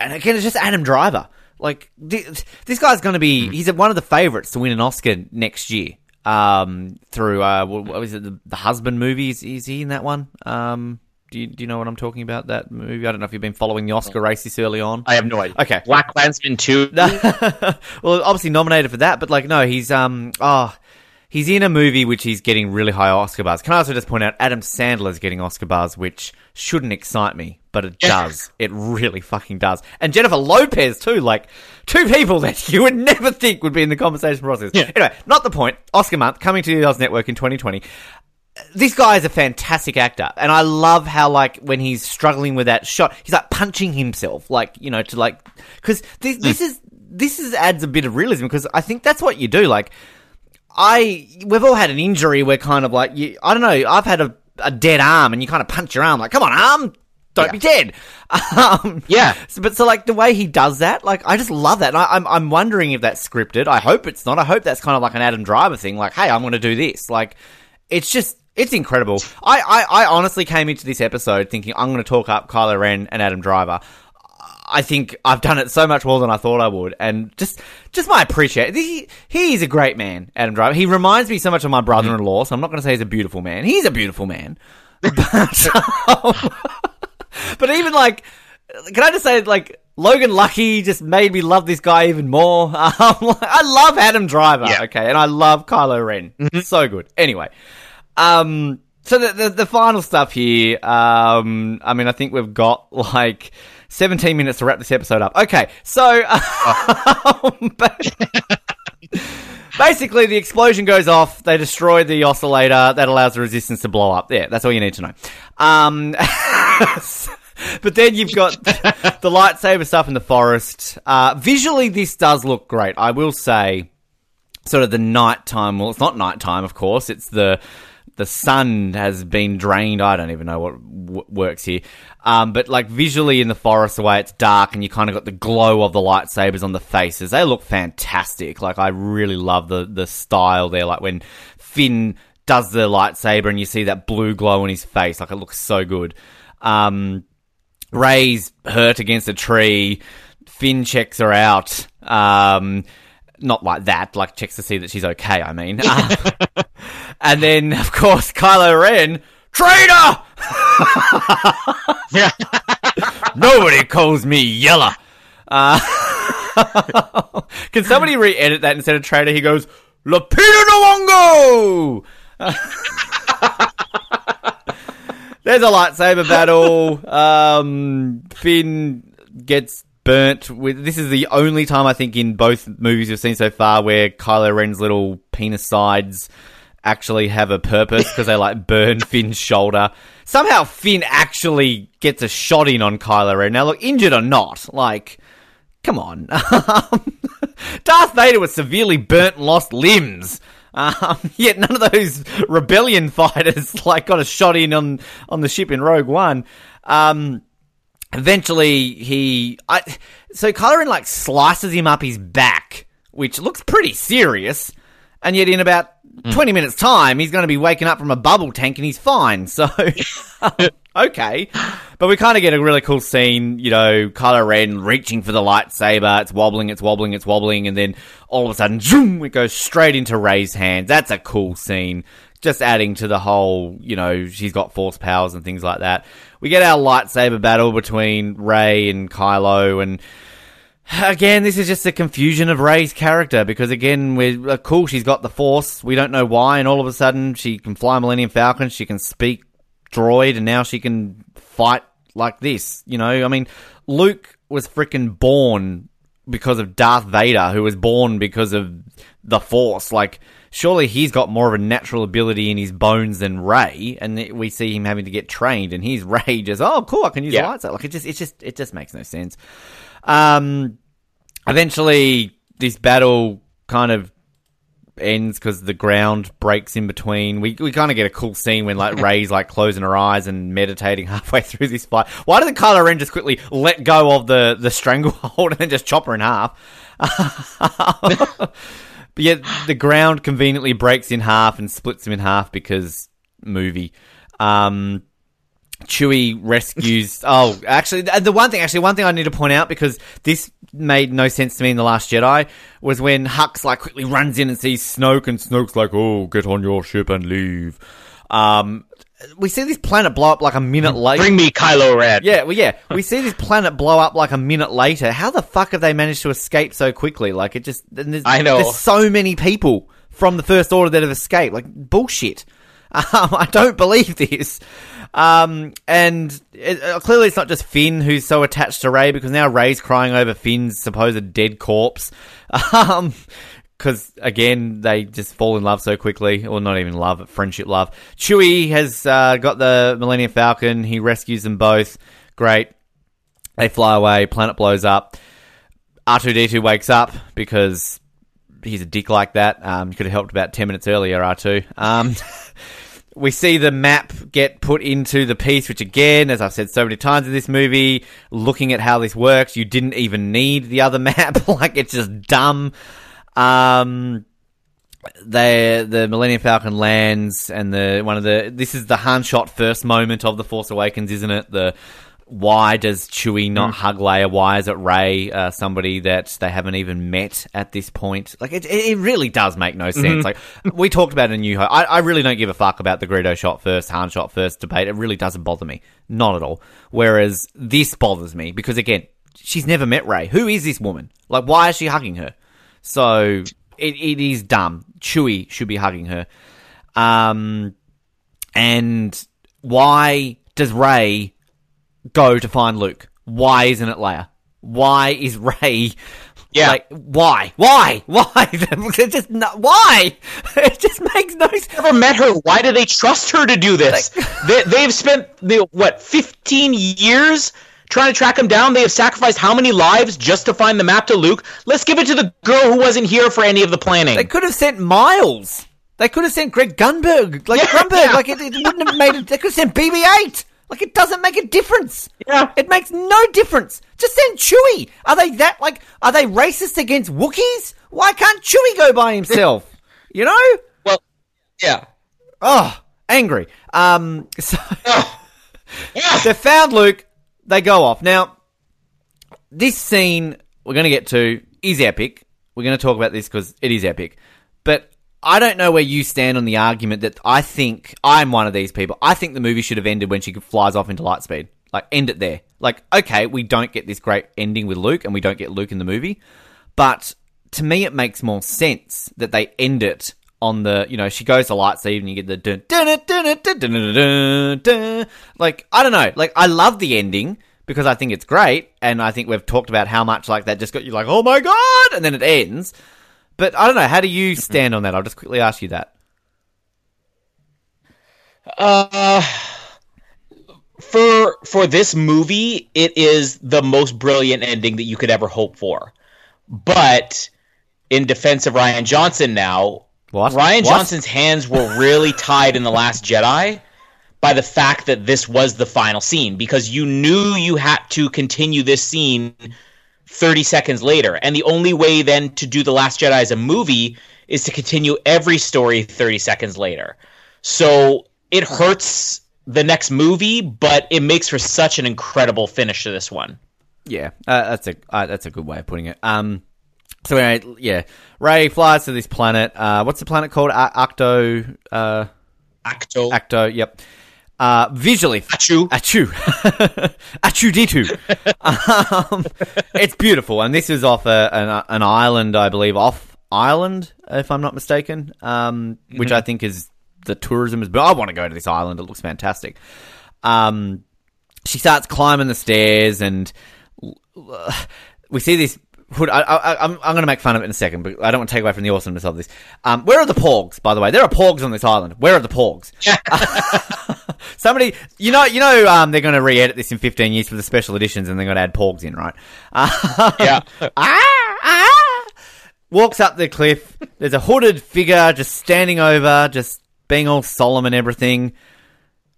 And again, it's just Adam Driver. Like, this guy's going to be... He's one of the favourites to win an Oscar next year um, through... Uh, what was it? The, the Husband movie? Is, is he in that one? Um, do, you, do you know what I'm talking about, that movie? I don't know if you've been following the Oscar race this early on. I have no idea. Okay. Black Klansman two. Well, obviously nominated for that, but, like, no, he's... um oh, he's in a movie which he's getting really high Oscar bars. Can I also just point out, Adam Sandler's getting Oscar bars, which shouldn't excite me. But it does. It really fucking does. And Jennifer Lopez, too. Like, two people that you would never think would be in the conversation process. Yeah. Anyway, not the point. Oscar month, coming to the Oz Network in twenty twenty. This guy is a fantastic actor. And I love how, like, when he's struggling with that shot, he's, like, punching himself. Like, you know, to, like... Because this, this is... This is adds a bit of realism, because I think that's what you do. Like, I... We've all had an injury where kind of, like... You, I don't know. I've had a, a dead arm, and you kind of punch your arm. Like, come on, arm... Don't yeah. be dead. Um, yeah. So, but so, like, the way he does that, like, I just love that. And I, I'm I'm wondering if that's scripted. I hope it's not. I hope that's kind of like an Adam Driver thing. Like, hey, I'm going to do this. Like, it's just, it's incredible. I, I, I honestly came into this episode thinking I'm going to talk up Kylo Ren and Adam Driver. I think I've done it so much more than I thought I would. And just just my appreciation. He, he is a great man, Adam Driver. He reminds me so much of my brother-in-law, so I'm not going to say he's a beautiful man. He's a beautiful man. But... Um, But even, like, can I just say, like, Logan Lucky just made me love this guy even more. Um, like, I love Adam Driver, yeah. Okay, and I love Kylo Ren. Mm-hmm. So good. Anyway, um, so the, the the final stuff here, um, I mean, I think we've got, like, seventeen minutes to wrap this episode up. Okay, so... Uh, basically, the explosion goes off. They destroy the oscillator. That allows the Resistance to blow up. Yeah, that's all you need to know. Um, but then you've got the lightsaber stuff in the forest. Uh, visually, this does look great. I will say, sort of the nighttime. Well, it's not nighttime, of course. It's the the sun has been drained. I don't even know what w- works here. Um, but, like, visually in the forest, the way it's dark, and you kind of got the glow of the lightsabers on the faces. They look fantastic. Like, I really love the, the style there. Like, when Finn does the lightsaber and you see that blue glow on his face. Like, it looks so good. Um, Rey's hurt against a tree. Finn checks her out. Um... Not like that, like checks to see that she's okay, I mean. Um, and then, of course, Kylo Ren, traitor! Nobody calls me Yeller. Uh, can somebody re-edit that instead of traitor? He goes, Lupita Nyong'o! There's a lightsaber battle. Um, Finn gets... burnt with this is the only time I think in both movies we've seen so far where Kylo Ren's little penis sides actually have a purpose, because they like burn Finn's shoulder. Somehow Finn actually gets a shot in on Kylo Ren. Now look, injured or not, like, come on. Darth Vader was severely burnt and lost limbs. Um, yet none of those rebellion fighters like got a shot in on on the ship in Rogue One. Um Eventually, he... I, so, Kylo Ren, like, slices him up his back, which looks pretty serious, and yet in about mm. twenty minutes' time, he's going to be waking up from a bubble tank and he's fine, so... I okay. But we kind of get a really cool scene, you know, Kylo Ren reaching for the lightsaber. It's wobbling, it's wobbling, it's wobbling. And then all of a sudden, zoom, it goes straight into Rey's hands. That's a cool scene. Just adding to the whole, you know, she's got force powers and things like that. We get our lightsaber battle between Rey and Kylo, and again, this is just a confusion of Rey's character, because again, we're uh, cool, she's got the Force, we don't know why, and all of a sudden, she can fly Millennium Falcon, she can speak droid, and now she can fight like this, you know? I mean, Luke was freaking born because of Darth Vader, who was born because of the Force, like... Surely he's got more of a natural ability in his bones than Rey, and we see him having to get trained, and he's Rey just, oh, cool, I can use yeah. the lightsaber. Like it just, it just, it just makes no sense. Um, eventually, this battle kind of ends because the ground breaks in between. We we kind of get a cool scene when like Rey's like closing her eyes and meditating halfway through this fight. Why doesn't Kylo Ren just quickly let go of the the stranglehold and then just chop her in half? But yet the ground conveniently breaks in half and splits him in half because movie. Um, Chewie rescues... oh, actually, the one thing actually, one thing I need to point out, because this made no sense to me in The Last Jedi, was when Hux like quickly runs in and sees Snoke, and Snoke's like, oh, get on your ship and leave. Um, we see this planet blow up like a minute later. Bring me Kylo Ren. Yeah, well, yeah. We see this planet blow up like a minute later. How the fuck have they managed to escape so quickly? Like, it just... There's, I know. There's so many people from the First Order that have escaped. Like, bullshit. Um, I don't believe this. Um, and it, uh, clearly it's not just Finn who's so attached to Rey, because now Rey's crying over Finn's supposed dead corpse. Um... Because, again, they just fall in love so quickly. Or well, not even love, but friendship love. Chewie has uh, got the Millennium Falcon. He rescues them both. Great. They fly away. Planet blows up. R two D two wakes up because he's a dick like that. Um, you could have helped about ten minutes earlier, R two. Um, we see the map get put into the piece, which, again, as I've said so many times in this movie, looking at how this works, you didn't even need the other map. Like, it's just dumb. Um, they the Millennium Falcon lands, and the one of the this is the Han shot first moment of The Force Awakens, isn't it? The why does Chewie not mm. hug Leia? Why is it Rey, uh, somebody that they haven't even met at this point? Like it, it really does make no sense. Mm-hmm. Like we talked about in New Hope. I, I really don't give a fuck about the Greedo shot first, Han shot first debate. It really doesn't bother me, not at all. Whereas this bothers me because again, she's never met Rey. Who is this woman? Like why is she hugging her? So, it, it is dumb. Chewie should be hugging her. Um, and why does Rey go to find Luke? Why isn't it Leia? Why is Rey... Yeah. Like, why? Why? Why? It just not, why? It just makes no sense. Never met her. Why do they trust her to do this? they, they've spent, the, what, fifteen years... trying to track him down. They have sacrificed how many lives just to find the map to Luke? Let's give it to the girl who wasn't here for any of the planning. They could have sent Miles. They could have sent Greg Grunberg. Like, yeah, Grunberg. Yeah. Like, it, it wouldn't have made it. They could have sent B B eight. Like, it doesn't make a difference. Yeah. It makes no difference. Just send Chewie. Are they that, like, are they racist against Wookiees? Why can't Chewie go by himself? You know? Well, yeah. Oh, angry. Um, so. Oh. Yeah. They found Luke. They go off. Now, this scene we're going to get to is epic. We're going to talk about this because it is epic. But I don't know where you stand on the argument that I think I'm one of these people. I think the movie should have ended when she flies off into lightspeed. Like, end it there. Like, okay, we don't get this great ending with Luke and we don't get Luke in the movie. But to me, it makes more sense that they end it on the, you know, she goes to lightsaber and you get the dun dun dun dun dun dun dun. Like, I don't know. Like, I love the ending because I think it's great, and I think we've talked about how much like that just got you like, oh my god, and then it ends. But I don't know. How do you stand on that? I'll just quickly ask you that. Uh, for for this movie, it is the most brilliant ending that you could ever hope for. But in defense of Rian Johnson now. What? Rian what? Johnson's hands were really tied in The Last Jedi by the fact that this was the final scene, because you knew you had to continue this scene thirty seconds later. And the only way then to do The Last Jedi as a movie is to continue every story thirty seconds later. So it hurts the next movie, but it makes for such an incredible finish to this one. Yeah, uh, that's a uh, that's a good way of putting it. Um, so anyway, yeah, Rey flies to this planet. Uh, what's the planet called? Ar- Arcto. Uh, Acto. Acto. Yep. Uh, visually, Achoo, Achoo, R two D two. Um, it's beautiful, and this is off a, an, an island, I believe, off Ireland, if I'm not mistaken. Um, mm-hmm. Which I think is the tourism is. But I want to go to this island; it looks fantastic. Um, she starts climbing the stairs, and uh, we see this hood. I, I, I'm, I'm going to make fun of it in a second, but I don't want to take away from the awesomeness of this. Um, where are the porgs? By the way, there are porgs on this island. Where are the porgs? Somebody, you know, you know, um, they're going to re-edit this in fifteen years for the special editions, and they're going to add porgs in, right? Um, yeah. ah, ah, walks up the cliff. There's a hooded figure just standing over, just being all solemn and everything.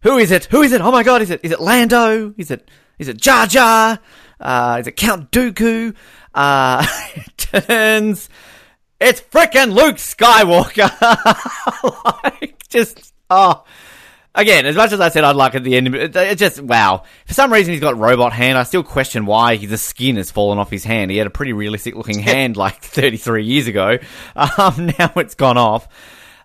Who is it? Who is it? Oh my God! Is it? Is it Lando? Is it? Is it Jar Jar? Uh, is it Count Dooku? Uh, turns. It's frickin' Luke Skywalker. like, just oh. Again, as much as I said I'd like at the end, it's just, wow. For some reason, he's got robot hand. I still question why the skin has fallen off his hand. He had a pretty realistic-looking hand like thirty-three years ago. Um, now it's gone off.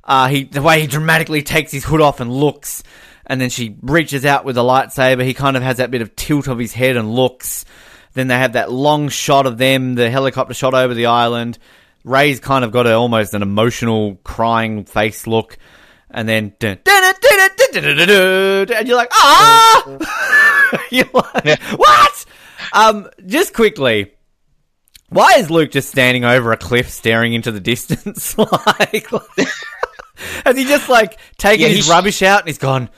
Uh, he the way he dramatically takes his hood off and looks, and then she reaches out with a lightsaber. He kind of has that bit of tilt of his head and looks. Then they have that long shot of them, the helicopter shot over the island. Rey's kind of got a, almost an emotional, crying face look. And then... Dun, dun, dun, dun, and you're like, ah, you're like, yeah. What? Um, just quickly, why is Luke just standing over a cliff, staring into the distance? like, like, has he just like taken yeah, his rubbish sh- out and he's gone?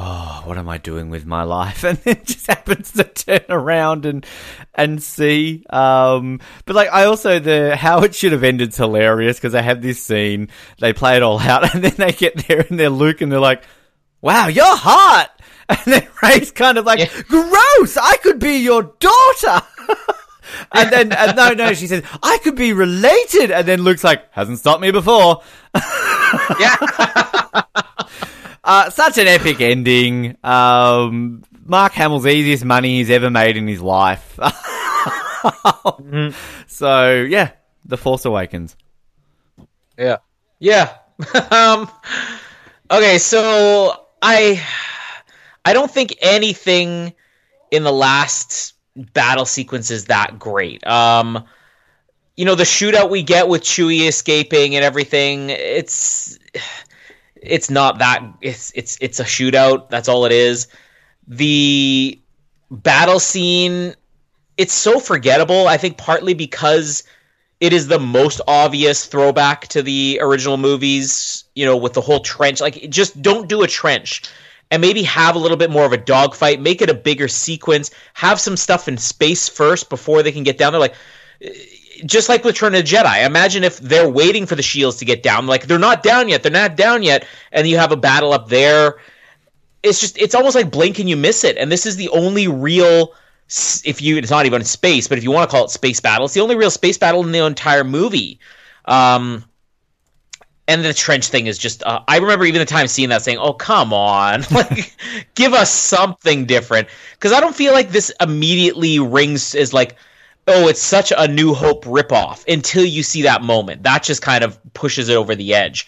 Oh, what am I doing with my life? And then just happens to turn around and and see. Um, but like, I also the how it should have ended is hilarious because they have this scene, they play it all out, and then they get there and they're Luke and they're like. Wow, you're hot! And then Rey's kind of like, yeah. Gross, I could be your daughter! and then, and no, no, she says, I could be related! And then Luke's like, hasn't stopped me before. yeah. uh, such an epic ending. Um, Mark Hamill's easiest money he's ever made in his life. mm-hmm. So, yeah, The Force Awakens. Yeah. Yeah. um... Okay, so I I don't think anything in the last battle sequence is that great. Um, you know, the shootout we get with Chewie escaping and everything, it's it's not that it's it's it's a shootout, that's all it is. The battle scene, it's so forgettable, I think partly because it is the most obvious throwback to the original movies, you know, with the whole trench. Like, just don't do a trench and maybe have a little bit more of a dogfight. Make it a bigger sequence. Have some stuff in space first before they can get down there. Like, just like Return of the Jedi. Imagine if they're waiting for the shields to get down. Like, they're not down yet. They're not down yet. And you have a battle up there. It's just, it's almost like blink and you miss it. And this is the only real... If you, it's not even space, but if you want to call it space battle, it's the only real space battle in the entire movie. Um, and the trench thing is just, uh, I remember even the time seeing that saying, oh, come on, like, give us something different. Because I don't feel like this immediately rings as like, oh, it's such a New Hope ripoff until you see that moment. That just kind of pushes it over the edge.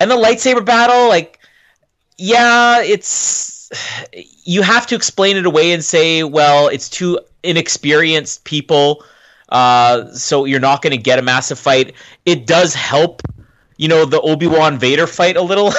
And the lightsaber battle, like, yeah, it's... you have to explain it away and say, well, it's two inexperienced people, uh, so you're not going to get a massive fight. It does help, you know, the Obi-Wan Vader fight a little,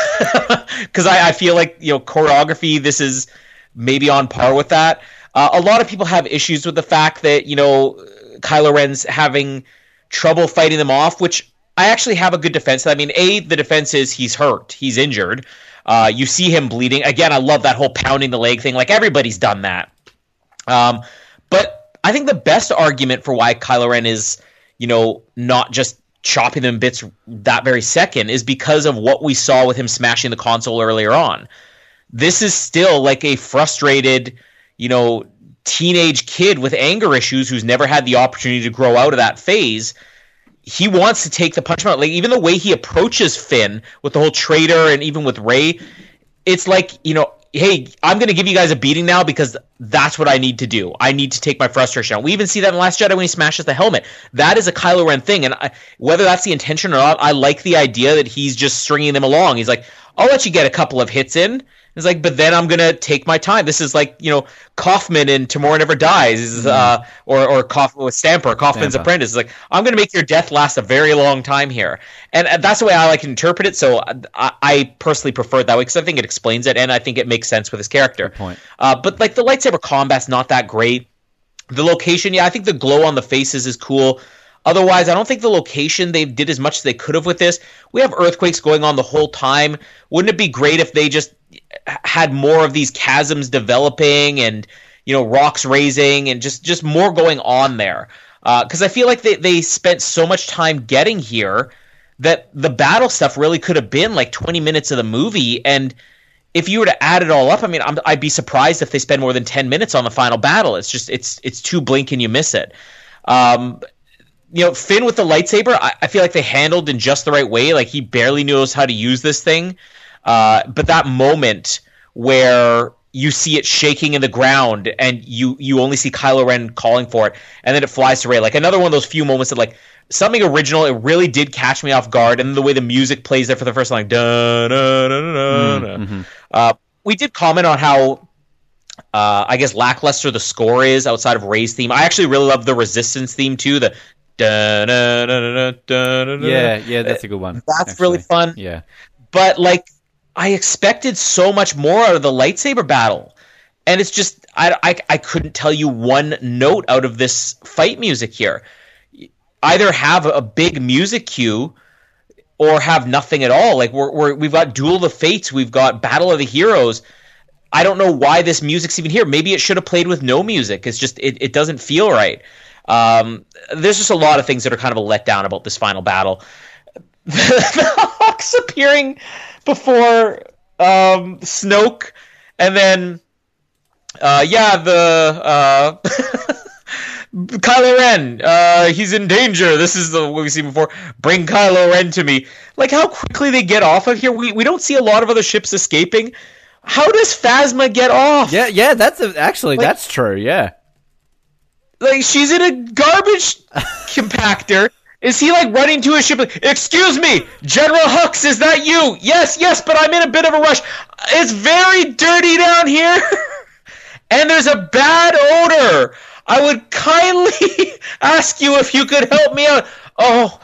because I, I feel like, you know, choreography, this is maybe on par with that. Uh, a lot of people have issues with the fact that, you know, Kylo Ren's having trouble fighting them off, which I actually have a good defense. I mean, A, the defense is he's hurt, he's injured. Uh, you see him bleeding. Again, I love that whole pounding the leg thing. Like, everybody's done that. Um, but I think the best argument for why Kylo Ren is, you know, not just chopping them bits that very second is because of what we saw with him smashing the console earlier on. This is still like a frustrated, you know, teenage kid with anger issues who's never had the opportunity to grow out of that phase. He wants to take the punch out. Like, even the way he approaches Finn with the whole traitor and even with Rey, it's like, you know, hey, I'm going to give you guys a beating now because that's what I need to do. I need to take my frustration out. We even see that in Last Jedi when he smashes the helmet. That is a Kylo Ren thing, and I, whether that's the intention or not, I like the idea that he's just stringing them along. He's like, I'll let you get a couple of hits in. It's like, but then I'm going to take my time. This is like, you know, Kaufman in Tomorrow Never Dies, mm. uh, or or Kaufman with Stamper, Kaufman's Stamper. Apprentice. It's like, I'm going to make your death last a very long time here. And, and that's the way I like to interpret it. So I, I personally prefer it that way because I think it explains it and I think it makes sense with his character. Good point. Uh, but like the lightsaber combat's not that great. The location, yeah, I think the glow on the faces is cool. Otherwise, I don't think the location, they did as much as they could have with this. We have earthquakes going on the whole time. Wouldn't it be great if they just had more of these chasms developing and, you know, rocks raising and just, just more going on there? Because uh, I feel like they, they spent so much time getting here that the battle stuff really could have been like twenty minutes of the movie. And if you were to add it all up, I mean, I'm, I'd be surprised if they spend more than ten minutes on the final battle. It's just it's it's too blink and you miss it. Um You know, Finn with the lightsaber, I, I feel like they handled in just the right way. Like, he barely knows how to use this thing. Uh, but that moment where you see it shaking in the ground and you, you only see Kylo Ren calling for it, and then it flies to Rey. Like, another one of those few moments that, like, something original, it really did catch me off guard. And the way the music plays there for the first time, like, da da da da da. Mm-hmm. Uh, we did comment on how... Uh, I guess lackluster the score is outside of Rey's theme. I actually really love the Resistance theme, too. The Da, da, da, da, da, da, yeah, yeah, that's a good one. That's actually really fun. Yeah, but like, I expected so much more out of the lightsaber battle, and it's just I, I, I couldn't tell you one note out of this fight music here. Either have a big music cue, or have nothing at all. Like we're, we're we've got Duel of the Fates, we've got Battle of the Heroes. I don't know why this music's even here. Maybe it should have played with no music. It's just it, it doesn't feel right. Um, there's just a lot of things that are kind of a letdown about this final battle. The Hawks appearing before um, Snoke, and then uh, yeah, the uh, Kylo Ren. Uh, he's in danger. This is the what we see before. Bring Kylo Ren to me. Like how quickly they get off of here. We we don't see a lot of other ships escaping. How does Phasma get off? Yeah, yeah. That's a, actually like, that's true. Yeah. Like, she's in a garbage compactor. Is he, like, running to a ship? Like, excuse me, General Hux, is that you? Yes, yes, but I'm in a bit of a rush. It's very dirty down here, and there's a bad odor. I would kindly ask you if you could help me out. Oh,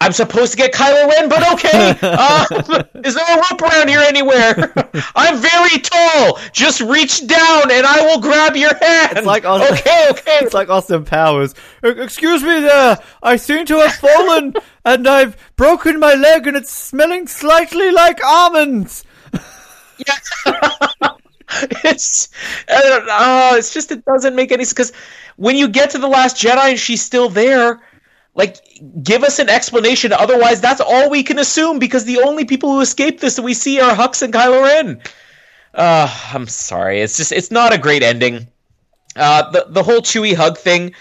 I'm supposed to get Kylo Ren, but okay. Um, is there a rope around here anywhere? I'm very tall. Just reach down, and I will grab your hand. It's like Austin, okay, okay. It's like Austin Powers. Excuse me there. I seem to have fallen, and I've broken my leg, and it's smelling slightly like almonds. Yeah. It's I don't know, it's just it doesn't make any sense because when you get to The Last Jedi and she's still there, like give us an explanation. Otherwise, that's all we can assume because the only people who escape this that we see are Hux and Kylo Ren. Uh, I'm sorry, it's just it's not a great ending. Uh, the the whole Chewie hug thing,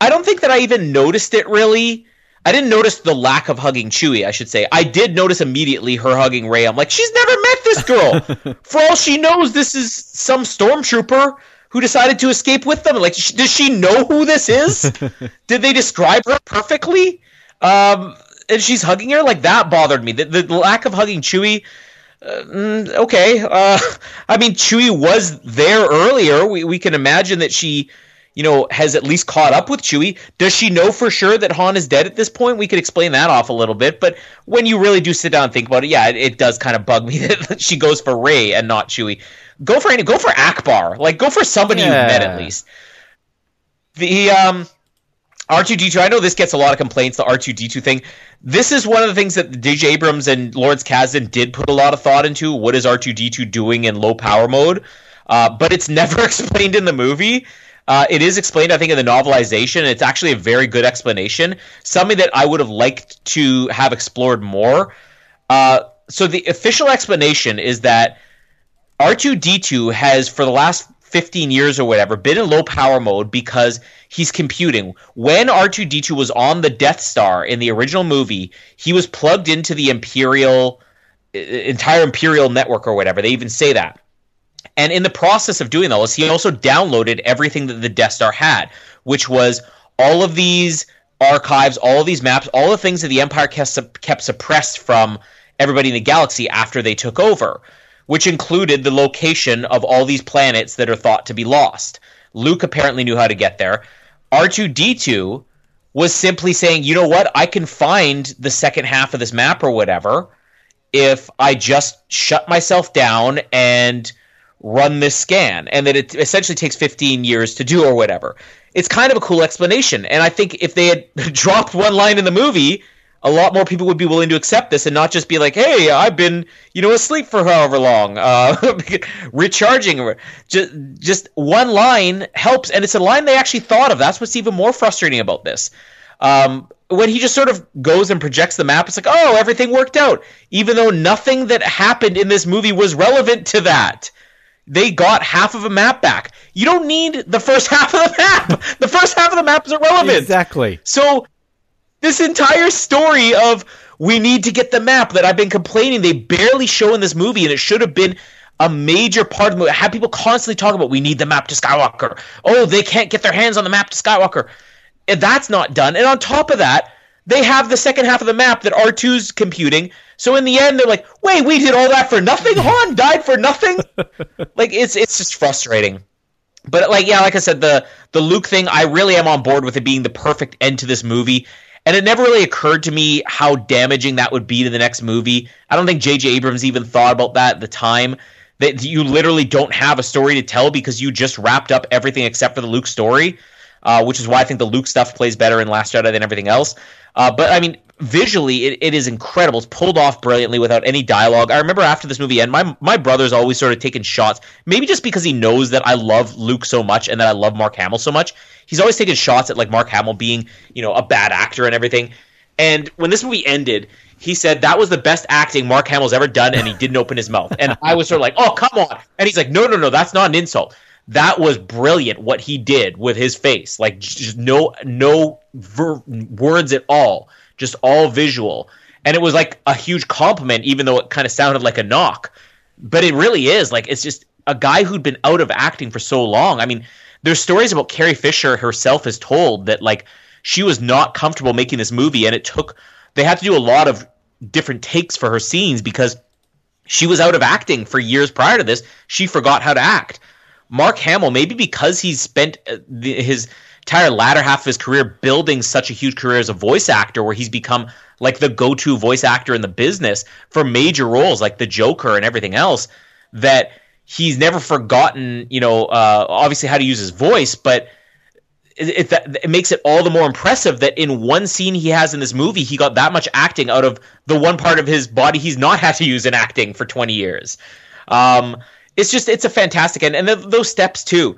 I don't think that I even noticed it really. I didn't notice the lack of hugging Chewie, I should say. I did notice immediately her hugging Rey. I'm like, she's never met this girl. For all she knows, this is some stormtrooper who decided to escape with them. Like, sh- does she know who this is? Did they describe her perfectly? Um, and she's hugging her? Like, that bothered me. The, the lack of hugging Chewie, uh, mm, okay. Uh, I mean, Chewie was there earlier. We, we can imagine that she... you know, has at least caught up with Chewie. Does she know for sure that Han is dead at this point? We could explain that off a little bit, but when you really do sit down and think about it, yeah, it, it does kind of bug me that she goes for Rey and not Chewie. Go for any, go for Ackbar. Like, go for somebody yeah. you've met at least. The um, R two D two, I know this gets a lot of complaints, the R two D two thing. This is one of the things that J J. Abrams and Lawrence Kasdan did put a lot of thought into. What is R two D two doing in low power mode? Uh, but it's never explained in the movie. Uh, it is explained, I think, in the novelization. It's actually a very good explanation. Something that I would have liked to have explored more. Uh, so the official explanation is that R two D two has, for the last fifteen years or whatever, been in low power mode because he's computing. When R two D two was on the Death Star in the original movie, he was plugged into the Imperial, entire Imperial network or whatever. They even say that. And in the process of doing all this, he also downloaded everything that the Death Star had, which was all of these archives, all of these maps, all the things that the Empire kept suppressed from everybody in the galaxy after they took over, which included the location of all these planets that are thought to be lost. Luke apparently knew how to get there. R two D two was simply saying, you know what, I can find the second half of this map or whatever if I just shut myself down and run this scan, and that it essentially takes fifteen years to do or whatever. It's kind of a cool explanation, and I think if they had dropped one line in the movie, a lot more people would be willing to accept this and not just be like, hey, I've been, you know, asleep for however long, uh, recharging. Just, just one line helps, and it's a line they actually thought of. That's what's even more frustrating about this. Um, when he just sort of goes and projects the map, it's like, oh, everything worked out, even though nothing that happened in this movie was relevant to that. They got half of a map back. You don't need the first half of the map. The first half of the map is irrelevant. Exactly. So this entire story of we need to get the map that I've been complaining they barely show in this movie, and it should have been a major part of the movie. I have people constantly talk about we need the map to Skywalker. Oh, they can't get their hands on the map to Skywalker. And that's not done. And on top of that, they have the second half of the map that R two's computing. So in the end, they're like, wait, we did all that for nothing? Han died for nothing? Like, it's it's just frustrating. But, like, yeah, like I said, the, the Luke thing, I really am on board with it being the perfect end to this movie. And it never really occurred to me how damaging that would be to the next movie. I don't think J J. Abrams even thought about that at the time. That you literally don't have a story to tell because you just wrapped up everything except for the Luke story. Uh, which is why I think the Luke stuff plays better in Last Jedi than everything else. Uh, but, I mean, visually, it, it is incredible. It's pulled off brilliantly without any dialogue. I remember after this movie ended, my, my brother's always sort of taking shots, maybe just because he knows that I love Luke so much and that I love Mark Hamill so much. He's always taking shots at, like, Mark Hamill being, you know, a bad actor and everything. And when this movie ended, he said that was the best acting Mark Hamill's ever done, and he didn't open his mouth. And I was sort of like, oh, come on. And he's like, no, no, no, that's not an insult. That was brilliant what he did with his face, like just no no ver- words at all, just all visual. And it was like a huge compliment, even though it kind of sounded like a knock. But it really is like it's just a guy who'd been out of acting for so long. I mean, there's stories about Carrie Fisher herself has told that like she was not comfortable making this movie, and it took they had to do a lot of different takes for her scenes because she was out of acting for years prior to this. She forgot how to act. Mark Hamill, maybe because he's spent his entire latter half of his career building such a huge career as a voice actor where he's become like the go-to voice actor in the business for major roles like the Joker and everything else, that he's never forgotten, you know, uh, obviously how to use his voice, but it, it, it makes it all the more impressive that in one scene he has in this movie, he got that much acting out of the one part of his body he's not had to use in acting for twenty years. Um It's just, it's a fantastic, and, and the, those steps too,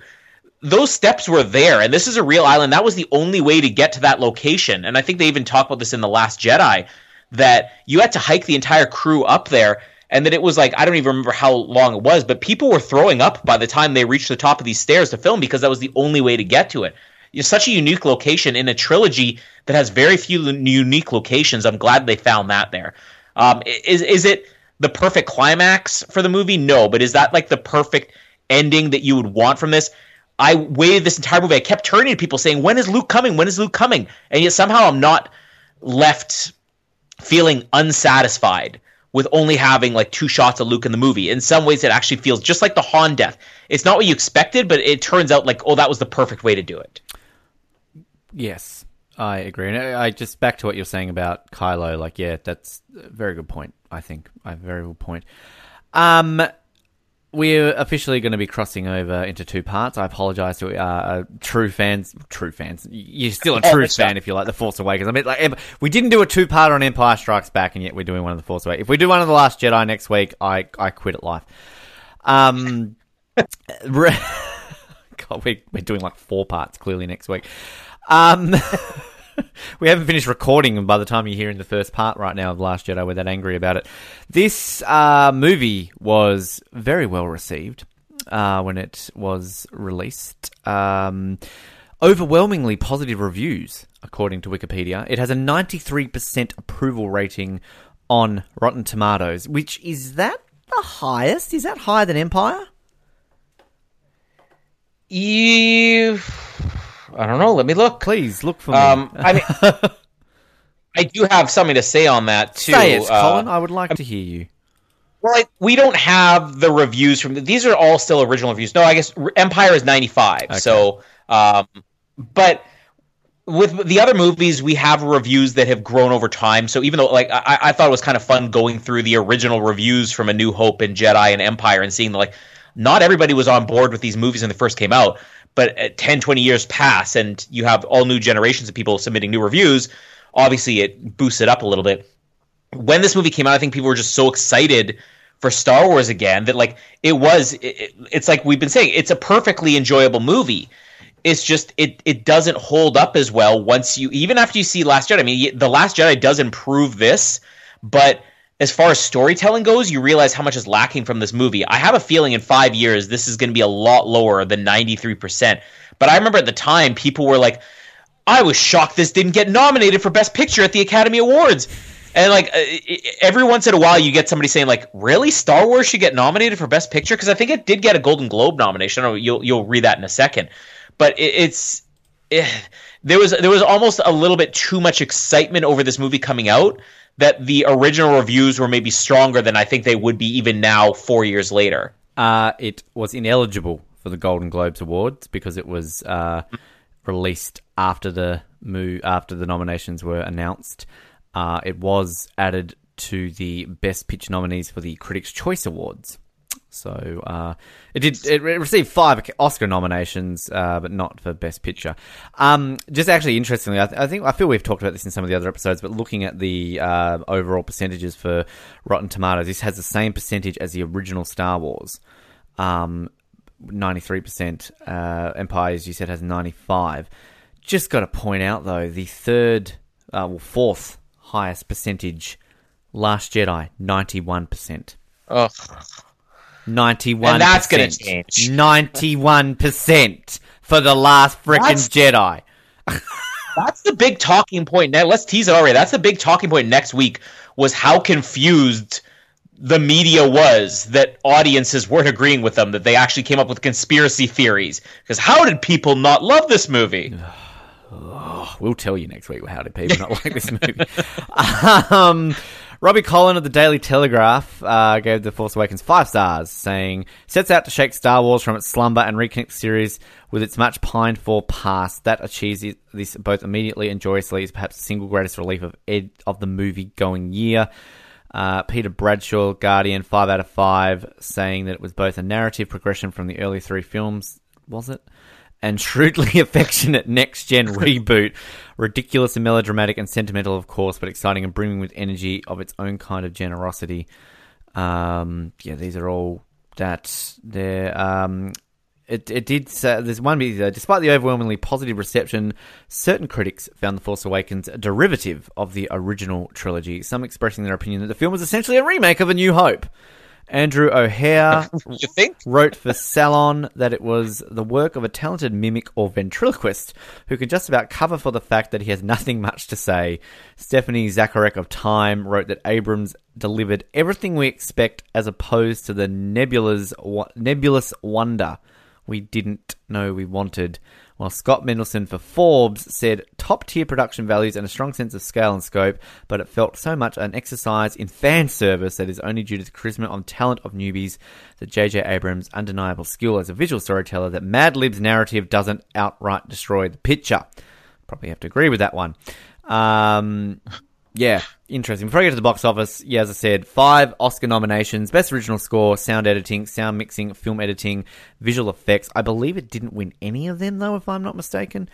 those steps were there, and this is a real island. That was the only way to get to that location, and I think they even talk about this in The Last Jedi, that you had to hike the entire crew up there, and that it was like, I don't even remember how long it was, but people were throwing up by the time they reached the top of these stairs to film, because that was the only way to get to it. It's such a unique location in a trilogy that has very few unique locations. I'm glad they found that there. Um, is, is it... the perfect climax for the movie? No, but is that like the perfect ending that you would want from this? I waited this entire movie. I kept turning to people saying, when is Luke coming? When is Luke coming? And yet somehow I'm not left feeling unsatisfied with only having like two shots of Luke in the movie. In some ways, it actually feels just like the Han death. It's not what you expected, but it turns out like, oh, that was the perfect way to do it. Yes, I agree. And I just back to what you're saying about Kylo, like, yeah, that's a very good point. I think I have a very good point. Um, we're officially going to be crossing over into two parts. I apologize to uh, true fans. True fans. You're still a true oh, fan if you like The Force Awakens. I mean, like, we didn't do a two-parter on Empire Strikes Back, and yet we're doing one of The Force Awakens. If we do one of The Last Jedi next week, I, I quit at life. Um, God, we, we're doing like four parts clearly next week. Um... We haven't finished recording, and by the time you're hearing the first part right now of Last Jedi, we're that angry about it. This uh, movie was very well received uh, when it was released. Um, overwhelmingly positive reviews, according to Wikipedia. It has a ninety-three percent approval rating on Rotten Tomatoes, which is that the highest? Is that higher than Empire? You, I don't know. Let me look. Please look for me. Um, I mean, I do have something to say on that too. Say it, uh, Colin. I would like I mean, to hear you. Well, I, we don't have the reviews from the, these are all still original reviews. No, I guess Empire is ninety-five. Okay. So, um, but with the other movies, we have reviews that have grown over time. So even though, like, I, I thought it was kind of fun going through the original reviews from A New Hope and Jedi and Empire and seeing, like, not everybody was on board with these movies when they first came out. But ten, twenty years pass, and you have all new generations of people submitting new reviews. Obviously, it boosts it up a little bit. When this movie came out, I think people were just so excited for Star Wars again that, like, it was it, – it's like we've been saying, it's a perfectly enjoyable movie. It's just it, – it doesn't hold up as well once you – even after you see Last Jedi. I mean, The Last Jedi does improve this, but as far as storytelling goes, you realize how much is lacking from this movie. I have a feeling in five years this is going to be a lot lower than ninety-three percent. But I remember at the time people were like, I was shocked this didn't get nominated for Best Picture at the Academy Awards. And, like, every once in a while you get somebody saying, like, really? Star Wars should get nominated for Best Picture? Because I think it did get a Golden Globe nomination. I don't know, you'll, you'll read that in a second. But it, it's it, there was there was almost a little bit too much excitement over this movie coming out that the original reviews were maybe stronger than I think they would be even now four years later. Uh, it was ineligible for the Golden Globes Awards because it was uh, released after the mo- after the nominations were announced. Uh, it was added to the Best Picture nominees for the Critics' Choice Awards. So uh, it did. It received five Oscar nominations, uh, but not for Best Picture. Um, just actually, interestingly, I, th- I think I feel we've talked about this in some of the other episodes. But looking at the uh, overall percentages for Rotten Tomatoes, this has the same percentage as the original Star Wars, um, ninety-three percent. Uh, Empire, as you said, has ninety-five. Just got to point out though, the third, uh, well, fourth highest percentage, Last Jedi, ninety-one percent. Ugh. ninety-one percent. And that's going to change. ninety-one percent for The Last Frickin' Jedi. That's the big talking point. Now, let's tease it already. That's the big talking point next week was how confused the media was that audiences weren't agreeing with them, that they actually came up with conspiracy theories. Because how did people not love this movie? Oh, we'll tell you next week how did people not like this movie. um... Robbie Collin of the Daily Telegraph uh, gave The Force Awakens five stars, saying, sets out to shake Star Wars from its slumber and reconnect series with its much pined for past. That achieves this both immediately and joyously is perhaps the single greatest relief of ed- of the movie-going year. Uh, Peter Bradshaw, Guardian, five out of five, saying that it was both a narrative progression from the early three films, was it? And shrewdly affectionate next-gen reboot. Ridiculous and melodramatic and sentimental, of course, but exciting and brimming with energy of its own kind of generosity. Um, yeah, these are all that there. Um, it, it did... Uh, there's one bit there. Despite the overwhelmingly positive reception, certain critics found The Force Awakens a derivative of the original trilogy, some expressing their opinion that the film was essentially a remake of A New Hope. Andrew O'Hare you think? wrote for Salon that it was the work of a talented mimic or ventriloquist who could just about cover for the fact that he has nothing much to say. Stephanie Zacharek of Time wrote that Abrams delivered everything we expect as opposed to the nebulous, nebulous wonder we didn't know we wanted. While Scott Mendelson for Forbes said top-tier production values and a strong sense of scale and scope, but it felt so much an exercise in fan service that is only due to the charisma and talent of newbies, that J J. Abrams' undeniable skill as a visual storyteller, that Mad Lib's narrative doesn't outright destroy the picture. Probably have to agree with that one. Um, yeah, interesting. Before I get to the box office, yeah, as I said, five Oscar nominations, Best Original Score, Sound Editing, Sound Mixing, Film Editing, Visual Effects. I believe it didn't win any of them, though, if I'm not mistaken.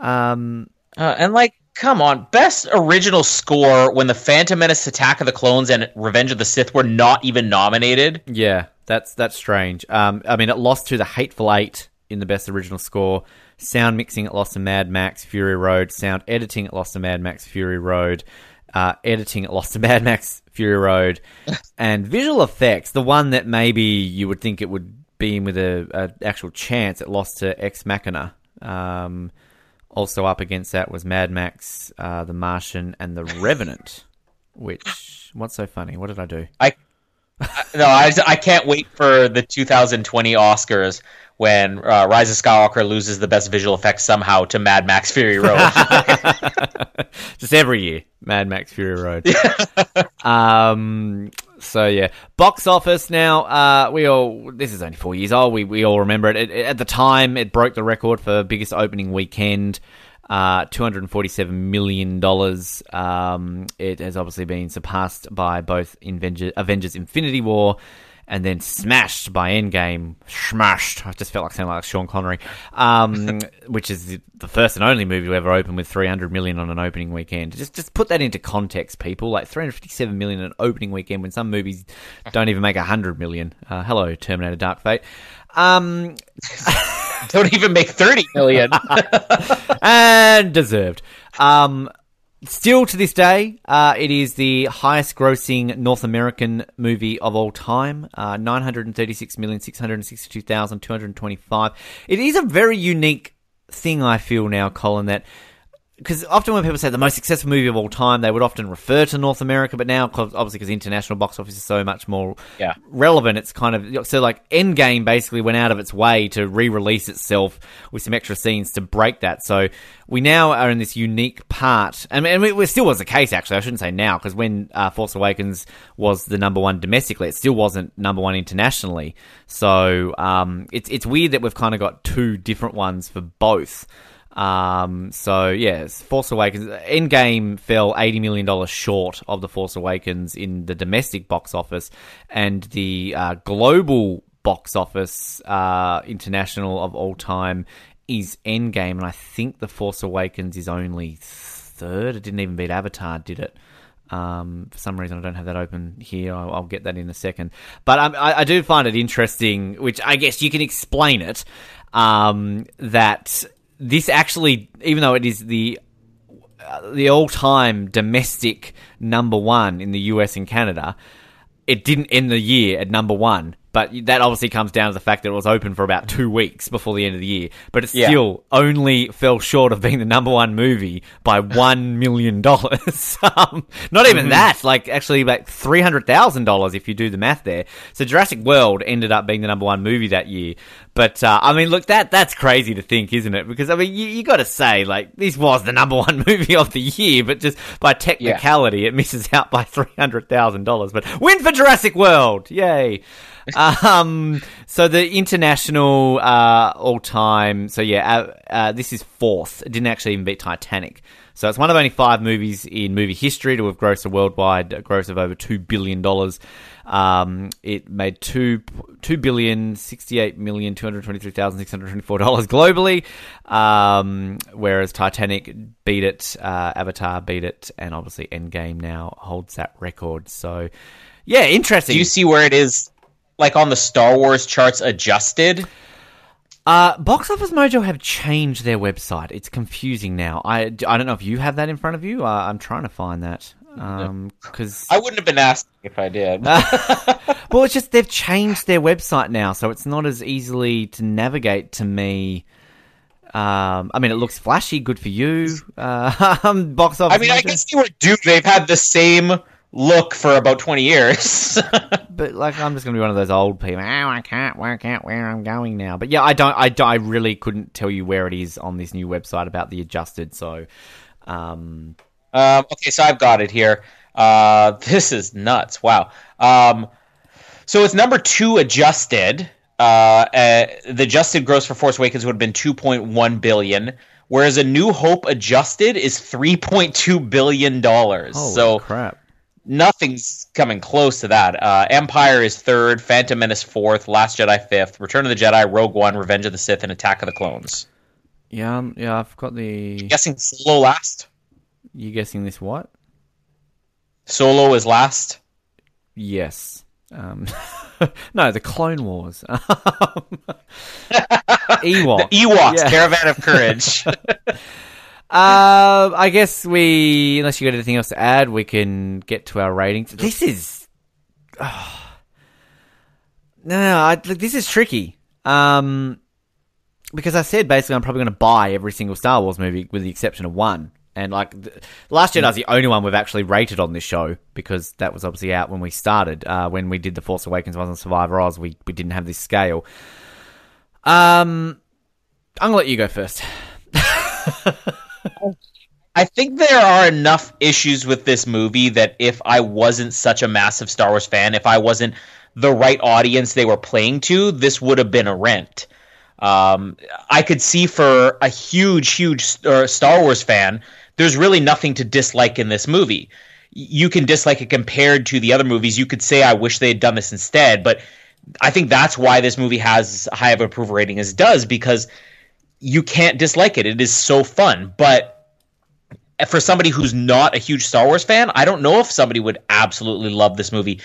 Um, uh, and, like, come on, Best Original Score when The Phantom Menace, Attack of the Clones, and Revenge of the Sith were not even nominated. Yeah, that's that's strange. Um, I mean, it lost to The Hateful Eight in the Best Original Score. Sound Mixing, it lost to Mad Max, Fury Road. Sound Editing, it lost to Mad Max, Fury Road. Uh, editing, it lost to Mad Max, Fury Road. And visual effects, the one that maybe you would think it would be in with a, a actual chance, it lost to Ex Machina. Um, also up against that was Mad Max, uh, The Martian, and The Revenant, which, what's so funny? What did I do? I No, I, I can't wait for the two thousand twenty Oscars when uh, Rise of Skywalker loses the best visual effects somehow to Mad Max Fury Road. Just every year, Mad Max Fury Road. um, so yeah, box office now. Uh, we all this is only four years old. We we all remember it. It, it at the time. It broke the record for biggest opening weekend. Uh, two hundred forty-seven million dollars. Um, it has obviously been surpassed by both Invenger- Avengers Infinity War and then smashed by Endgame. Smashed. I just felt like sounding like Sean Connery. Um, which is the first and only movie to ever open with three hundred million dollars on an opening weekend. Just just put that into context, people. Like three hundred fifty-seven million dollars on an opening weekend when some movies don't even make one hundred million dollars. Uh, hello, Terminator Dark Fate. Um... Don't even make thirty million. And deserved. Um, still to this day, uh, it is the highest grossing North American movie of all time. Uh, nine hundred thirty-six million, six hundred sixty-two thousand, two hundred twenty-five. It is a very unique thing, I feel now, Colin, that... Because often when people say the most successful movie of all time, they would often refer to North America. But now, obviously, because international box office is so much more yeah. relevant, it's kind of... So, like, Endgame basically went out of its way to re-release itself with some extra scenes to break that. So, we now are in this unique part. And, and it still was the case, actually. I shouldn't say now, because when uh, Force Awakens was the number one domestically, it still wasn't number one internationally. So, um, it's it's weird that we've kind of got two different ones for both. Um, so yeah, Force Awakens, Endgame fell eighty million dollars short of The Force Awakens in the domestic box office, and the uh, global box office, uh, international of all time is Endgame, and I think The Force Awakens is only third. It didn't even beat Avatar, did it? Um, for some reason I don't have that open here. I'll, I'll get that in a second, but um, I, I do find it interesting, which I guess you can explain it, um, that... This actually, even though it is the uh, the all-time domestic number one in the U S and Canada, it didn't end the year at number one. But that obviously comes down to the fact that it was open for about two weeks before the end of the year. But it still yeah. only fell short of being the number one movie by one million dollars. um, not even mm-hmm. that. Like, actually, like three hundred thousand dollars if you do the math there. So Jurassic World ended up being the number one movie that year. But, uh, I mean, look, that that's crazy to think, isn't it? Because, I mean, you, you got to say, like, this was the number one movie of the year. But just by technicality, yeah. it misses out by three hundred thousand dollars. But win for Jurassic World! Yay! um, so the international uh, all-time... So, yeah, uh, uh, this is fourth. It didn't actually even beat Titanic. So it's one of only five movies in movie history to have grossed a worldwide gross of over two billion dollars. Um, it made two billion, sixty-eight million, two hundred twenty-three thousand, six hundred twenty-four dollars globally, um, whereas Titanic beat it, uh, Avatar beat it, and obviously Endgame now holds that record. So, yeah, interesting. Do you see where it is... Like on the Star Wars charts adjusted? Uh, Box Office Mojo have changed their website. It's confusing now. I, I don't know if you have that in front of you. Uh, I'm trying to find that. Um, cause... I wouldn't have been asked if I did. Well, it's just they've changed their website now, so it's not as easily to navigate to me. Um, I mean, it looks flashy. Good for you. Uh, box Office I mean, Mojo. I can see what do. They've had the same... look for about twenty years. But like, I'm just gonna be one of those old people. Oh, I can't work out where I'm going now. But yeah, I don't I, I really couldn't tell you where it is on this new website about the adjusted. So um um okay, so I've got it here. Uh this is nuts. Wow. Um so it's number two adjusted. Uh, uh the adjusted gross for Force Awakens would have been two point one billion dollars. Whereas A New Hope adjusted is three point two billion dollars. Holy so crap. Nothing's coming close to that. Uh, Empire is third, Phantom Menace fourth, Last Jedi fifth, Return of the Jedi, Rogue One, Revenge of the Sith, and Attack of the Clones. Yeah, um, yeah, I've got the... You're guessing Solo last? You guessing this what? Solo is last? Yes. Um, no, the Clone Wars. Ewoks. The Ewoks, yeah. Caravan of Courage. Uh, I guess we, unless you got anything else to add, we can get to our ratings. This is, oh, no, no, I, look, this is tricky. Um, because I said basically I'm probably going to buy every single Star Wars movie with the exception of one. And, like, the Last Jedi is the only one we've actually rated on this show, because that was obviously out when we started. Uh, when we did The Force Awakens ones on Survivor Oz, we, we didn't have this scale. Um, I'm going to let you go first. I think there are enough issues with this movie that if I wasn't such a massive Star Wars fan, if I wasn't the right audience they were playing to, this would have been a rent. Um, I could see for a huge, huge uh, Star Wars fan, there's really nothing to dislike in this movie. You can dislike it compared to the other movies. You could say, I wish they had done this instead. But I think that's why this movie has as high of an approval rating as it does, because you can't dislike it. It is so fun. But for somebody who's not a huge Star Wars fan, I don't know if somebody would absolutely love this movie.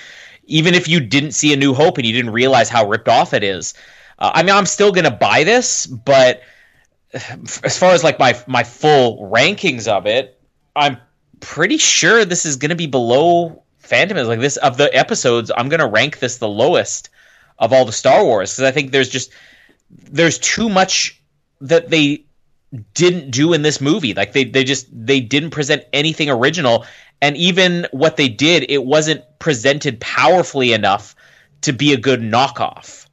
Even if you didn't see A New Hope and you didn't realize how ripped off it is. Uh, I mean, I'm still going to buy this, but as far as like my, my full rankings of it, I'm pretty sure this is going to be below Phantom Menace. Like this, of the episodes, I'm going to rank this the lowest of all the Star Wars, because I think there's just there's too much that they didn't do in this movie. Like they they just they didn't present anything original, and even what they did, it wasn't presented powerfully enough to be a good knockoff.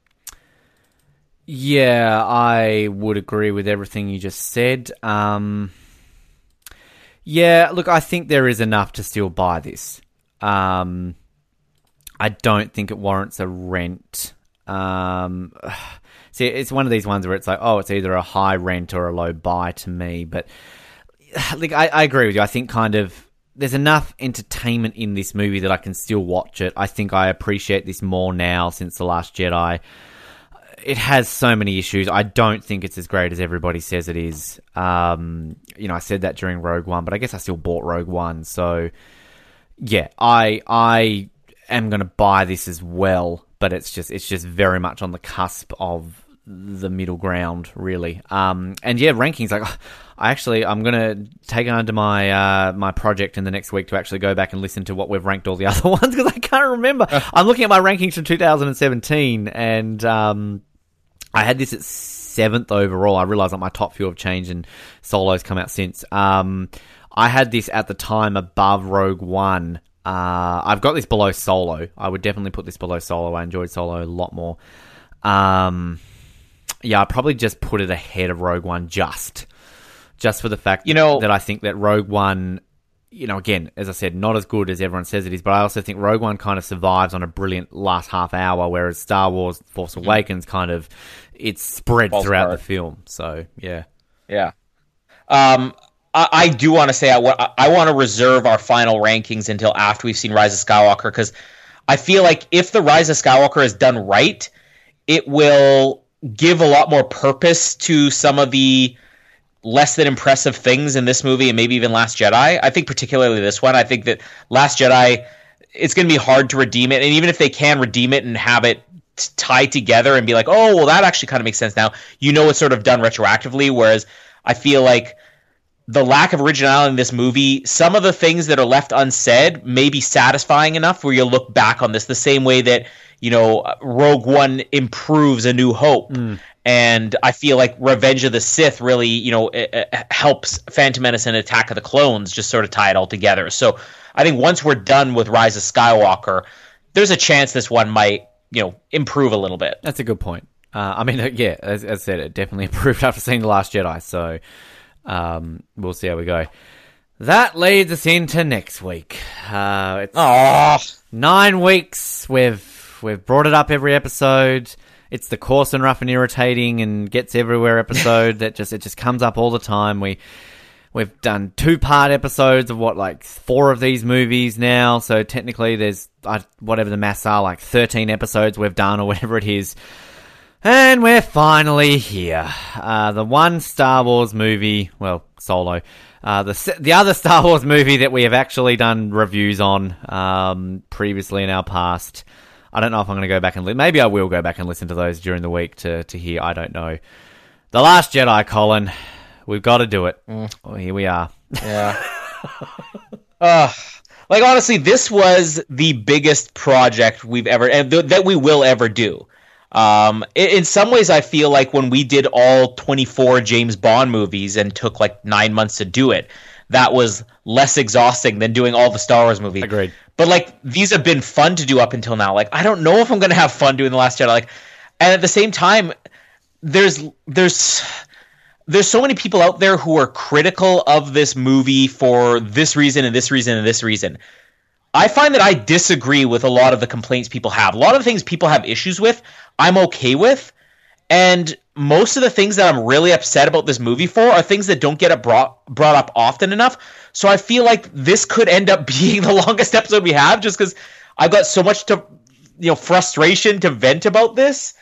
Yeah, I would agree with everything you just said. Um, yeah, look, I think there is enough to still buy this. Um, I don't think it warrants a rent. Um, see, it's one of these ones where it's like, oh, it's either a high rent or a low buy to me. But like, I, I agree with you. I think kind of there's enough entertainment in this movie that I can still watch it. I think I appreciate this more now since The Last Jedi. It has so many issues. I don't think it's as great as everybody says it is. Um, you know, I said that during Rogue One, but I guess I still bought Rogue One. So, yeah, I I am going to buy this as well, but it's just it's just very much on the cusp of the middle ground, really. Um, and yeah, rankings. Like, I actually I'm going to take it under my uh, my project in the next week to actually go back and listen to what we've ranked all the other ones, because I can't remember. I'm looking at my rankings from two thousand seventeen, and um. I had this at seventh overall. I realised that my top few have changed and Solo's come out since. Um, I had this at the time above Rogue One. Uh, I've got this below Solo. I would definitely put this below Solo. I enjoyed Solo a lot more. Um, yeah, I probably just put it ahead of Rogue One just, just for the fact you know, that I think that Rogue One, you know, again, as I said, not as good as everyone says it is, but I also think Rogue One kind of survives on a brilliant last half hour, whereas Star Wars Force Awakens mm-hmm. kind of, it's spread False throughout part. The film. So, yeah. Yeah. Um, I, I do want to say I, wa- I want to reserve our final rankings until after we've seen Rise of Skywalker, because I feel like if the Rise of Skywalker is done right, it will give a lot more purpose to some of the less than impressive things in this movie and maybe even Last Jedi. I think particularly this one. I think that Last Jedi, it's going to be hard to redeem it. And even if they can redeem it and have it tied together and be like, oh, well, that actually kind of makes sense now. You know, it's sort of done retroactively, whereas I feel like the lack of originality in this movie, some of the things that are left unsaid may be satisfying enough where you'll look back on this the same way that, you know, Rogue One improves A New Hope. Mm. And I feel like Revenge of the Sith really, you know, it, it helps Phantom Menace and Attack of the Clones just sort of tie it all together. So I think once we're done with Rise of Skywalker, there's a chance this one might, you know, improve a little bit. That's a good point. Uh, I mean, yeah, as, as I said, it definitely improved after seeing The Last Jedi. So um, we'll see how we go. That leads us into next week. Uh, it's oh. nine weeks. We've we've brought it up every episode. It's the coarse and rough and irritating and gets everywhere episode that just it just comes up all the time. We we've done two part episodes of what like four of these movies now. So technically, there's uh, whatever the maths are, like thirteen episodes we've done or whatever it is, and we're finally here. Uh, the one Star Wars movie, well, Solo. Uh, the the other Star Wars movie that we have actually done reviews on um, previously in our past. I don't know if I'm going to go back and... Li- Maybe I will go back and listen to those during the week to, to hear. I don't know. The Last Jedi, Colin. We've got to do it. Mm. Oh, here we are. Yeah. uh, like, honestly, this was the biggest project we've ever... and th- that we will ever do. Um, in, in some ways, I feel like when we did all twenty-four James Bond movies and took, like, nine months to do it, that was less exhausting than doing all the Star Wars movies. Agreed. But like these have been fun to do up until now. Like I don't know if I'm going to have fun doing The Last Jedi. Like, and at the same time, there's there's there's so many people out there who are critical of this movie for this reason and this reason and this reason. I find that I disagree with a lot of the complaints people have. A lot of the things people have issues with, I'm okay with. And most of the things that I'm really upset about this movie for are things that don't get brought brought up often enough. So I feel like this could end up being the longest episode we have just because I've got so much to, you know, frustration to vent about this.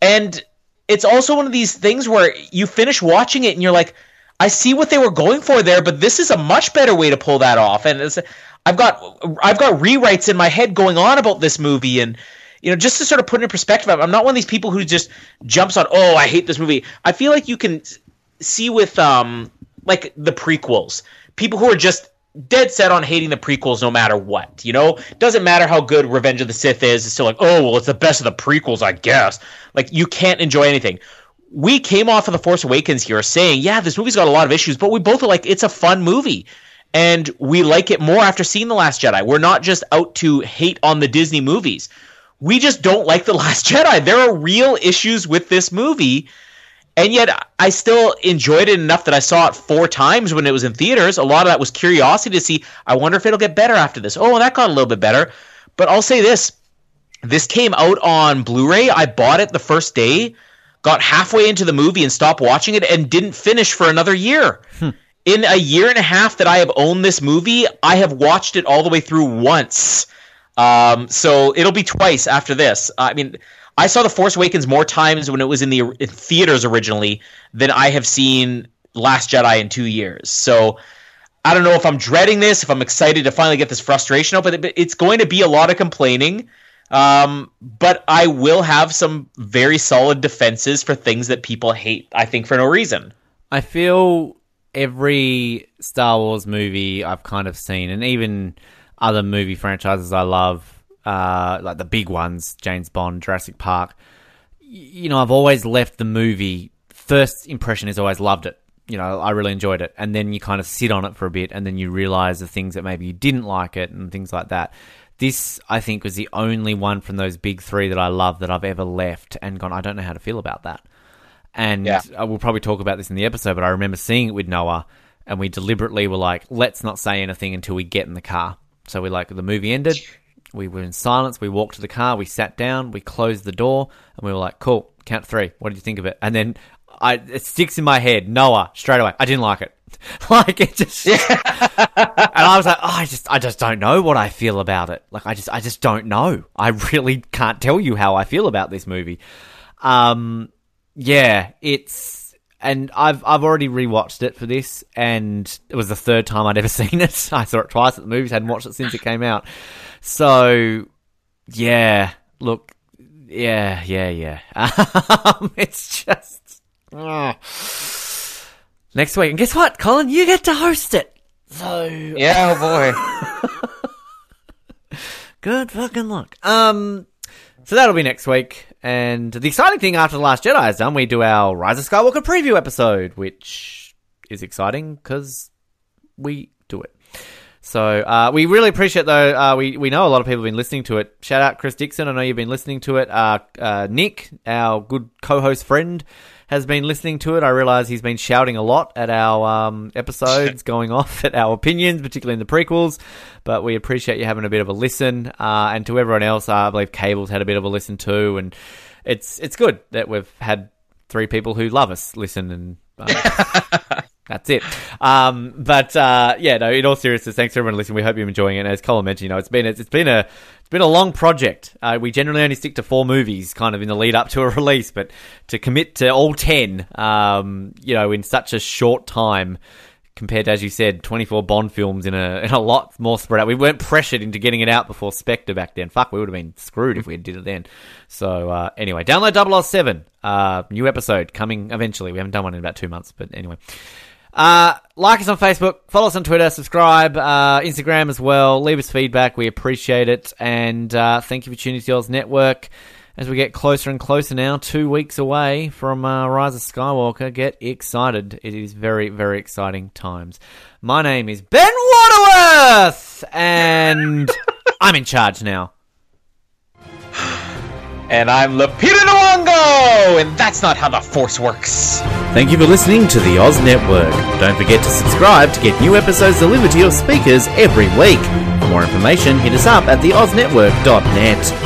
And it's also one of these things where you finish watching it and you're like, I see what they were going for there, but this is a much better way to pull that off. And it's, I've got I've got rewrites in my head going on about this movie. And, you know, just to sort of put it in perspective, I'm not one of these people who just jumps on, oh, I hate this movie. I feel like you can see with, um, like, the prequels, people who are just dead set on hating the prequels no matter what, you know? Doesn't matter how good Revenge of the Sith is. It's still like, oh, well, it's the best of the prequels, I guess. Like, you can't enjoy anything. We came off of The Force Awakens here saying, yeah, this movie's got a lot of issues, but we both are like, it's a fun movie. And we like it more after seeing The Last Jedi. We're not just out to hate on the Disney movies. We just don't like The Last Jedi. There are real issues with this movie. And yet I still enjoyed it enough that I saw it four times when it was in theaters. A lot of that was curiosity to see, I wonder if it'll get better after this. Oh, well, that got a little bit better. But I'll say this. This came out on Blu-ray. I bought it the first day. Got halfway into the movie and stopped watching it and didn't finish for another year. Hmm. In a year and a half that I have owned this movie, I have watched it all the way through once. Um, so it'll be twice after this. I mean, I saw The Force Awakens more times when it was in the in theaters originally than I have seen Last Jedi in two years. So I don't know if I'm dreading this, if I'm excited to finally get this frustration out, but it, it's going to be a lot of complaining. Um, but I will have some very solid defenses for things that people hate, I think, for no reason. I feel every Star Wars movie I've kind of seen, and even other movie franchises I love, uh, like the big ones, James Bond, Jurassic Park, you know, I've always left the movie, first impression is always loved it. You know, I really enjoyed it. And then you kind of sit on it for a bit, and then you realize the things that maybe you didn't like it and things like that. This, I think, was the only one from those big three that I love that I've ever left and gone, I don't know how to feel about that. And yeah. We'll probably talk about this in the episode, but I remember seeing it with Noah, and we deliberately were like, let's not say anything until we get in the car. So we like, the movie ended, we were in silence, we walked to the car, we sat down, we closed the door, and we were like, cool, count three, what did you think of it? And then I it sticks in my head, Noah, straight away, I didn't like it. Like it just, yeah. And I was like, oh, I just, I just don't know what I feel about it. Like I just, I just don't know. I really can't tell you how I feel about this movie. Um, yeah, it's, and I've, I've already rewatched it for this, and it was the third time I'd ever seen it. I saw it twice at the movies, hadn't watched it since it came out. So, yeah, look, yeah, yeah, yeah. Um, it's just. Uh. Next week. And guess what, Colin? You get to host it. So yeah, oh boy. Good fucking luck. Um, so that'll be next week. And the exciting thing after The Last Jedi is done, we do our Rise of Skywalker preview episode, which is exciting because we do it. So uh, we really appreciate, though, uh, we, we know a lot of people have been listening to it. Shout out Chris Dixon. I know you've been listening to it. Uh, uh, Nick, our good co-host friend, has been listening to it. I realise he's been shouting a lot at our um, episodes, going off at our opinions, particularly in the prequels. But we appreciate you having a bit of a listen. Uh, and to everyone else, uh, I believe Cable's had a bit of a listen too. And it's it's good that we've had three people who love us listen, and uh, that's it. Um, but uh, yeah, no. In all seriousness, thanks for everyone listening. We hope you're enjoying it. And as Colin mentioned, you know, it's been it's been a It's been a long project. Uh, we generally only stick to four movies kind of in the lead up to a release, but to commit to all ten, um, you know, in such a short time compared to, as you said, twenty-four Bond films in a in a lot more spread out. We weren't pressured into getting it out before Spectre back then. Fuck, we would have been screwed if we did it then. So uh, anyway, download double oh seven. Uh, new episode coming eventually. We haven't done one in about two months, but anyway. Uh, like us on Facebook, follow us on Twitter, subscribe, uh, Instagram as well. Leave us feedback. We appreciate it. And uh, thank you for tuning to Y'all's Network. as we get closer and closer now, two weeks away from uh, Rise of Skywalker. Get excited. It is very, very exciting times. My name is Ben Waterworth, and I'm in charge now. And I'm Lupita Nyong'o, and that's not how the Force works. Thank you for listening to the Oz Network. Don't forget to subscribe to get new episodes delivered to your speakers every week. For more information, hit us up at the oz network dot net.